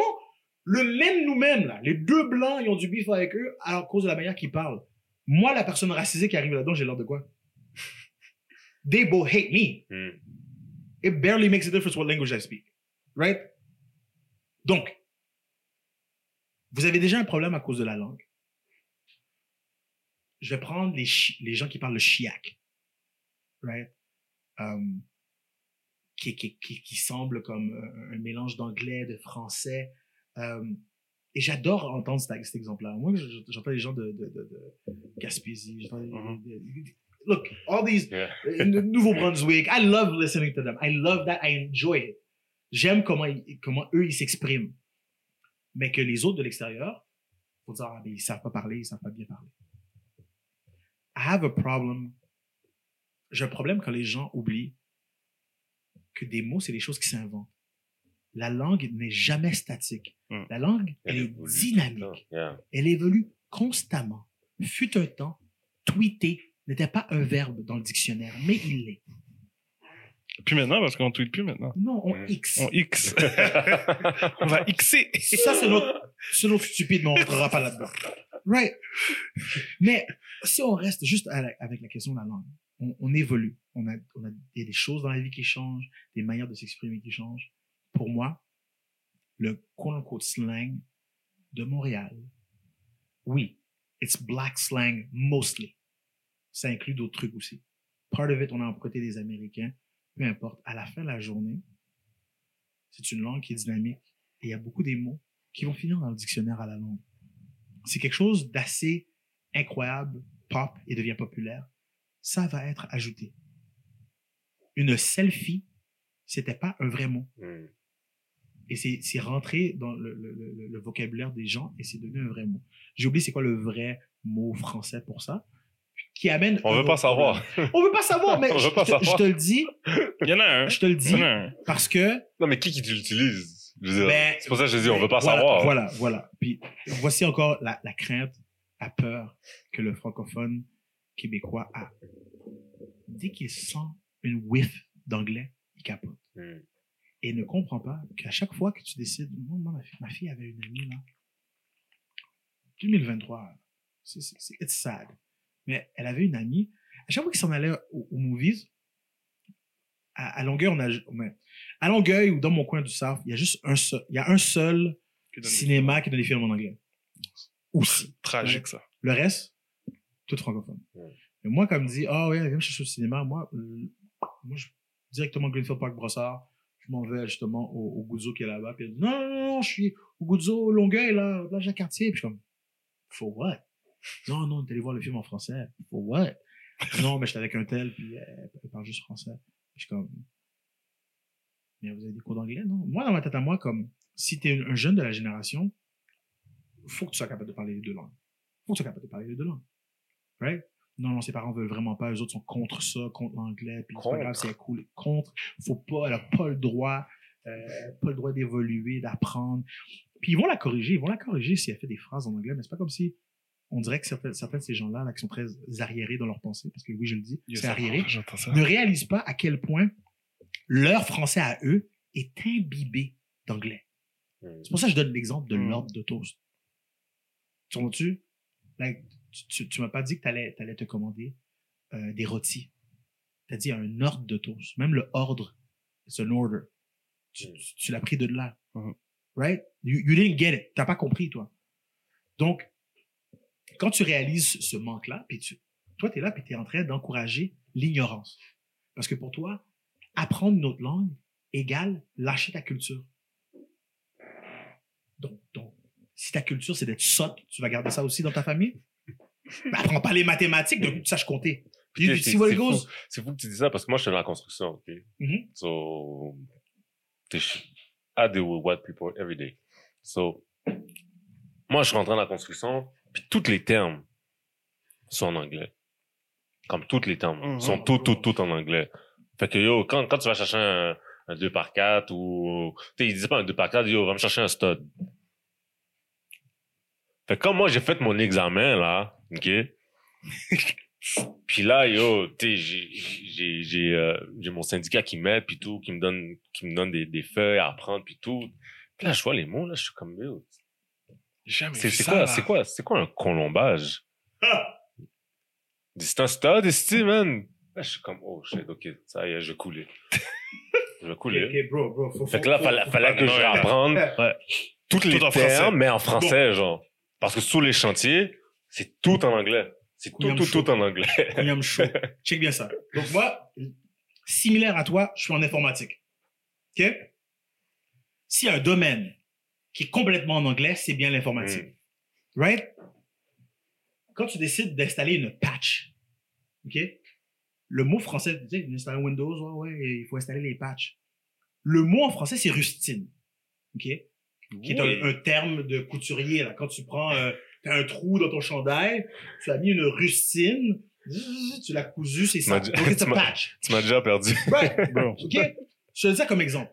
le même nous-mêmes, là, les deux blancs, ils ont du bif avec eux à cause de la manière qu'ils parlent. Moi, la personne racisée qui arrive là-dedans, j'ai l'air de quoi? They both hate me. Mm. It barely makes a difference what language I speak. Right? Donc, vous avez déjà un problème à cause de la langue. Je vais prendre les, chi- les gens qui parlent le chiac, right? Um, qui, qui, qui, qui semble comme un, un mélange d'anglais, de français. Um, et j'adore entendre cet, cet exemple-là. Moi, j'entends les gens de, de, de, de Gaspésie. Mm-hmm. De, de, look, all these... Yeah. Nouveau-Brunswick. I love listening to them. I love that. I enjoy it. J'aime comment, ils, comment eux, ils s'expriment. Mais que les autres de l'extérieur, faut dire, ah, mais ils savent pas parler, ils savent pas bien parler. I have a problem. J'ai un problème quand les gens oublient que des mots, c'est des choses qui s'inventent. La langue n'est jamais statique. Mm. La langue, elle, elle est évolue. Dynamique. Yeah. Elle évolue constamment. Fut un temps, tweeter n'était pas un verbe dans le dictionnaire, mais il l'est. Plus maintenant, parce qu'on ne tweet plus maintenant. Non, on X. On X. On va Xer. Ça, c'est notre, c'est notre stupide, mais on ne rentrera pas là-dedans. Right. Mais si on reste juste à la, avec la question de la langue, on, on évolue. On a, on a, il y a des choses dans la vie qui changent, des manières de s'exprimer qui changent. Pour moi, le quote-unquote slang de Montréal, oui, it's black slang mostly. Ça inclut d'autres trucs aussi. Part of it, on a emprunté des Américains. Peu importe, à la fin de la journée, c'est une langue qui est dynamique et il y a beaucoup des mots qui vont finir dans le dictionnaire à la longue. C'est quelque chose d'assez incroyable, pop et devient populaire. Ça va être ajouté. Une selfie, c'était pas un vrai mot. Mm. Et c'est, c'est rentré dans le, le, le, le vocabulaire des gens et c'est devenu un vrai mot. J'ai oublié c'est quoi le vrai mot français pour ça. Qui amène on veut pas savoir. On veut pas savoir, mais je, pas te, savoir. je te le dis. Il y en a un. Je te le dis parce que... Non, mais qui qui l'utilise? Je veux dire, mais, c'est pour ça que je dis, on veut pas voilà, savoir. Voilà, voilà. Puis voici encore la, la crainte, la peur que le francophone québécois a. Dès qu'il sent une whiff d'anglais, il capote. Mm. Et ne comprend pas qu'à chaque fois que tu décides, oh, moi, ma, fille, ma fille avait une amie, là. deux mille vingt-trois, c'est, c'est, c'est it's sad. Mais elle avait une amie. À chaque fois qu'ils s'en allaient aux, aux movies, à, à Longueuil, on a, à Longueuil ou dans mon coin du South, il y a juste un seul, il y a un seul cinéma qui donne des films en anglais. Ouf, tragique ça. Le reste, tout francophone. Ouais. Mais moi, quand on me dit, ah oh, ouais, viens me chercher au cinéma, moi, euh, moi, je directement Greenfield Park Brossard, je m'en vais justement au, au Guzo qui est là-bas. Puis elle dit, non, non, non, je suis au Guzo, Longueuil, là, là, j'ai un quartier. Puis je suis comme, for what? Non, non, t'es allé voir le film en français. Pour what? Non, mais j'étais avec un tel, puis elle parle juste français. Je suis comme, mais vous avez des cours d'anglais, non? Moi, dans ma tête à moi, comme, si t'es un jeune de la génération, faut que tu sois capable de parler les deux langues. Faut que tu sois capable de parler les deux langues. Right? Non, non, ses parents veulent vraiment pas. Eux autres sont contre ça, contre l'anglais, puis c'est pas grave, c'est cool. Contre, faut pas, elle a pas le droit, euh, pas le droit d'évoluer, d'apprendre. Puis ils vont la corriger, ils vont la corriger si elle fait des phrases en anglais, mais c'est pas comme si, on dirait que certains, certains de ces gens-là, là, qui sont très arriérés dans leur pensée, parce que oui, je le dis, yes, c'est arriéré, ne réalisent pas à quel point leur français à eux est imbibé d'anglais. Mm. C'est pour ça que je donne l'exemple de mm. l'ordre de toast. Tu vois-tu? Tu m'as pas dit que t'allais, t'allais te commander euh, des rôtis. T'as dit un ordre de toast. Même le ordre, c'est un order. Tu, mm. tu, tu l'as pris de là. Mm. Right? You, you didn't get it. T'as pas compris, toi. Donc, quand tu réalises ce manque-là, puis tu, toi, tu es là, puis tu es en train d'encourager l'ignorance. Parce que pour toi, apprendre une autre langue égale lâcher ta culture. Donc, donc si ta culture, c'est d'être sotte, tu vas garder ça aussi dans ta famille? Ben, apprends pas les mathématiques, donc tu saches compter. Puis, okay, tu vois les choses. C'est fou que tu dis ça, parce que moi, je suis dans la construction, OK? Mm-hmm. So, I deal with white people every day. So, moi, je rentre dans la construction... Puis tous les termes sont en anglais. Comme tous les termes. Mmh, sont tout, tout, tout en anglais. Fait que yo, quand, quand tu vas chercher un, un deux par quatre ou... Tu sais, ils disent pas un deux par quatre, yo, va me chercher un stud. Fait que comme moi, j'ai fait mon examen, là, OK? Puis là, yo, tu sais, j'ai, j'ai, j'ai, euh, j'ai mon syndicat qui m'aide, puis tout, qui me donne, qui me donne des, des feuilles à apprendre, puis tout. Puis là, je vois les mots, là, je suis comme, yo... Jamais c'est, c'est, ça, quoi, c'est, quoi, c'est quoi un colombage? Ah! C'est un stud, c'est man. Là, je suis comme, oh shit, ok, ça y est, je vais couler. Je vais couler. Okay, okay, bro, bro, faut, fait que là, il fallait, fallait que je apprenne ouais. toutes tout les termes, français. Mais en français, bon. Genre. Parce que sous les chantiers, c'est tout en anglais. C'est William tout, tout, Shaw. Tout en anglais. William Shaw. Check bien ça. Donc moi, similaire à toi, je suis en informatique. OK? S'il y a un domaine qui est complètement en anglais, c'est bien l'informatique. Mm. Right? Quand tu décides d'installer une patch, OK? Le mot français, tu sais, installer Windows, ouais, ouais, il faut installer les patchs. Le mot en français, c'est rustine. OK? Oui. Qui est un, un terme de couturier, là. Quand tu prends, euh, t'as un trou dans ton chandail, tu as mis une rustine, tu l'as cousu, c'est ça. Donc, c'est un patch. Tu m'as déjà perdu. Right? Bro. OK? Je te dis ça comme exemple.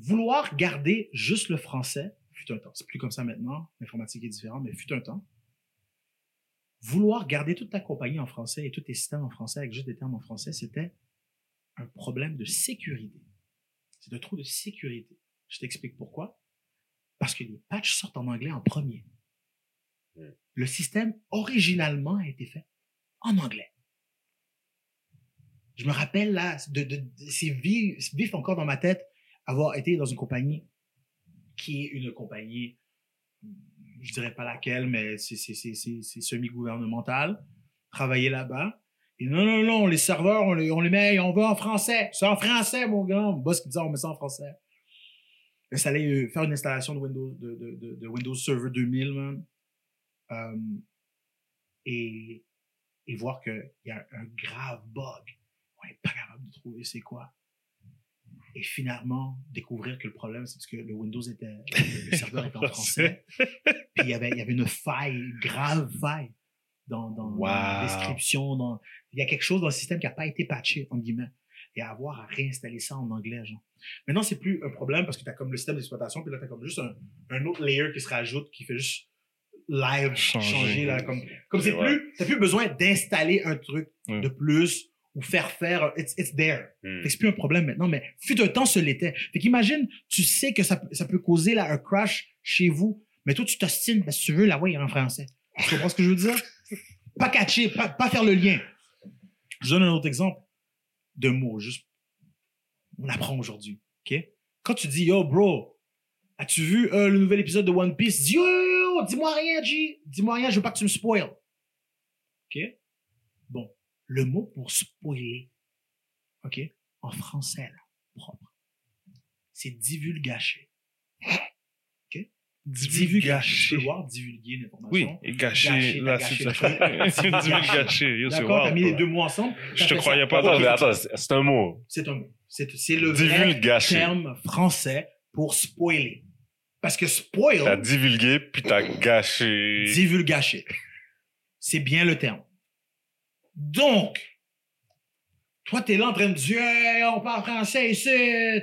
Vouloir garder juste le français, fut un temps. C'est plus comme ça maintenant. L'informatique est différente, mais fut un temps. vouloir garder toute ta compagnie en français et tous tes systèmes en français avec juste des termes en français, c'était un problème de sécurité. C'est un trou de sécurité. Je t'explique pourquoi. Parce que les patchs sortent en anglais en premier. Mm. Le système, originalement, a été fait en anglais. Je me rappelle, là, de, de, de, c'est vif, vif encore dans ma tête, avoir été dans une compagnie qui est une compagnie, je dirais pas laquelle, mais c'est, c'est, c'est, c'est, c'est semi-gouvernemental, travailler là-bas. Et non, non, non, les serveurs, on les, on les met, on va en français. C'est en français, mon gars. Mon boss qui disait, on met ça en français. Et ça allait faire une installation de Windows, de, de, de, de Windows Server deux mille, man. Um, et, et voir qu'il y a un, un grave bug. On n'est pas capable de trouver c'est quoi. Et finalement, découvrir que le problème, c'est parce que le Windows était, le serveur était en français. Puis il y avait, il y avait une faille, grave faille. Dans, dans, wow. dans la description, dans... il y a quelque chose dans le système qui n'a pas été patché, entre guillemets, et à avoir à réinstaller ça en anglais, genre. Maintenant, c'est plus un problème parce que tu as comme le système d'exploitation, puis là, tu as comme juste un, un autre layer qui se rajoute, qui fait juste live, changer, changer là, comme, comme c'est ouais. plus, t'as plus besoin d'installer un truc ouais. de plus ou faire faire, it's, it's there. Mm. C'est plus un problème maintenant, mais fut un temps, ce l'était. Fait qu'imagine, tu sais que ça, ça peut causer là, un crash chez vous, mais toi, tu t'ostines parce que tu veux la voir en français. Tu comprends ce que je veux dire? Pas catcher, pas, pas faire le lien. Je donne un autre exemple de mots, juste. On apprend aujourd'hui, OK? Quand tu dis, yo, bro, as-tu vu euh, le nouvel épisode de One Piece? Dis, yo, yo, yo, dis-moi rien, G. Dis-moi rien, je veux pas que tu me spoil. OK? Bon, le mot pour spoiler, OK? En français, là, propre, c'est divulgacher. Divulgacher. Tu peux voir divulguer l'information. Oui, et gâcher. Là, c'est ça. Divulgacher. D'accord, t'as mis les deux mots ensemble. Je te croyais pas. Attends, mais attends, c'est un mot. C'est un mot. C'est, c'est le vrai terme français pour spoiler. Parce que spoil... T'as divulgué, puis t'as gâché. Divulgacher. C'est bien le terme. Donc, toi, t'es là en train de dire hey, « on parle français ici! »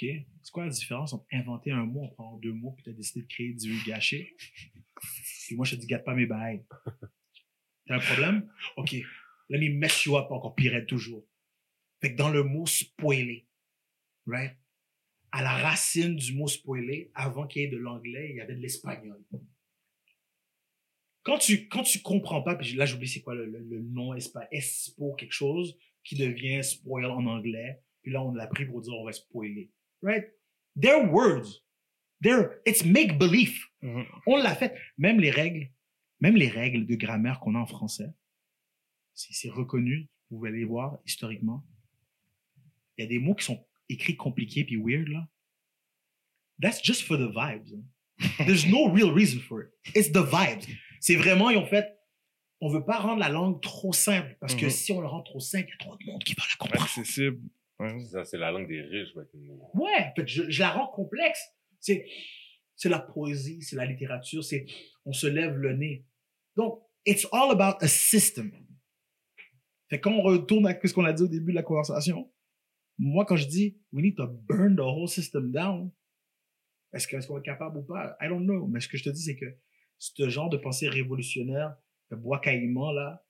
OK. C'est quoi la différence entre inventer un mot, on prend deux mots, puis t'as décidé de créer du gâché? Puis moi, je te dis, gâte pas mes bails. T'as un problème? OK. Let me mess you up encore pire toujours. Fait que dans le mot spoiler, right? À la racine du mot spoiler, avant qu'il y ait de l'anglais, il y avait de l'espagnol. Quand tu, quand tu comprends pas, puis là, j'oublie c'est quoi le, le, le nom espagnol, espo quelque chose, qui devient spoil en anglais, puis là, on l'a pris pour dire on va spoiler. Right? They're words. They're, it's make-believe. Mm-hmm. On l'a fait. Même les règles, même les règles de grammaire qu'on a en français, c'est, c'est reconnu, vous pouvez aller voir historiquement. Il y a des mots qui sont écrits compliqués puis weird, là. That's just for the vibes. Hein. There's no real reason for it. It's the vibes. C'est vraiment, ils ont fait, on veut pas rendre la langue trop simple, parce mm-hmm. que si on la rend trop simple, il y a trop de monde qui va la comprendre. Accessible. Ouais. Ça, c'est la langue des riches. Ouais, ouais je, je la rends complexe. C'est, c'est la poésie, c'est la littérature, c'est on se lève le nez. Donc, it's all about a system. Fait quand on retourne à ce qu'on a dit au début de la conversation, moi, quand je dis we need to burn the whole system down, est-ce, que, est-ce qu'on est capable ou pas? I don't know. Mais ce que je te dis, c'est que ce genre de pensée révolutionnaire, le bois caïman, là,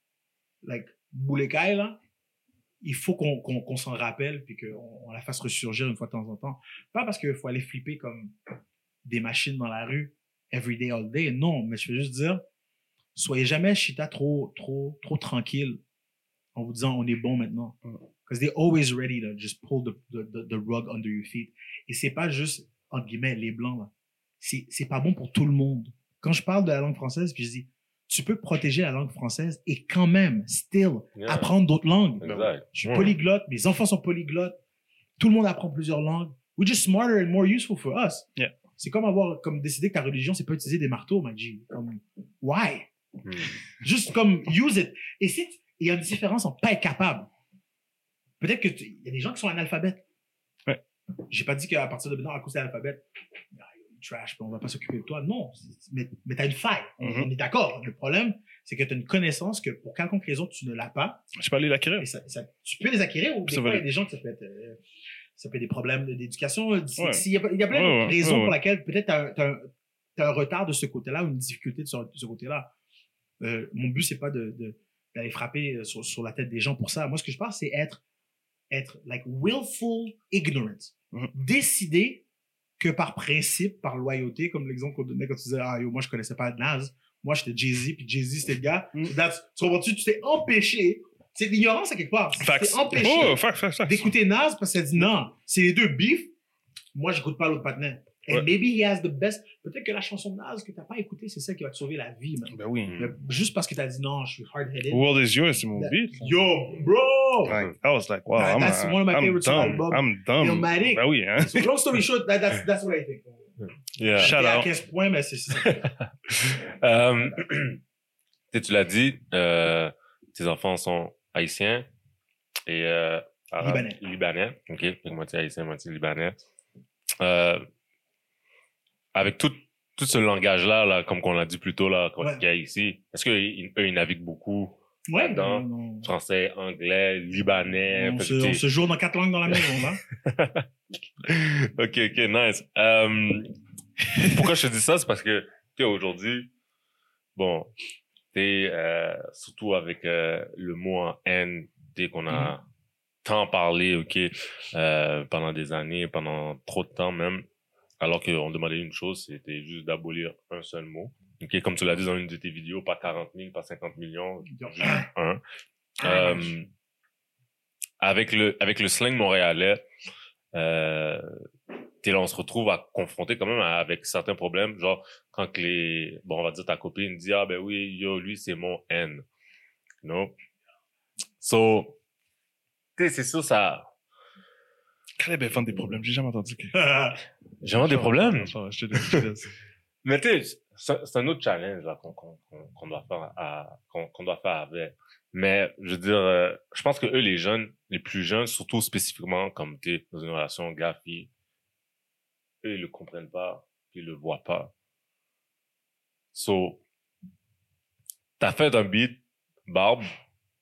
like boulécaille, là, il faut qu'on, qu'on, qu'on s'en rappelle puis qu'on on la fasse ressurgir une fois de temps en temps. Pas parce qu'il faut aller flipper comme des machines dans la rue, every day, all day. Non, mais je veux juste dire, soyez jamais chita trop, trop, trop tranquille en vous disant on est bon maintenant. Because they're always ready to just pull the, the, the rug under your feet. Et c'est pas juste, entre guillemets, les blancs, là. C'est, c'est pas bon pour tout le monde. Quand je parle de la langue française puis je dis, tu peux protéger la langue française et quand même, still, yeah. apprendre d'autres langues. Exact. Je suis polyglotte, mes enfants sont polyglottes, tout le monde apprend plusieurs langues. We're just smarter and more useful for us. Yeah. C'est comme avoir, comme décider que ta religion, c'est pas utiliser des marteaux, Maggie. Comme, why? Mm. Juste comme, use it. Et si, il y a une différence en pas être capable. Peut-être que il y a des gens qui sont analphabètes. Ouais. J'ai pas dit qu'à partir de maintenant, à cause de l'alphabète, trash, on va pas s'occuper de toi. Non, mais, mais t'as une faille. Mm-hmm. On est d'accord. Le problème, c'est que t'as une connaissance que pour quelconque raison, tu ne l'as pas. Je peux aller l'acquérir. Et ça, ça, tu peux les acquérir ou des fois, il y a des gens qui ça peut être, euh, ça peut être des problèmes d'éducation. Ouais. Il y a, il y a plein ouais, de ouais, raisons ouais, ouais. pour lesquelles peut-être t'as, t'as, tu as un retard de ce côté-là ou une difficulté de ce, de ce côté-là. Euh, mon but, c'est pas de, de, d'aller frapper sur, sur la tête des gens pour ça. Moi, ce que je parle, c'est être, être like willful ignorant. Mm-hmm. Décider que par principe, par loyauté, comme l'exemple qu'on donnait quand tu disais « Ah, yo, moi, je connaissais pas Nas. Moi, j'étais Jay-Z, puis Jay-Z, c'était le gars. Mm-hmm. » Tu comprends-tu? Tu t'es empêché. C'est l'ignorance à quelque part. Facts. Tu t'es empêché oh, facts, facts, facts. d'écouter Nas parce qu'elle dit « Non, c'est les deux beefs. Moi, j'écoute pas l'autre partenaire. » And ouais. maybe he has the best. Peut-être que la chanson de Nas que t'as pas écoutée, c'est celle qui va te sauver la vie, man. Ben oui. Mais juste parce que t'as dit non, je suis hard-headed. World is yours, c'est mon beat. Yo, bro! Like, I was like, wow, I'm, that's a, one of my I'm favorite dumb. Songs. I'm dumb. Illmatic. Ben oui, hein. So long story short, that, that's, that's what I think. Yeah. Shout out. À quinze points, mais c'est ça. um, tu l'as dit, euh, tes enfants sont haïtiens et euh, arabes, libanais. Libanais. OK. Donc, moitié haïtien, moitié libanais. Euh, Avec tout, tout ce langage-là, là, comme qu'on l'a dit plus tôt, là, ouais. qu'il y a ici, est-ce qu'eux, ils, ils naviguent beaucoup ouais, là-dedans? Non, non. Français, anglais, libanais. On se, on se joue dans quatre langues dans la maison, là. OK, OK, nice. Um, pourquoi je te dis ça? C'est parce que, tu sais, aujourd'hui, bon, tu sais, euh, surtout avec euh, le mot en haine, tu sais, qu'on a mm. tant parlé, OK, euh, pendant des années, pendant trop de temps même. Alors qu'on demandait une chose, c'était juste d'abolir un seul mot. Okay, comme tu l'as dit dans une de tes vidéos, pas quarante mille, pas cinquante millions, juste un. Euh, avec, le, avec le slang montréalais, euh, t'es là, on se retrouve à confronter quand même avec certains problèmes. Genre, quand les, bon, on va dire ta copine dit « Ah ben oui, yo, lui, c'est mon N. » Non? So, t'sais, c'est sûr, ça... Quel est bien fan des problèmes? J'ai jamais entendu que... J'ai vraiment des problèmes. Je te, je te Mais tu sais, c'est, c'est un autre challenge là qu'on, qu'on, qu'on doit faire à, qu'on, qu'on doit faire avec. Mais je veux dire, euh, je pense que eux, les jeunes, les plus jeunes, surtout spécifiquement comme t'es dans une relation gars-fille, eux ils le comprennent pas, ils le voient pas. So, t'as fait un beat, Barbe.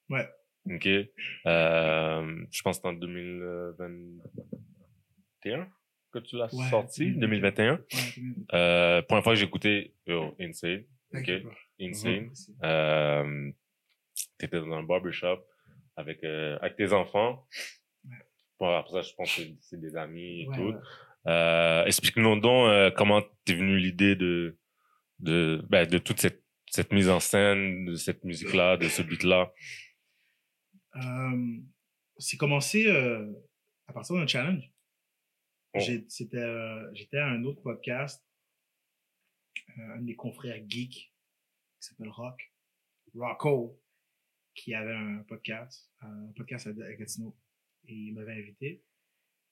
Ouais. Ok. Euh, je pense que c'est en deux mille vingt et un. Que tu l'as ouais, sorti, deux mille vingt et un. Ouais, euh, première fois que j'ai écouté yo, Insane. OK. Insane. Mm-hmm. Euh, t'étais dans un barbershop avec, euh, avec tes enfants. Ouais. Bon, après ça, je pense que c'est des amis et ouais, tout. Ouais. Euh, explique-nous donc euh, comment t'es venue l'idée de, de, ben, de toute cette, cette mise en scène, de cette musique-là, de ce beat-là. Euh, c'est commencé euh, à partir d'un challenge. J'ai, c'était, euh, j'étais à un autre podcast, euh, un de mes confrères geeks, qui s'appelle Rock, Rocco, qui avait un podcast, un podcast à Gatineau, et il m'avait invité.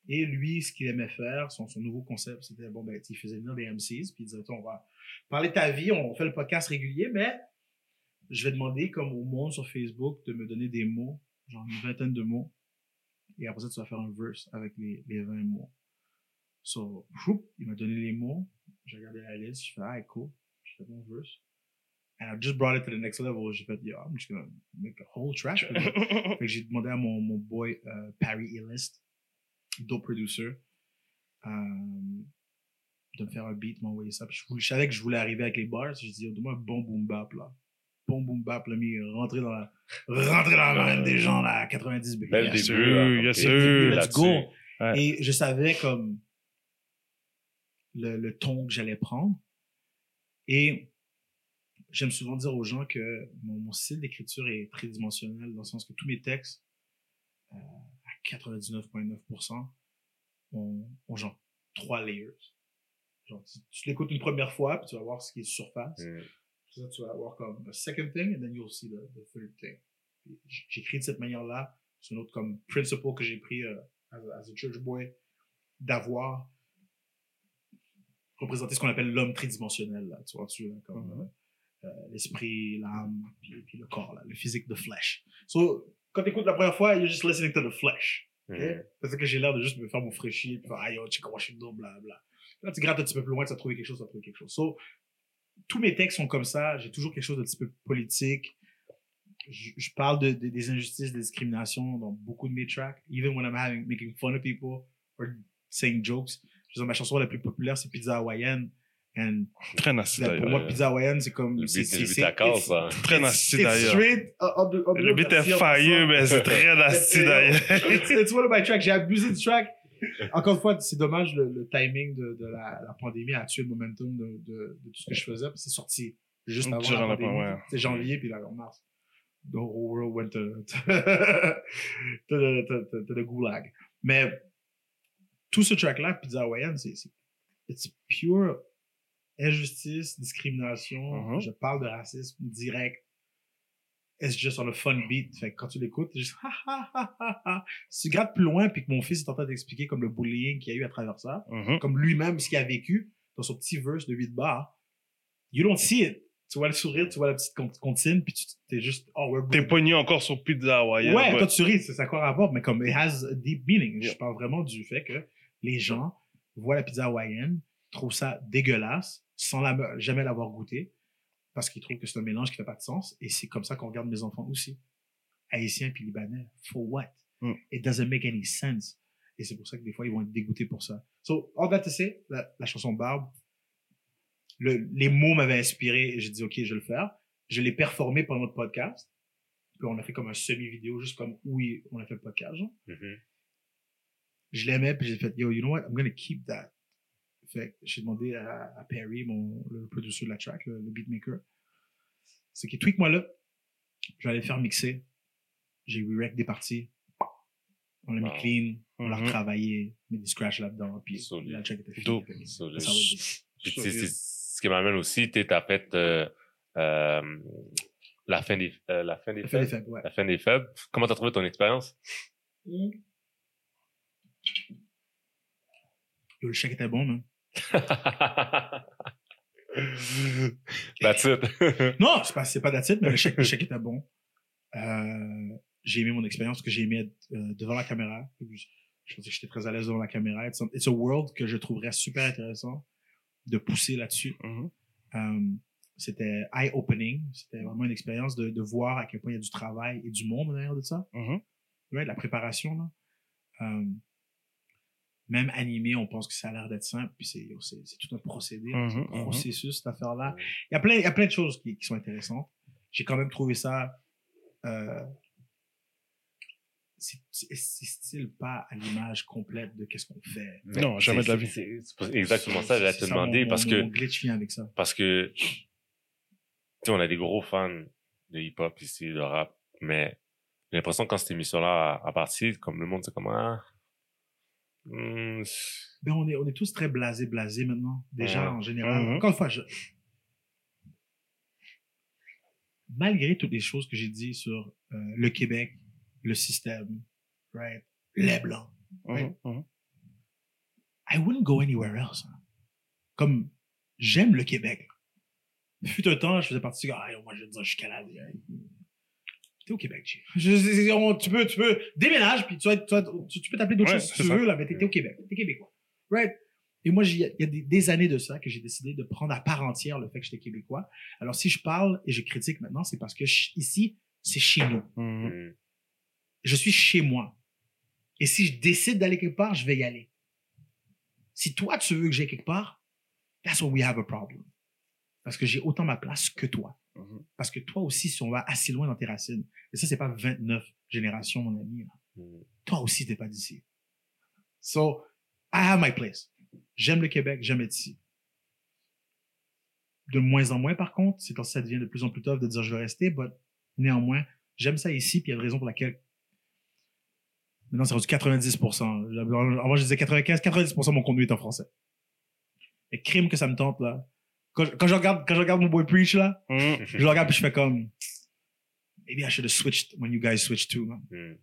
Et lui, ce qu'il aimait faire, son, son nouveau concept, c'était, bon, ben, il faisait venir des M Cs, puis il disait, on va parler de ta vie, on fait le podcast régulier, mais je vais demander, comme au monde sur Facebook, de me donner des mots, genre une vingtaine de mots, et après ça, tu vas faire un verse avec les, les vingt mots. So, il m'a donné les mots, j'ai regardé la liste, je fais, ah, cool, je fais mon verse. And I just brought it to the next level. J'ai fait, yo, I'm just gonna make a whole trash. Fait que j'ai demandé à mon, mon boy, uh, Parry Illist, dope producer, um, de me faire un beat, m'envoyer ça. Puis je, je savais que je voulais arriver avec les bars, j'ai dit, donne-moi un bon boom bap, là. Bon boom bap, là, mais rentrer dans la, rentrer dans la main des gens, là, à quatre-vingt-dix. Belle début, bien sûr, bien sûr, let's go. Ouais. Et je savais, comme, Le, le ton que j'allais prendre. Et j'aime souvent dire aux gens que mon, mon style d'écriture est tridimensionnel, dans le sens que tous mes textes, euh, à quatre-vingt-dix-neuf virgule neuf pour cent, ont, ont genre trois layers. Genre, tu, tu l'écoutes une première fois, puis tu vas voir ce qui est surface. Mm. Puis ça, tu vas avoir comme a second thing, and then you'll see the, the third thing. J'écris de cette manière-là. C'est un autre comme principle que j'ai pris euh, as, a, as a church boy, d'avoir représenter ce qu'on appelle l'homme tridimensionnel, là, tu vois, tu là, comme mm-hmm. euh, l'esprit, l'âme, puis, puis le corps, là, le physique, the flesh. So, quand t'écoutes la première fois, you're just listening to the flesh. Okay? Mm-hmm. Parce que j'ai l'air de juste me faire mon fraîchir, puis faire, ah yo, tu sais, je suis double, blablabla. Là, tu grattes un petit peu plus loin, tu vas trouver quelque chose, tu vas trouver quelque chose. So, tous mes textes sont comme ça, j'ai toujours quelque chose d'un petit peu politique. Je, je parle de, de, des injustices, des discriminations dans beaucoup de mes tracks, even when I'm having, making fun of people or saying jokes. Ma chanson la plus populaire, c'est Pizza Hawaïenne. And très nasty d'ailleurs. Pour moi, pizza hawaïenne, c'est comme... Le beat est d'accord, ça. Très nasty d'ailleurs. It's straight up the... Le beat est failleux, mais c'est très nasty d'ailleurs. It's one of my tracks. J'ai abusé du track. Encore une fois, c'est dommage, le, le timing de, de la, la pandémie a tué le momentum de, de, de tout ce que je faisais. C'est sorti juste avant la pandémie. Pas, ouais. C'est janvier, puis là, en mars. The whole world went to, to, the, to, to, to the gulag. Mais tout ce track-là, pizza hawaïenne, c'est, c'est it's pure... injustice, discrimination, uh-huh. Je parle de racisme direct. It's just on a fun beat. Fait que quand tu l'écoutes, t'es juste ha ha ha ha ha. Si tu grattes plus loin puis que mon fils est en train d'expliquer comme le bullying qu'il y a eu à travers ça, uh-huh. Comme lui-même ce qu'il a vécu dans son petit verse de huit bars, you don't see it. Tu vois le sourire, tu vois la petite comptine puis tu t'es juste oh we're t'es pogné encore sur pizza hawaïenne. Ouais, ouais, quand tu ris, ça a quoi rapport, mais comme it has a deep meaning. Yeah. Je parle vraiment du fait que les gens voient la pizza hawaïenne, trouvent ça dégueulasse, sans la, jamais l'avoir goûté, parce qu'ils trouvent que c'est un mélange qui fait pas de sens, et c'est comme ça qu'on regarde mes enfants aussi. Haïtiens puis Libanais, for what? Mm. It doesn't make any sense. Et c'est pour ça que des fois, ils vont être dégoûtés pour ça. So, all that to say, la, la chanson Barbe, le, les mots m'avaient inspiré, et j'ai dit, OK, je vais le faire. Je l'ai performé pendant notre podcast, puis on a fait comme un semi-vidéo, juste comme où on a fait le podcast, genre. Mm-hmm. Je l'aimais, puis j'ai fait, yo, you know what? I'm gonna keep that. Fait que j'ai demandé à, à Perry, mon, le producer de la track, le, le beatmaker, c'est qu'il tweak moi là, je vais aller le faire mixer, j'ai re-rec des parties, on l'a wow. Mis clean, on mm-hmm. l'a retravaillé, mis des scratchs là-dedans, puis Solid. La track était finie. Puis, c'est, c'est ce qui m'amène aussi, tu as fait euh, euh, la fin des euh, la fin des la faibles, fin des faibles ouais. La fin des faibles. Comment t'as trouvé ton expérience? Mm. Le chèque était bon, man. That's it. Non, c'est pas, c'est pas that's it, mais le chèque, le chèque était bon. Euh, j'ai aimé mon expérience, parce que j'ai aimé être euh, devant la caméra. Je pensais que j'étais très à l'aise devant la caméra. It's, it's a world que je trouverais super intéressant de pousser là-dessus. Mm-hmm. Um, c'était eye-opening. C'était vraiment une expérience de, de voir à quel point il y a du travail et du monde derrière de ça. Mm-hmm. Ouais, de la préparation, là. Um, Même animé, on pense que ça a l'air d'être simple, puis c'est, c'est, c'est tout un procédé, mmh, c'est un processus, mmh. Cette affaire-là. Il y a plein, il y a plein de choses qui, qui sont intéressantes. J'ai quand même trouvé ça... Euh, c'est, c'est, c'est style pas à l'image complète de qu'est-ce qu'on fait. Non, jamais de la vie. C'est, c'est, c'est exactement ça, j'allais te demander, parce que... Mon glitch vient avec ça. Parce que, tu sais, on a des gros fans de hip-hop ici, de rap, mais j'ai l'impression que quand cette émission-là a, a parti, comme le monde, c'est comme... Ah, Mmh. Ben on est on est tous très blasés blasés maintenant déjà mmh. En général mmh. Encore une fois je... malgré toutes les choses que j'ai dit sur euh, le Québec, le système, right, les blancs, right? Mmh. Mmh. I wouldn't go anywhere else, hein. Comme j'aime le Québec, fut un temps je faisais partie de ah, moi je veux dire je suis canadien. T'es au Québec, G. Je, on, tu peux, tu peux, déménage, puis tu, vas, tu, vas, tu, tu peux t'appeler d'autres ouais, choses si tu ça. Veux, là, mais t'es, t'es au Québec, t'es québécois. Right? Et moi, il y a, y a des, des années de ça que j'ai décidé de prendre à part entière le fait que j'étais québécois. Alors, si je parle et je critique maintenant, c'est parce que je, ici, c'est chez nous. Mmh. Je suis chez moi. Et si je décide d'aller quelque part, je vais y aller. Si toi, tu veux que j'aille quelque part, that's where we have a problem. Parce que j'ai autant ma place que toi. Mm-hmm. Parce que toi aussi, si on va assez loin dans tes racines, et ça, c'est pas vingt-neuf générations, mon ami, là. Mm-hmm. Toi aussi, t'es pas d'ici. So, I have my place. J'aime le Québec, j'aime être ici. De moins en moins, par contre, c'est quand ça devient de plus en plus tough de dire je veux rester, but néanmoins, j'aime ça ici, puis il y a une raison pour laquelle maintenant, c'est rendu quatre-vingt-dix pour cent. Avant, je disais quatre-vingt-quinze, quatre-vingt-dix pour cent de mon contenu est en français. Et crime que ça me tente, là. Quand je, quand je regarde, quand je regarde mon boy Preech, là, mm. Je le regarde et je fais comme, maybe I should have switched when you guys switched too, hein? Mm.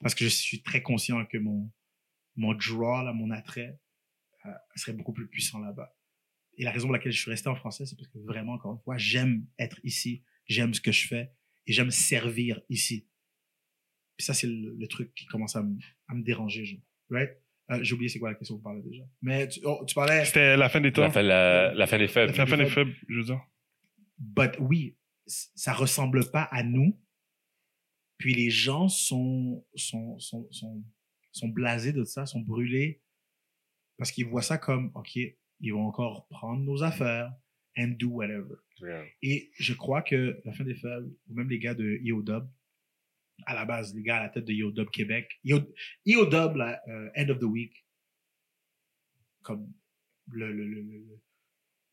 Parce que je suis très conscient que mon, mon draw, là, mon attrait, euh, serait beaucoup plus puissant là-bas. Et la raison pour laquelle je suis resté en français, c'est parce que vraiment, encore une fois, j'aime être ici, j'aime ce que je fais et j'aime servir ici. Puis ça, c'est le, le truc qui commence à me, à me déranger, genre. Right? Euh, j'ai oublié c'est quoi la question que vous parlez déjà. Mais tu, oh, tu parlais... C'était la fin des temps. La fin, la, la fin des faibles. La fin des faibles, je veux dire. But oui, ça ressemble pas à nous. Puis les gens sont, sont, sont, sont, sont blasés de ça, sont brûlés. Parce qu'ils voient ça comme, OK, ils vont encore prendre nos affaires and do whatever. Yeah. Et je crois que la fin des faibles, ou même les gars de I O Dub, à la base, les gars à la tête de I O Dub Québec, I O Dub, la euh, End of the Week, comme le, le, le, le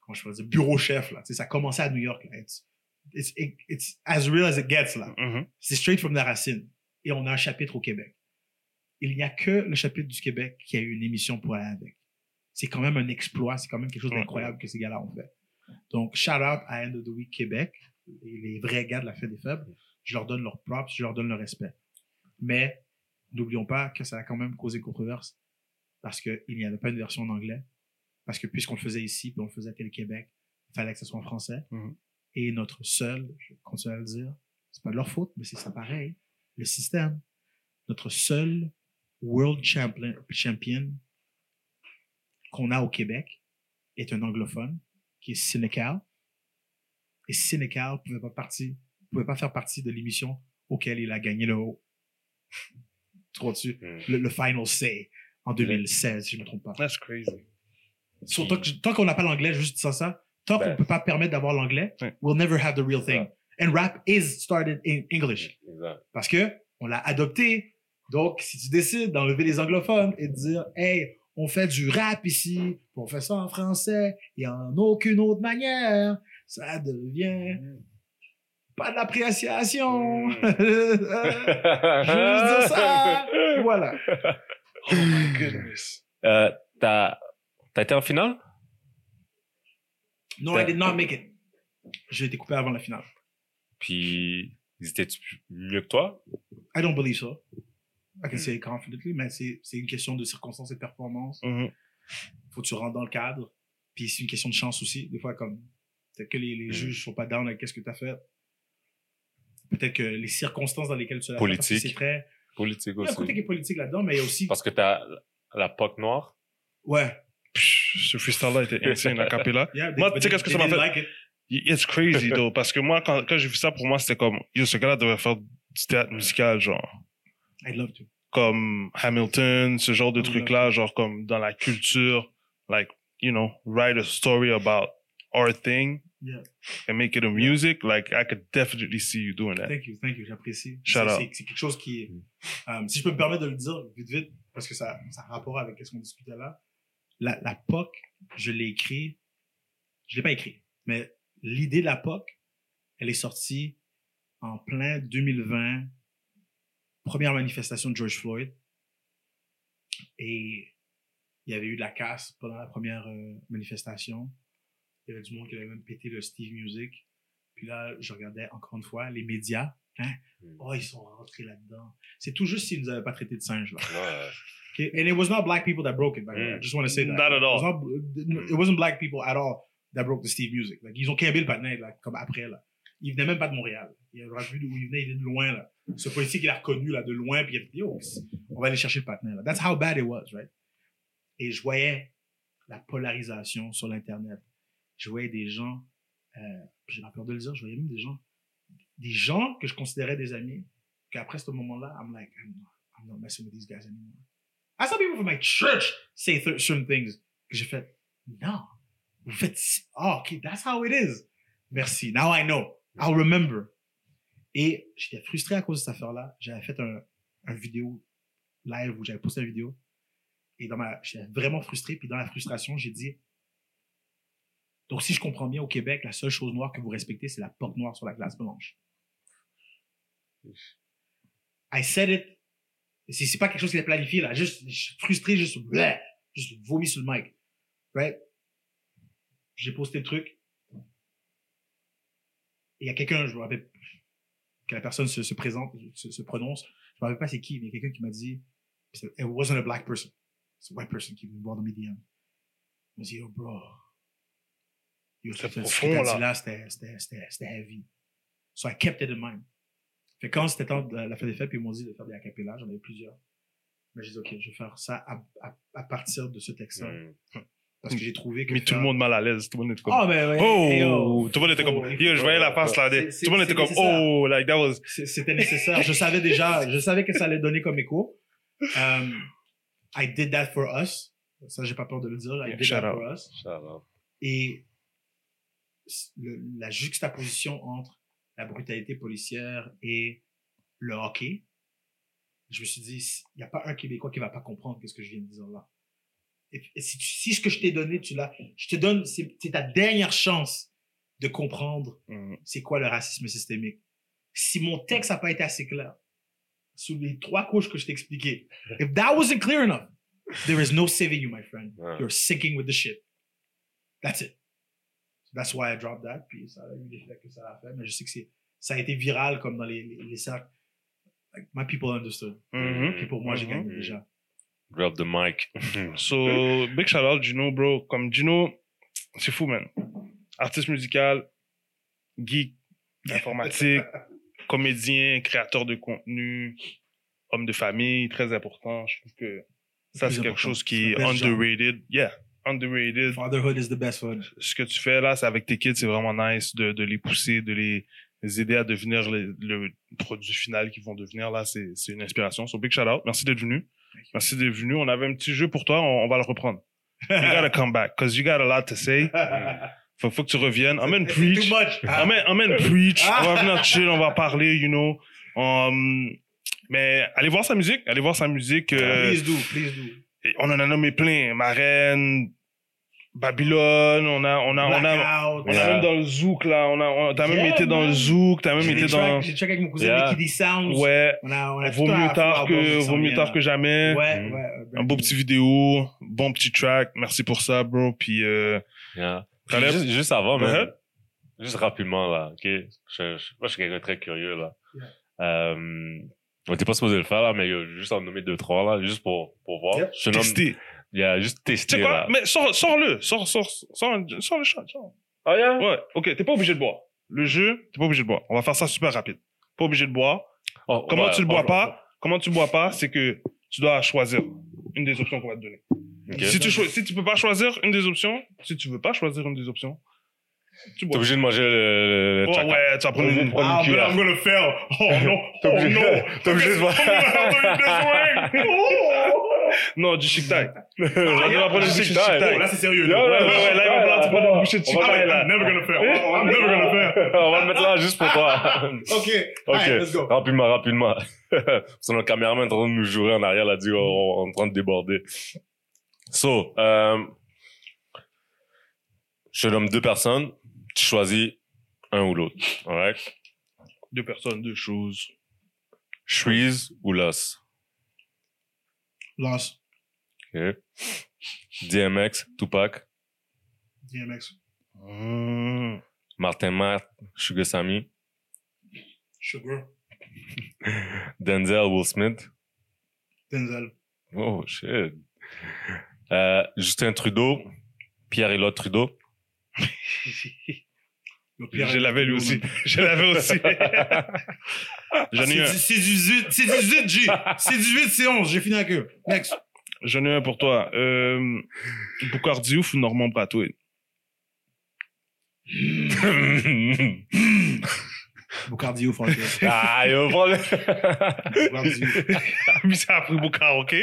comment je peux dire, bureau chef, là, ça commençait à New York. Là, it's, it's, it, it's as real as it gets. Là. Mm-hmm. C'est straight from la racine. Et on a un chapitre au Québec. Il n'y a que le chapitre du Québec qui a eu une émission pour aller avec. C'est quand même un exploit, c'est quand même quelque chose d'incroyable que ces gars-là ont fait. Donc, shout-out à End of the Week Québec, les vrais gars de la Fête des Faibles. Je leur donne leur props, je leur donne leur respect. Mais, n'oublions pas que ça a quand même causé controverse parce qu'il n'y avait pas une version en anglais. Parce que puisqu'on le faisait ici, puis on le faisait à Télé-Québec, il fallait que ce soit en français. Mm-hmm. Et notre seul, je continue à le dire, c'est pas de leur faute, mais c'est ça pareil, le système. Notre seul world champion, champion qu'on a au Québec est un anglophone, qui est Sinekal. Et Sinekal ne pouvait, pouvait pas faire partie de l'émission auquel il a gagné le haut. Trop dessus. Mm. Le, le final say en deux mille seize, si je ne me trompe pas. That's crazy. So, tant, tant qu'on n'a pas l'anglais, juste sans ça, tant ben. qu'on ne peut pas permettre d'avoir l'anglais, mm. we'll never have the real thing. Ah. And rap is started in English. Exact. Parce qu'on l'a adopté. Donc, si tu décides d'enlever les anglophones et de dire « Hey, on fait du rap ici, on fait ça en français et en aucune autre manière. » Ça devient pas de l'appréciation. Mm. Juste ça. Voilà. Oh my goodness. Euh, t'as, t'as été en finale? No, t'as... I did not make it. J'ai été coupé avant la finale. Puis, étaient-tu mieux que toi? I don't believe so. I can say confidently, mais c'est, c'est une question de circonstances et de performance. Mm-hmm. Faut que tu rentres dans le cadre. Puis c'est une question de chance aussi. Des fois, comme peut-être que les, les mm-hmm. juges sont pas down avec qu'est-ce que tu as fait. Peut-être que les circonstances dans lesquelles tu l'as politique. fait. Politique. C'est très... Politique aussi. Il y a un côté qui est politique là-dedans, mais il y a aussi... Parce que tu as la poque noire. Ouais. Psh, ce freestyle-là était insane, la capella. Yeah, they, Moi, tu sais qu'est-ce que ça m'a fait? Like it. It's crazy, though. Parce que moi, quand, quand j'ai vu ça, pour moi, c'était comme... Yo, ce gars-là devait faire du théâtre musical, genre... I'd love to. Comme Hamilton, ce genre de oh, truc-là, genre comme dans la culture, like, you know, write a story about our thing yeah. and make it a music. Yeah. Like, I could definitely see you doing that. Thank you, thank you, j'apprécie. Shout out. C'est, c'est quelque chose qui est... Um, si je peux me permettre de le dire vite, vite, parce que ça, ça a rapport avec ce qu'on discutait là. La, la P O C, je l'ai écrit... Je l'ai pas écrit, mais l'idée de la P O C, elle est sortie en plein deux mille vingt... Première manifestation de George Floyd. Et il y avait eu de la casse pendant la première euh, manifestation. Il y avait du monde qui avait même pété le Steve Music. Puis là, je regardais encore une fois les médias. Hein? Mm. Oh, ils sont rentrés là-dedans. C'est tout juste s'ils ne nous avaient pas traités de singes. Là. Yeah. Okay? And it was not black people that broke it. By the way. I just want to say that. Not at all. It, was not, it wasn't black people at all that broke the Steve Music. Like, ils ont cambé le patin, là, comme après, là. Il venait même pas de Montréal. Il aurait vu d'où il venait, il venait de loin, là. Ce policier qu'il a reconnu, là, de loin, puis il a dit, yo, on va aller chercher le partenaire, là. That's how bad it was, right? Et je voyais la polarisation sur l'Internet. Je voyais des gens, euh, j'ai la peur de le dire, je voyais même des gens, des gens que je considérais des amis, qu'après ce moment-là, I'm like, I'm not, I'm not messing with these guys anymore. I saw people from my church say th- certain things. Que j'ai fait, non, vous faites, oh, okay, that's how it is. Merci, now I know. I'll remember. Et j'étais frustré à cause de cette affaire-là. J'avais fait un, un vidéo live où j'avais posté une vidéo. Et dans ma, j'étais vraiment frustré. Puis dans la frustration, j'ai dit, donc si je comprends bien, au Québec, la seule chose noire que vous respectez, c'est la porte noire sur la glace blanche. I said it. C'est, c'est pas quelque chose qui est planifié, là. Juste, je suis frustré, juste, bleh, juste vomi sur le mic. Right? J'ai posté le truc. Il y a quelqu'un, je me rappelle, que la personne se, se présente, se, se prononce, je me rappelle pas c'est qui, mais il y a quelqu'un qui m'a dit, it wasn't a black person, it's a white person qui est venu voir dans mes D M. Il m'a dit, yo bro, yo, c'est profond, ce que t'as dit là, c'était, c'était, c'était, c'était heavy. So I kept it in mind. Fait quand c'était temps de la fin des fêtes, puis ils m'ont dit de faire des acapellas, j'en avais plusieurs. Mais j'ai dit, ok, je vais faire ça à, à, à partir de ce texte-là. Mm. Parce que j'ai trouvé que... Mais faire... tout le monde mal à l'aise. Tout le monde était comme... Oh, ben ouais. Oh, hey, oh, tout le monde était comme... Oh, yo, je voyais la passe là. C'est, c'est, tout le monde était comme... Nécessaire. Oh, like that was... C'est, c'était nécessaire. Je savais déjà... Je savais que ça allait donner comme écho. Um, I did that for us. Ça, j'ai pas peur de le dire. Like, yeah, shout out. Shout out. Et le, la juxtaposition entre la brutalité policière et le hockey, je me suis dit, il n'y a pas un Québécois qui ne va pas comprendre ce que je viens de dire là. Et, et si, si ce que je t'ai donné, tu l'as, je te donne, c'est, c'est ta dernière chance de comprendre mm. c'est quoi le racisme systémique. Si mon texte n'a pas été assez clair, sous les trois couches que je t'ai expliquées, if that wasn't clear enough, there is no saving you, my friend. Yeah. You're sinking with the shit. That's it. That's why I dropped that. Puis ça a eu l'effet que ça a fait. Mais je sais que c'est, ça a été viral comme dans les, les, les cercles. Like, my people understood. Mm-hmm. Puis pour moi, mm-hmm. j'ai gagné déjà. Drop the mic. So, big shout out, Gino, bro. Comme Gino, c'est fou, man. Artiste musical, geek, informatique, comédien, créateur de contenu, homme de famille, très important. Je trouve que ça, c'est, c'est quelque chose qui est underrated. Genre. Yeah, underrated. Fatherhood is the best one. Ce que tu fais là, c'est avec tes kids, c'est vraiment nice de, de les pousser, de les, les aider à devenir le, le produit final qu'ils vont devenir. Là, c'est, c'est une inspiration. So, big shout out. Merci d'être venu. Merci d'être venu. On avait un petit jeu pour toi. On, on va le reprendre. You gotta come back, because you got a lot to say. Faut, faut que tu reviennes. Amène Preech. Too much. Amène, amène Preech. On va venir chill, on va parler, you know. Um, mais allez voir sa musique. Allez voir sa musique. Euh, please do, please do. On en a nommé plein. Marraine, Babylone, on a, on a, Blackout, on a, on a yeah. même dans le zouk là, on a, on, t'as yeah, même été man. dans le zouk, t'as même j'ai été track, dans. J'ai check avec mon cousin yeah. Kiddy Sounds. Ouais. On a, on a vaut mieux tard que, vaut mieux tard que jamais. Ouais, mmh. ouais. Ben, un beau petit vidéo, bon petit track. Merci pour ça, bro. Puis. Euh, yeah. Puis juste, juste avant, uh-huh. man, juste rapidement là, ok. Je, je, je, moi, je suis quelqu'un de très curieux là. Yeah. Euh, on était pas supposé le faire là, mais juste en nommer deux trois là, juste pour pour voir. Yep. Je nomme. Il yeah, a juste testé, quoi? Là. Mais sors, sors-le. Sors, sors, sors, sors le shot. Sors. Ah, yeah? Ouais, OK. T'es pas obligé de boire. Le jeu, t'es pas obligé de boire. On va faire ça super rapide. Pas obligé de boire. Oh, Comment ouais, tu le bois oh, pas? Oh, oh. Comment tu le bois pas? C'est que tu dois choisir une des options qu'on va te donner. Okay. Si tu cho- si tu peux pas choisir une des options, si tu veux pas choisir une des options, tu bois. T'es obligé de manger le... le oh, ouais, tu vas prendre une cuillère. Ah, ben, I'm gonna fail. Oh, non. T'es oh, obligé, non. T'es obligé de boire. Non, du chic taille. On va prendre du chic taille. Là, c'est sérieux. Là, là, ouais, là, il va falloir prendre un boucher de chic taille. I'm never gonna fail. I'm never gonna fail. On va le mettre là juste pour toi. OK. OK. Right, let's go. Rapidement, rapidement. Parce que notre caméraman est en train de nous jouer en arrière. Il a dit, on est en train de déborder. So, euh, je nomme deux personnes. Tu choisis un ou l'autre. All right? Deux personnes, deux choses. Shreeze ou Loss? Loss. OK. D M X, Tupac. D M X. Mmh. Martin Matt, Sugar Sammy. Sugar. Denzel, Will Smith. Denzel. Oh, shit. Euh, Justin Trudeau. Pierre-Éliott Trudeau. Pierre je l'avais lui aussi. Je l'avais aussi. J'en ai c'est, un. Du, c'est du zut, c'est du zut, G. C'est du huit, c'est onze. J'ai fini avec eux. Next. J'en ai un pour toi. Euh, Boucar Diouf ou Normand Brathwaite? Boucar Diouf, ok. Ah, il va prendre. Boucar Diouf. Puis ça a pris Boucar, ok?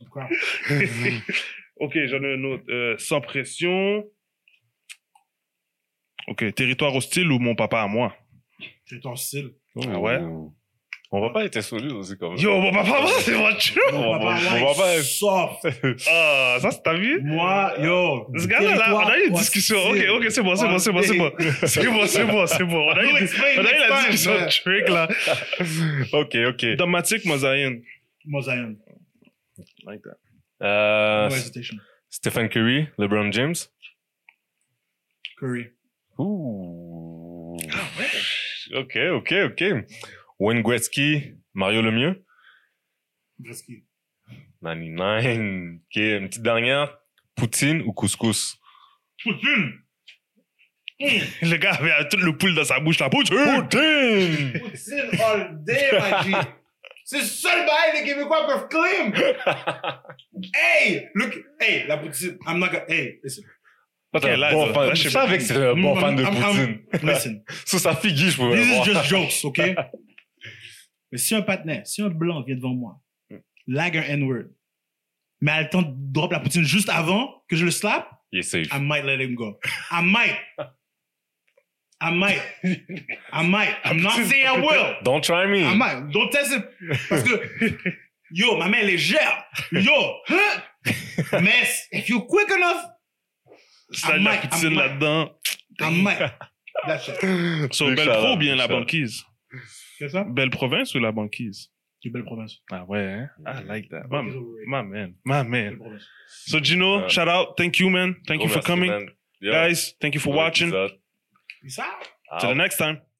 Boucar. Ok, j'en ai un autre. Euh, sans pression. OK. Territoire hostile ou mon papa à moi? Territoire hostile. Oh, ah ouais? Oh. Mon papa était solide aussi, quand même. Yo, mon papa à moi, c'est mon chou! Mon papa est soft! Ah, ça, c'est ta vie? Moi, yo! Ce gars-là, là, on a eu une discussion. OK, OK, c'est bon, c'est bon, c'est bon, c'est bon. C'est bon, c'est bon, c'est bon. On a eu la discussion de trick, là. OK, OK. Domatique, mosaïne. Mosaïne. Like that. Euh, Stephen Curry, LeBron James. Curry. Ouh. Ah ouais. OK, OK, OK. Wayne Gretzky, Mario Lemieux. Gretzky. quatre-vingt-dix-neuf. OK, une petite dernière. Poutine ou couscous? Poutine. Le gars avait tout le poule dans sa bouche. La poutine. Poutine. Poutine all day, my G. C'est le seul bail les Québécois peuvent claim. Hey, look. Hey, la poutine. I'm not gonna... Hey, listen. Okay, okay, là, bon fan, là, je savais que c'est un bon I'm, fan de I'm, Poutine. I'm, listen. Sous sa figuille, je pouvais This voir. This is just jokes, OK? Mais si un patinet, si un blanc vient devant moi, lag un N-word, mais elle tente de drop la poutine juste avant que je le slap, I might let him go. I might. I might. I might. I'm not saying I will. Don't try me. I might. Don't test it. Parce que, yo, ma main est légère. Yo. Mais, if you're quick enough, I might. I might. Là-dedans. I might. That's it. So, Belpro ou bien la banquise? Qu'est-ce que ça? Belle province ou la banquise? C'est une belle province. Ah ouais, hein? I like that. My, my man. My man. So, Gino, uh, shout out. Thank you, man. Thank you for coming. Yo. Guys, thank you for watching. Peace out. Till the next time.